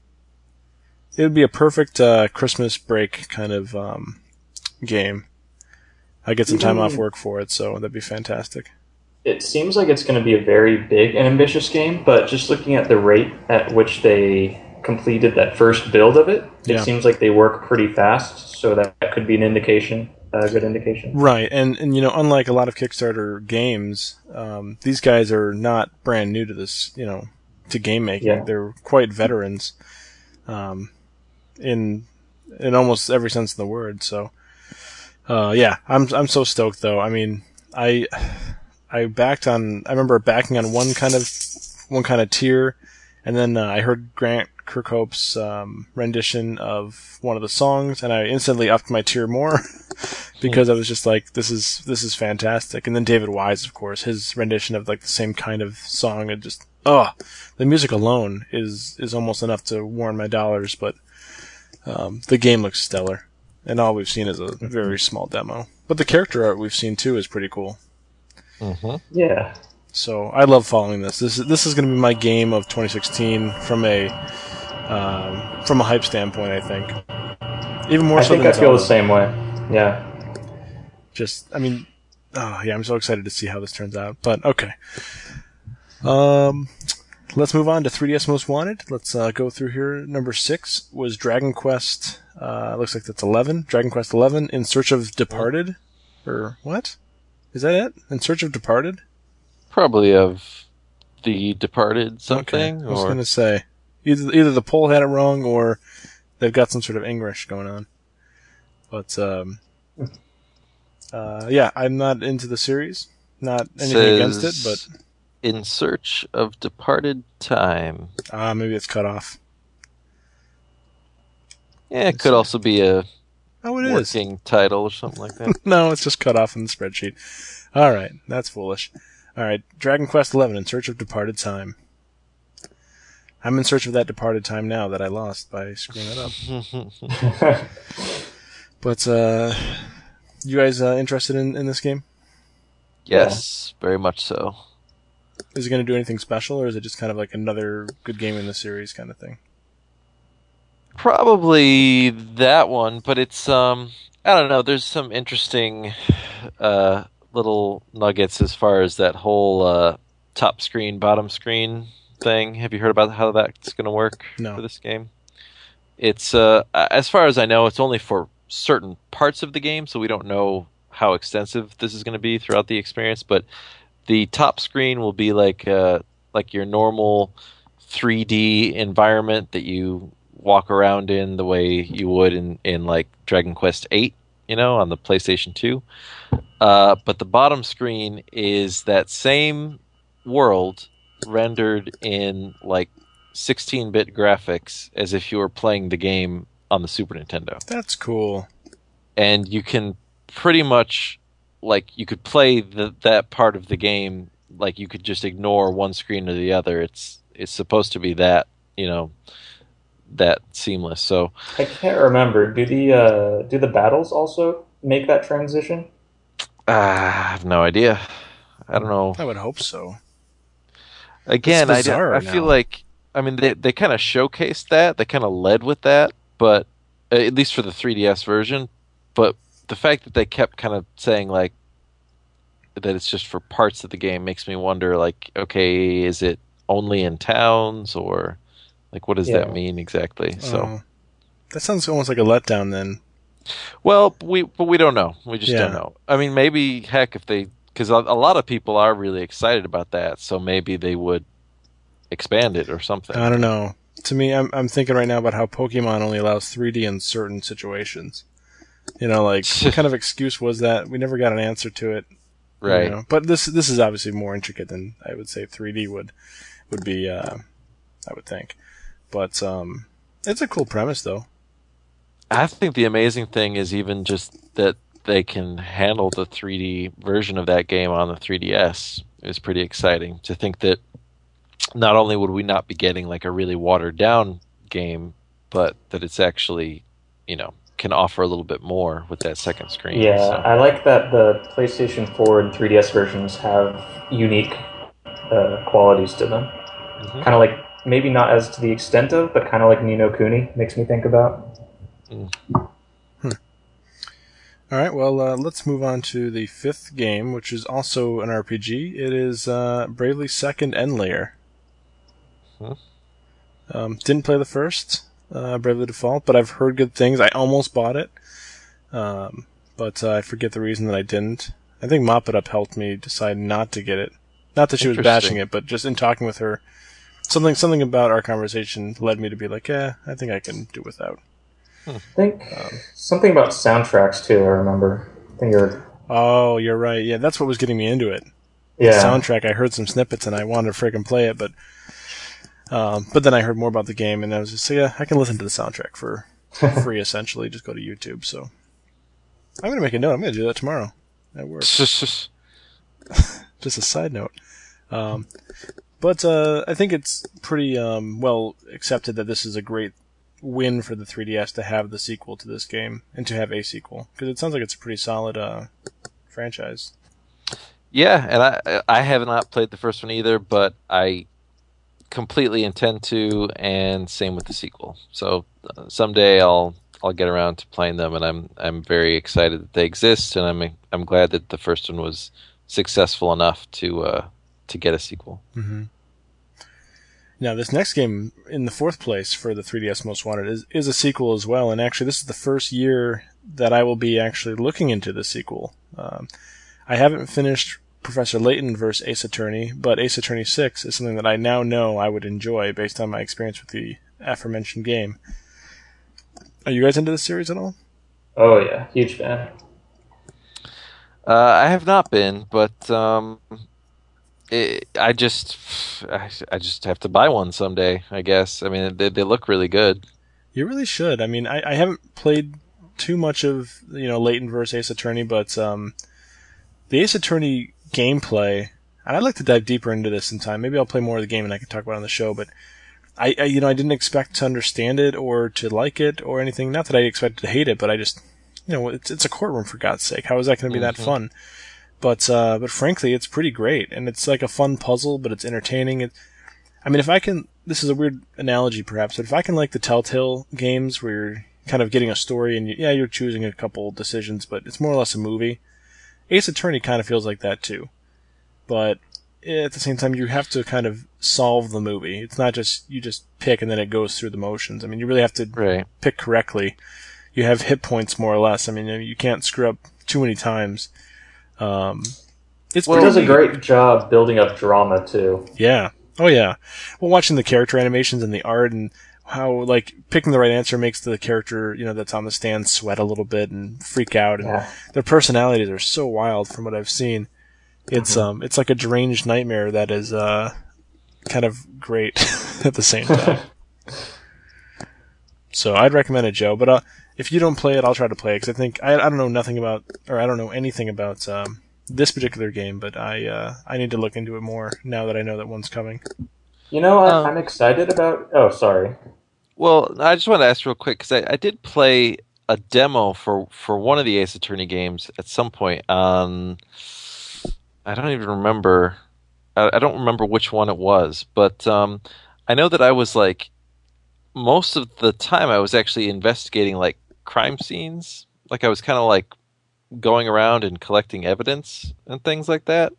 It would be a perfect uh, Christmas break kind of um, game. I get some time mm-hmm. off work for it, so that'd be fantastic. It seems like it's going to be a very big and ambitious game, but just looking at the rate at which they completed that first build of it, yeah. it seems like they work pretty fast, so that could be an indication, a good indication. Right, and, and you know, unlike a lot of Kickstarter games, um, these guys are not brand new to this, you know, to game making. Yeah. They're quite veterans um, in in almost every sense of the word. So, uh, yeah, I'm I'm so stoked though. I mean, I. I backed on. I remember backing on one kind of one kind of tier, and then uh, I heard Grant Kirkhope's um, rendition of one of the songs, and I instantly upped my tier more because I was just like, "This is this is fantastic." And then David Wise, of course, his rendition of like the same kind of song, it just oh, the music alone is is almost enough to warrant my dollars. But um, the game looks stellar, and all we've seen is a very small demo. But the character art we've seen too is pretty cool. Mm-hmm. Yeah. So I love following this. This is this is going to be my game of twenty sixteen from a um, from a hype standpoint. I think even more I so. I think than I feel Zelda. The same way. Yeah. Just I mean, oh yeah, I'm so excited to see how this turns out. But okay. Um, let's move on to three D S Most Wanted. Let's uh, go through here. Number six was Dragon Quest. Uh, looks like that's eleven. Dragon Quest eleven, In Search of Departed, or what? Is that it? In Search of Departed? Probably of the Departed something. Okay. I was or... going to say. Either, either the poll had it wrong or they've got some sort of English going on. But, um... Uh, yeah, I'm not into the series. Not anything Says, against it, but... In Search of Departed Time. Ah, uh, maybe it's cut off. Yeah, it Let's could see. also be a... Oh, it is. Working title or something like that. No, it's just cut off in the spreadsheet. All right, that's foolish. All right, Dragon Quest eleven, In Search of Departed Time. I'm in search of that departed time now that I lost by screwing it up. But uh, you guys uh, interested in, in this game? Yes, yeah. Very much so. Is it going to do anything special, or is it just kind of like another good game in the series kind of thing? Probably that one, but it's um, I don't know. There's some interesting uh, little nuggets as far as that whole uh, top screen, bottom screen thing. Have you heard about how that's going to work no. for this game? It's uh, as far as I know, it's only for certain parts of the game, so we don't know how extensive this is going to be throughout the experience. But the top screen will be like uh, like your normal three D environment that you walk around in the way you would in, in like Dragon Quest eight, you know, on the PlayStation two. Uh, but the bottom screen is that same world rendered in like sixteen-bit graphics as if you were playing the game on the Super Nintendo. That's cool. And you can pretty much, like, you could play the, that part of the game, like you could just ignore one screen or the other. It's it's supposed to be that, you know, that seamless. So I can't remember. Do the uh, do the battles also make that transition? Uh, I have no idea. I don't know. I would hope so. Again, I, I feel like, I mean, they they kind of showcased that. They kind of led with that, but uh, at least for the three D S version. But the fact that they kept kind of saying like that it's just for parts of the game makes me wonder, like, okay, is it only in towns, or like what does yeah. that mean exactly? Uh, so that sounds almost like a letdown then. Well, we but we don't know. We just yeah. don't know. I mean, maybe heck if they. Because a lot of people are really excited about that, so maybe they would expand it or something. I don't know. To me, I'm I'm thinking right now about how Pokemon only allows three D in certain situations. You know, like, what kind of excuse was that? We never got an answer to it. Right. You know? But this this is obviously more intricate than I would say three D would would be, uh, I would think. But um, it's a cool premise, though. I think the amazing thing is even just that they can handle the three D version of that game on the three D S. It was pretty exciting to think that not only would we not be getting like a really watered down game, but that it's actually, you know, can offer a little bit more with that second screen. Yeah, so. I like that the PlayStation four and three D S versions have unique uh, qualities to them. Mm-hmm. Kind of like, maybe not as to the extent of, but kind of like Ni no Kuni makes me think about. Mm. All right, well, uh, let's move on to the fifth game, which is also an R P G. It is uh, Bravely Second Endlayer. Huh? Um, didn't play the first, uh, Bravely Default, but I've heard good things. I almost bought it, um, but uh, I forget the reason that I didn't. I think Mop It Up helped me decide not to get it. Not that she was bashing it, but just in talking with her, something something about our conversation led me to be like, eh, I think I can do without. I think um, something about soundtracks, too, I remember. I think you're... Oh, you're right. Yeah, that's what was getting me into it. Yeah. The soundtrack, I heard some snippets, and I wanted to freaking play it, but um, but then I heard more about the game, and I was just like, yeah, I can listen to the soundtrack for free, essentially. Just go to YouTube, so... I'm going to make a note. I'm going to do that tomorrow at work. Just a side note. Um, but uh, I think it's pretty um, well accepted that this is a great win for the three D S to have the sequel to this game and to have a sequel, because it sounds like it's a pretty solid uh, franchise. Yeah, and I I have not played the first one either, but I completely intend to, and same with the sequel. So uh, someday I'll I'll get around to playing them, and I'm I'm very excited that they exist, and I'm I'm glad that the first one was successful enough to uh, to get a sequel. Mm-hmm. Now, this next game in the fourth place for the three D S Most Wanted is, is a sequel as well, and actually this is the first year that I will be actually looking into the sequel. Um, I haven't finished Professor Layton versus. Ace Attorney, but Ace Attorney six is something that I now know I would enjoy based on my experience with the aforementioned game. Are you guys into this series at all? Oh, yeah. Huge fan. Uh, I have not been, but... Um... It, I just, I, I just have to buy one someday, I guess. I mean, they they look really good. You really should. I mean, I, I haven't played too much of, you know, Layton versus. Ace Attorney, but um, the Ace Attorney gameplay And I'd like to dive deeper into this in time. Maybe I'll play more of the game and I can talk about it on the show, but I, I, you know, I didn't expect to understand it or to like it or anything. Not that I expected to hate it, but I just, you know, it's it's a courtroom, for God's sake. How is that going to be mm-hmm. that fun? But uh, but frankly, it's pretty great, and it's like a fun puzzle, but it's entertaining. It, I mean, if I can, this is a weird analogy perhaps, but if I can like the Telltale games where you're kind of getting a story and you, yeah, you're choosing a couple decisions, but it's more or less a movie. Ace Attorney kind of feels like that too. But at the same time, you have to kind of solve the movie. It's not just you just pick and then it goes through the motions. I mean, you really have to right. pick correctly. You have hit points more or less. I mean, you can't screw up too many times. Um, it's well, it does a great job building up drama too. Yeah. Oh yeah. Well, watching the character animations and the art and how like picking the right answer makes the character, you know, that's on the stand sweat a little bit and freak out, and yeah. their personalities are so wild from what I've seen. It's mm-hmm. um, it's like a deranged nightmare that is uh, kind of great at the same time. So I'd recommend it, Joe. But uh, if you don't play it, I'll try to play it because I think I I don't know nothing about or I don't know anything about um, this particular game. But I uh, I need to look into it more now that I know that one's coming. You know, I, um, I'm excited about. Oh, sorry. Well, I just want to ask real quick because I, I did play a demo for for one of the Ace Attorney games at some point on. Um, I don't even remember. I don't remember which one it was, but um, I know that I was like, most of the time I was actually investigating like crime scenes. Like I was kind of like going around and collecting evidence and things like that.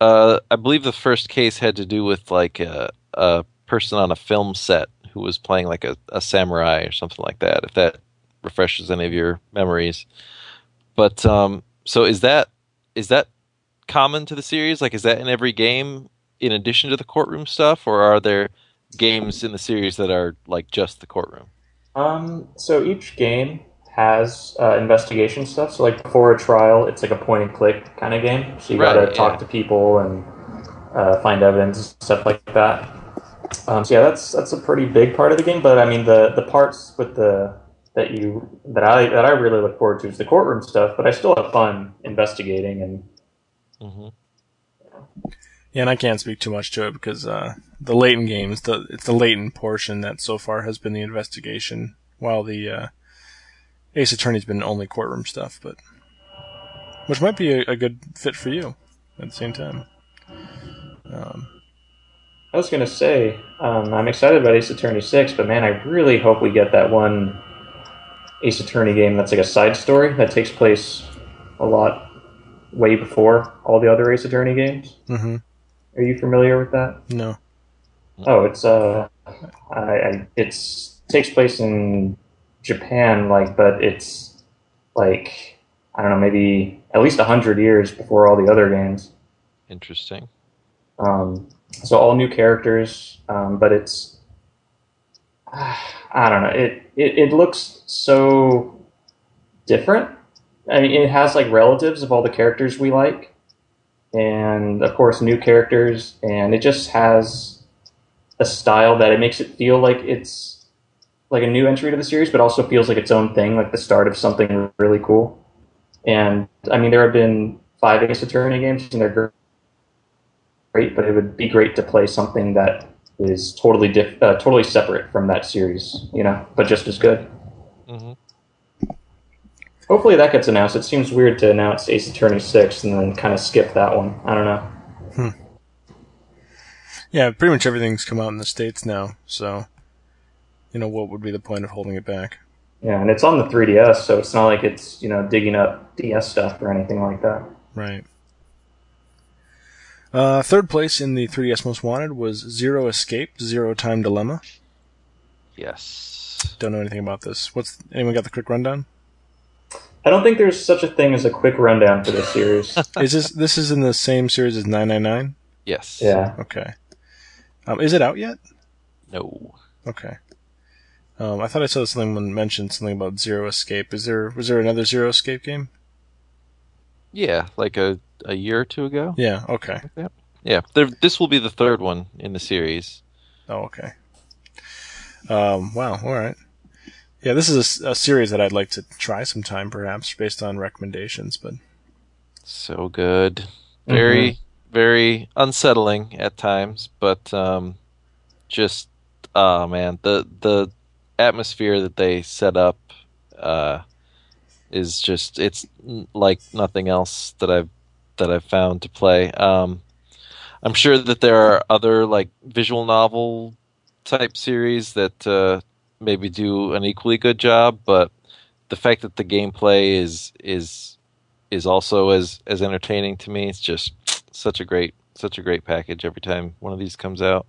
Uh, I believe the first case had to do with like a, a person on a film set who was playing like a, a samurai or something like that. If that refreshes any of your memories, but um, so is that is that. common to the series? Like, is that in every game in addition to the courtroom stuff, or are there games in the series that are like just the courtroom? Um, so each game has uh, investigation stuff. So like before a trial, it's like a point and click kind of game. So you right, gotta talk yeah. to people and uh, find evidence and stuff like that. Um, so yeah, that's that's a pretty big part of the game. But I mean, the the parts with the that you that I that I really look forward to is the courtroom stuff. But I still have fun investigating and. Mm-hmm. Yeah, and I can't speak too much to it because uh, the latent games, the, it's the latent portion that so far has been the investigation, while the uh, Ace Attorney's been only courtroom stuff, but which might be a, a good fit for you at the same time. Um, I was going to say, um, I'm excited about Ace Attorney six, but man, I really hope we get that one Ace Attorney game that's like a side story that takes place a lot way before all the other Ace Attorney games. Mm-hmm. Are you familiar with that? No. Oh, it's uh, I, I it's takes place in Japan, like, but it's like I don't know, maybe at least a hundred years before all the other games. Interesting. Um, so all new characters, um, but it's uh, I don't know. It, it it looks so different. I mean, it has like relatives of all the characters we like, and of course new characters, and it just has a style that it makes it feel like it's like a new entry to the series, but also feels like its own thing, like the start of something really cool. And I mean, there have been five Ace Attorney games, and they're great, but it would be great to play something that is totally diff- uh, totally separate from that series, you know, but just as good. Mm-hmm. Hopefully that gets announced. It seems weird to announce Ace Attorney six and then kind of skip that one. I don't know. Hmm. Yeah, pretty much everything's come out in the States now, so, you know, what would be the point of holding it back? Yeah, and it's on the three D S, so it's not like it's, you know, digging up D S stuff or anything like that. Right. Uh, third place in the three D S Most Wanted was Zero Escape, Zero Time Dilemma. Yes. Don't know anything about this. What's anyone got the quick rundown? I don't think there's such a thing as a quick rundown for this series. Is this this is in the same series as nine nine nine? Yes. Yeah. Okay. Um, is it out yet? No. Okay. Um, I thought I saw someone mention something about Zero Escape. Is there was there another Zero Escape game? Yeah, like a, a year or two ago. Yeah. Okay. Like yeah. There, this will be the third one in the series. Oh, okay. Um. Wow. All right. Yeah, this is a, a series that I'd like to try sometime, perhaps, based on recommendations. But so good. Very, mm-hmm. very unsettling at times, but um, just oh man, the the atmosphere that they set up uh, is just it's like nothing else that I've that I've found to play. Um, I'm sure that there are other like visual novel type series that uh, maybe do an equally good job, but the fact that the gameplay is is is also as as entertaining to me. It's just such a great such a great package every time one of these comes out.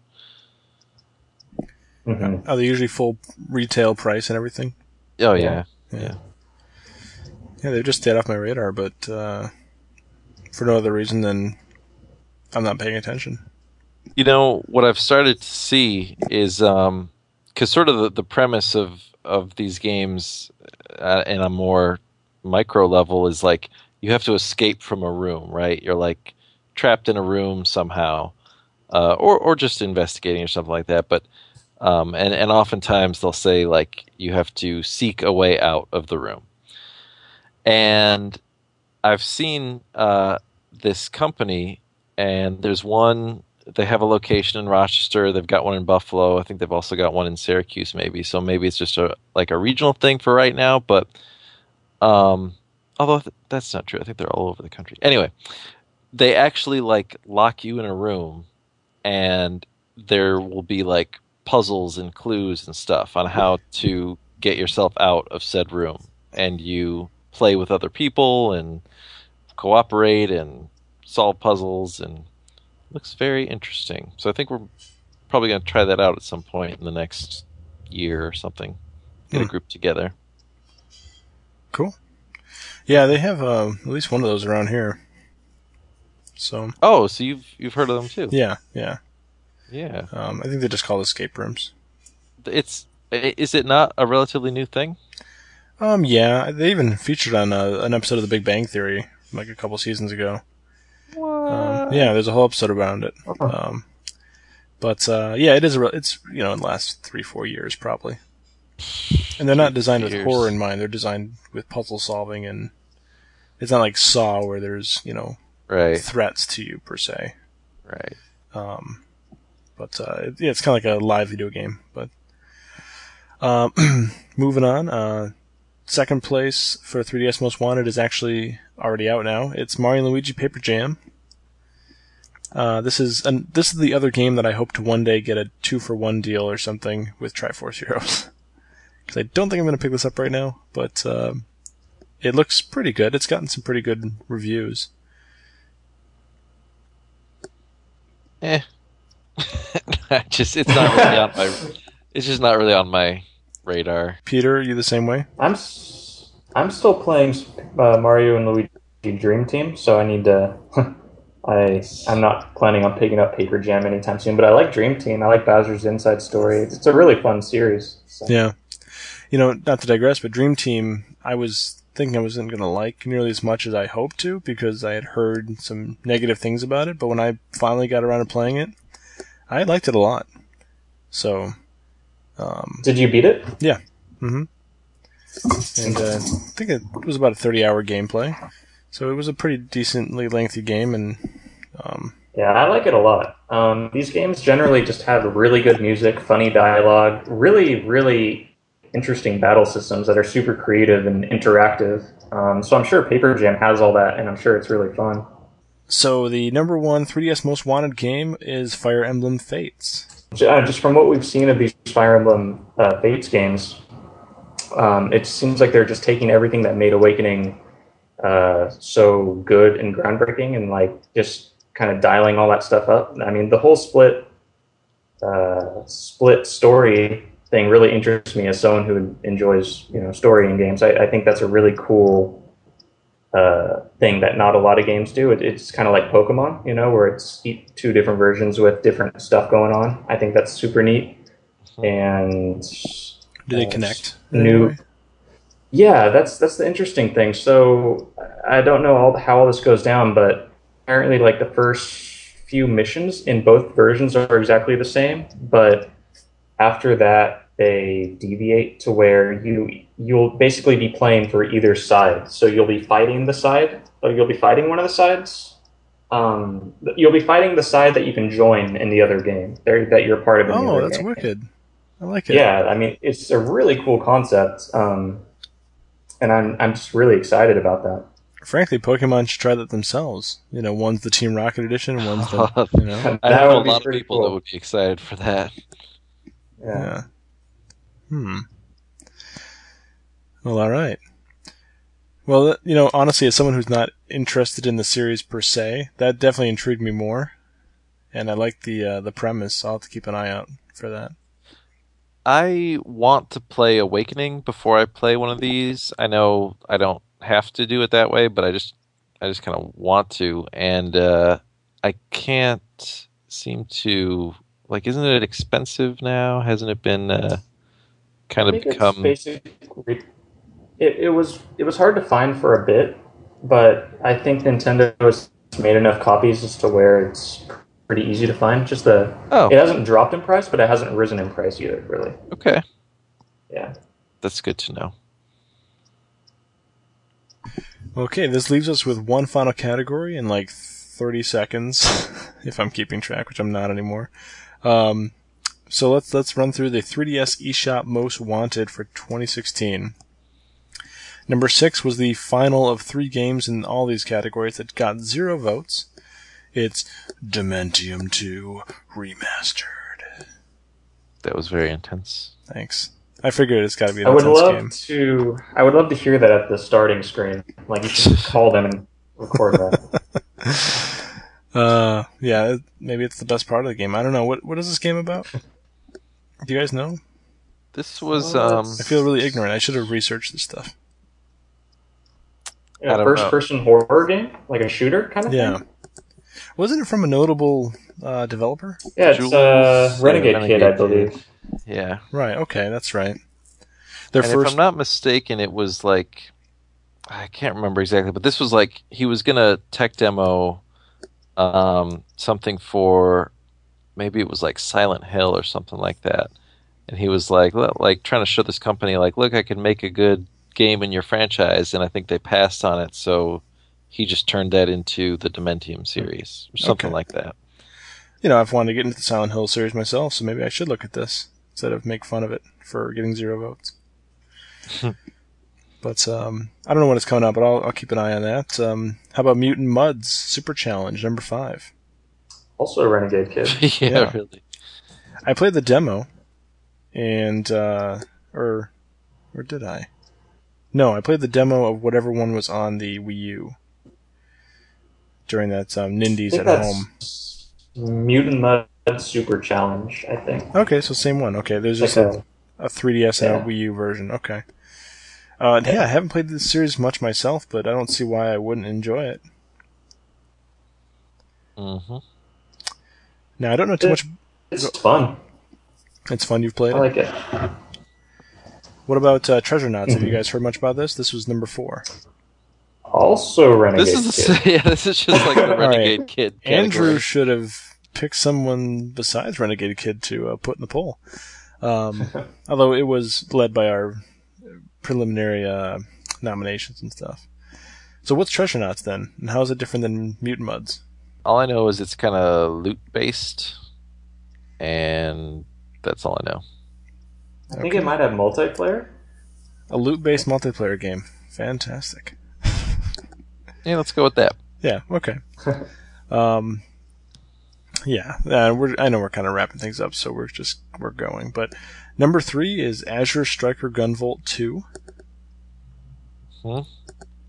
Mm-hmm. Are they usually full retail price and everything? Oh yeah, yeah, yeah. yeah they just stayed off my radar, but uh, for no other reason than I'm not paying attention. You know what I've started to see is um, because sort of the, the premise of of these games uh, in a more micro level is like you have to escape from a room, right? You're like trapped in a room somehow, uh, or or just investigating or something like that. But um, and and oftentimes they'll say like you have to seek a way out of the room. And I've seen uh, this company, and there's one. They have a location in Rochester. They've got one in Buffalo. I think they've also got one in Syracuse, maybe. So maybe it's just a like a regional thing for right now. But um, although th- that's not true, I think they're all over the country. Anyway, they actually like lock you in a room, and there will be like puzzles and clues and stuff on how to get yourself out of said room. And you play with other people and cooperate and solve puzzles and. Looks very interesting. So I think we're probably going to try that out at some point in the next year or something. Get mm. a group together. Cool. Yeah, they have uh, at least one of those around here. So. Oh, so you've you've heard of them too? Yeah, yeah, yeah. Um, I think they're just called escape rooms. It's is it not a relatively new thing? Um, yeah, they even featured on a, an episode of The Big Bang Theory like a couple seasons ago. Um, yeah, there's a whole episode around it. Um, but uh, yeah, it is. A re- it's you know, in the last three, four years probably. And they're not designed with horror in mind. They're designed with puzzle solving, and it's not like Saw where there's you know right. threats to you per se. Right. Um, but uh, yeah, it's kind of like a live video game. But um, moving on. Uh, Second place for three D S Most Wanted is actually already out now. It's Mario and Luigi Paper Jam. Uh, this is an, this is the other game that I hope to one day get a two-for-one deal or something with Triforce Heroes. Because I don't think I'm going to pick this up right now, but uh, it looks pretty good. It's gotten some pretty good reviews. Eh. just it's not really on my. It's just not really on my. Radar. Peter, are you the same way? I'm s- I'm still playing uh, Mario and Luigi Dream Team, so I need to. I I'm not planning on picking up Paper Jam anytime soon, but I like Dream Team. I like Bowser's Inside Story. It's a really fun series. So. Yeah, you know, not to digress, but Dream Team, I was thinking I wasn't going to like nearly as much as I hoped to because I had heard some negative things about it. But when I finally got around to playing it, I liked it a lot. So. Um, Did you beat it? Yeah. Mm-hmm. And uh, I think it was about a thirty-hour gameplay, so it was a pretty decently lengthy game. And um, yeah, I like it a lot. Um, these games generally just have really good music, funny dialogue, really, really interesting battle systems that are super creative and interactive. Um, so I'm sure Paper Jam has all that, and I'm sure it's really fun. So the number one three D S Most Wanted game is Fire Emblem Fates. Just from what we've seen of these Fire Emblem uh, Fates games, um, it seems like they're just taking everything that made Awakening uh, so good and groundbreaking and like just kind of dialing all that stuff up. I mean, the whole split uh, split story thing really interests me as someone who enjoys you know story in games. I, I think that's a really cool uh, thing that not a lot of games do. It, it's kind of like Pokemon, you know, where it's two different versions with different stuff going on. I think that's super neat. And do they uh, connect? New, yeah, that's that's the interesting thing. So I don't know all the, how all this goes down, but apparently, like the first few missions in both versions are exactly the same, but after that. They deviate to where you you'll basically be playing for either side. So you'll be fighting the side, or you'll be fighting one of the sides, Um, you'll be fighting the side that you can join in the other game, that you're part of. In oh, the that's game. Wicked. I like it. Yeah, I mean, it's a really cool concept, um, and I'm I'm just really excited about that. Frankly, Pokemon should try that themselves. You know, one's the Team Rocket edition, one's the, you know. I know a lot of people cool. that would be excited for that. Yeah. yeah. Hmm. Well, all right. Well, you know, honestly, as someone who's not interested in the series per se, that definitely intrigued me more, and I like the uh, the premise. I'll have to keep an eye out for that. I want to play Awakening before I play one of these. I know I don't have to do it that way, but I just I just kind of want to, and uh, I can't seem to like. Isn't it expensive now? Hasn't it been uh, kind of become? It, it was it was hard to find for a bit, but I think Nintendo has made enough copies as to where it's pretty easy to find. Just the oh. It hasn't dropped in price, but it hasn't risen in price either, really. Okay. Yeah. That's good to know. Okay, this leaves us with one final category in like thirty seconds, if I'm keeping track, which I'm not anymore. Um, so let's let's run through the three D S eShop Most Wanted for twenty sixteen. Number six was the final of three games in all these categories that got zero votes. It's Dementium two Remastered. That was very intense. Thanks. I figured it's got to be an I would intense love game. To, I would love to hear that at the starting screen. Like, you should call them and record that. uh, yeah, maybe it's the best part of the game. I don't know. What What is this game about? Do you guys know? This was... Um, I feel really ignorant. I should have researched this stuff. You know, first-person horror game, like a shooter kind of yeah. thing. Wasn't it from a notable uh, developer? Yeah, it's uh, Renegade, yeah, Renegade Kid, I believe. Yeah. Right. Okay, that's right. Their and first... if I'm not mistaken, it was like I can't remember exactly, but this was like he was gonna tech demo um, something for maybe it was like Silent Hill or something like that, and he was like like trying to show this company like, look, I can make a good game in your franchise, and I think they passed on it, so he just turned that into the Dementium series or something okay. like that. You know, I've wanted to get into the Silent Hill series myself, so maybe I should look at this instead of make fun of it for getting zero votes. But um, I don't know when it's coming out, but I'll, I'll keep an eye on that. Um, how about Mutant Muds Super Challenge number five? Also a Renegade Kid. yeah, yeah, really. I played the demo, and uh, or or did I? No, I played the demo of whatever one was on the Wii U during that um, Nindies at home. Mutant Mud Super Challenge, I think. Okay, so same one. Okay, there's just okay. a, a three D S and yeah. a Wii U version. Okay. Uh, yeah. yeah, I haven't played this series much myself, but I don't see why I wouldn't enjoy it. Mm-hmm. Now, I don't know too it's, much... It's fun. It's fun you've played I like it. it. What about uh, Treasure Knots? Mm-hmm. Have you guys heard much about this? This was number four. Also Renegade this is the, Kid. Yeah, this is just like the Renegade right. Kid category. Andrew should have picked someone besides Renegade Kid to uh, put in the poll. Um, although it was led by our preliminary uh, nominations and stuff. So what's Treasure Knots then? And how is it different than Mutant Muds? All I know is it's kind of loot-based. And that's all I know. I think okay. it might have multiplayer. A loot-based multiplayer game. Fantastic. yeah, let's go with that. Yeah, okay. um, yeah, uh, we're, I know we're kind of wrapping things up, so we're just we're going. But number three is Azure Striker Gunvolt two. Hmm?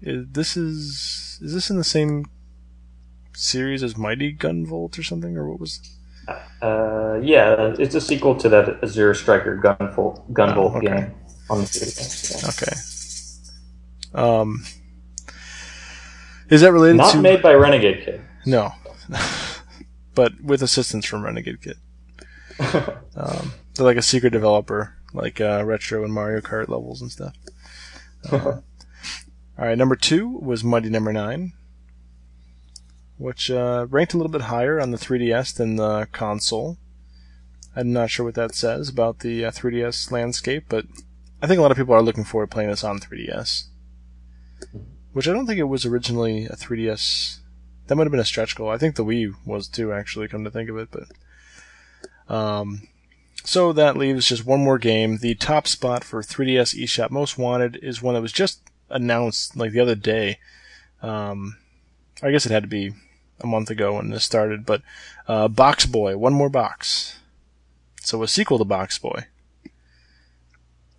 Is, this is is this in the same series as Mighty Gunvolt or something, or what was it? Uh, yeah, it's a sequel to that Azure Striker Gunvolt Gunvolt oh, okay. game on the series. Yeah. Okay. Um, is that related? Not to... Not made by Renegade Kid. No, but with assistance from Renegade Kid. um, they're like a secret developer, like uh, retro and Mario Kart levels and stuff. Uh, all right, number two was Mighty Number Nine. Which uh, ranked a little bit higher on the three D S than the console. I'm not sure what that says about the uh, three D S landscape, but I think a lot of people are looking forward to playing this on three D S. Which I don't think it was originally a three D S... That might have been a stretch goal. I think the Wii was too, actually, come to think of it. But um, so that leaves just one more game. The top spot for three D S eShop Most Wanted is one that was just announced, like, the other day. Um, I guess it had to be a month ago when this started, but uh, Box Boy, One More Box. So a sequel to Box Boy.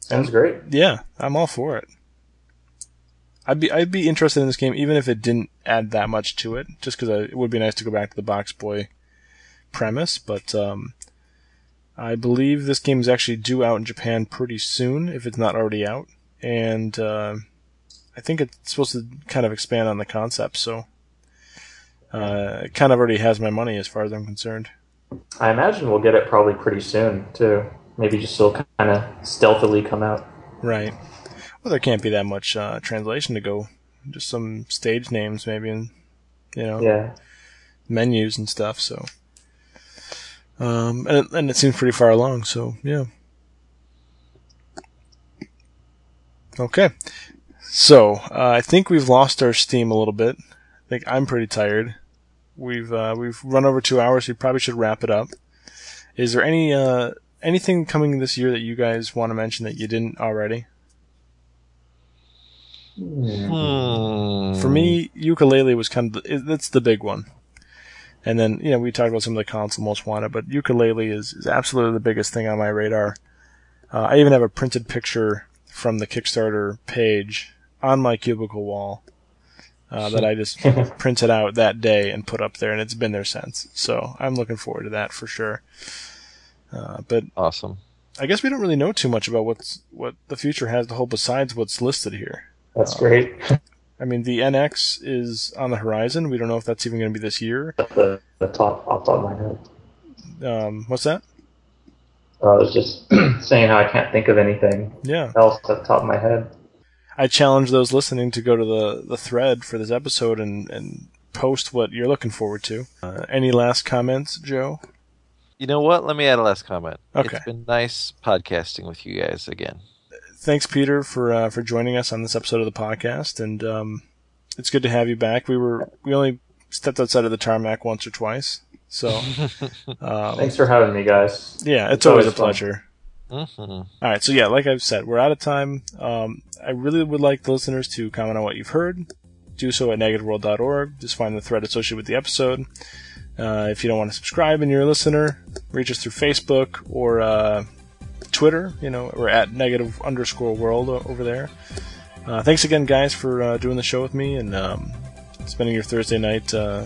Sounds and, great. Yeah, I'm all for it. I'd be I'd be interested in this game even if it didn't add that much to it, just because it would be nice to go back to the Box Boy premise. But um, I believe this game is actually due out in Japan pretty soon, if it's not already out. And uh, I think it's supposed to kind of expand on the concept, so uh, it kind of already has my money as far as I'm concerned. I imagine we'll get it probably pretty soon, too. Maybe just still kind of stealthily come out. Right. Well, there can't be that much uh, translation to go. Just some stage names, maybe, and, you know, yeah. menus and stuff. So, um, and it, and it seems pretty far along. So, yeah. Okay, so uh, I think we've lost our steam a little bit. I think I'm pretty tired. We've uh, we've run over two hours. We probably should wrap it up. Is there any uh, anything coming this year that you guys want to mention that you didn't already? Hmm. For me, Yooka-Laylee was kind of the, that's the big one, and then you know we talked about some of the console most wanted, but Yooka-Laylee is, is absolutely the biggest thing on my radar. Uh, I even have a printed picture from the Kickstarter page on my cubicle wall uh, that I just printed out that day and put up there, and it's been there since. So I'm looking forward to that for sure. Uh, but awesome. I guess we don't really know too much about what's what the future has to hold besides what's listed here. That's great. Um, I mean, the N X is on the horizon. We don't know if that's even going to be this year. The, the top, off the top of my head. Um, what's that? Uh, I was just saying how I can't think of anything yeah. else off the top of my head. I challenge those listening to go to the, the thread for this episode and, and post what you're looking forward to. Uh, any last comments, Joe? You know what? Let me add a last comment. Okay. It's been nice podcasting with you guys again. Thanks, Peter, for uh, for joining us on this episode of the podcast, and um, it's good to have you back. We were we only stepped outside of the tarmac once or twice, so um, thanks for having me, guys. Yeah, it's, it's always, always a pleasure. Mm-hmm. All right, so yeah, like I've said, we're out of time. Um, I really would like the listeners to comment on what you've heard. Do so at negative world dot org. Just find the thread associated with the episode. Uh, if you don't want to subscribe and you're a listener, reach us through Facebook or. Uh, Twitter, you know, we're at negative underscore world over there. Uh, thanks again, guys, for uh, doing the show with me and um, spending your Thursday night uh,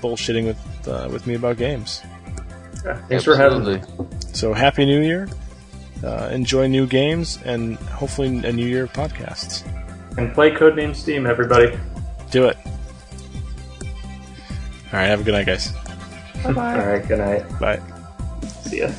bullshitting with uh, with me about games. Yeah, thanks Absolutely. for having me. So, happy New Year! Uh, enjoy new games and hopefully a new year of podcasts. And play Codename Steam, everybody. Do it. All right, have a good night, guys. Bye bye. All right, good night. Bye. See ya.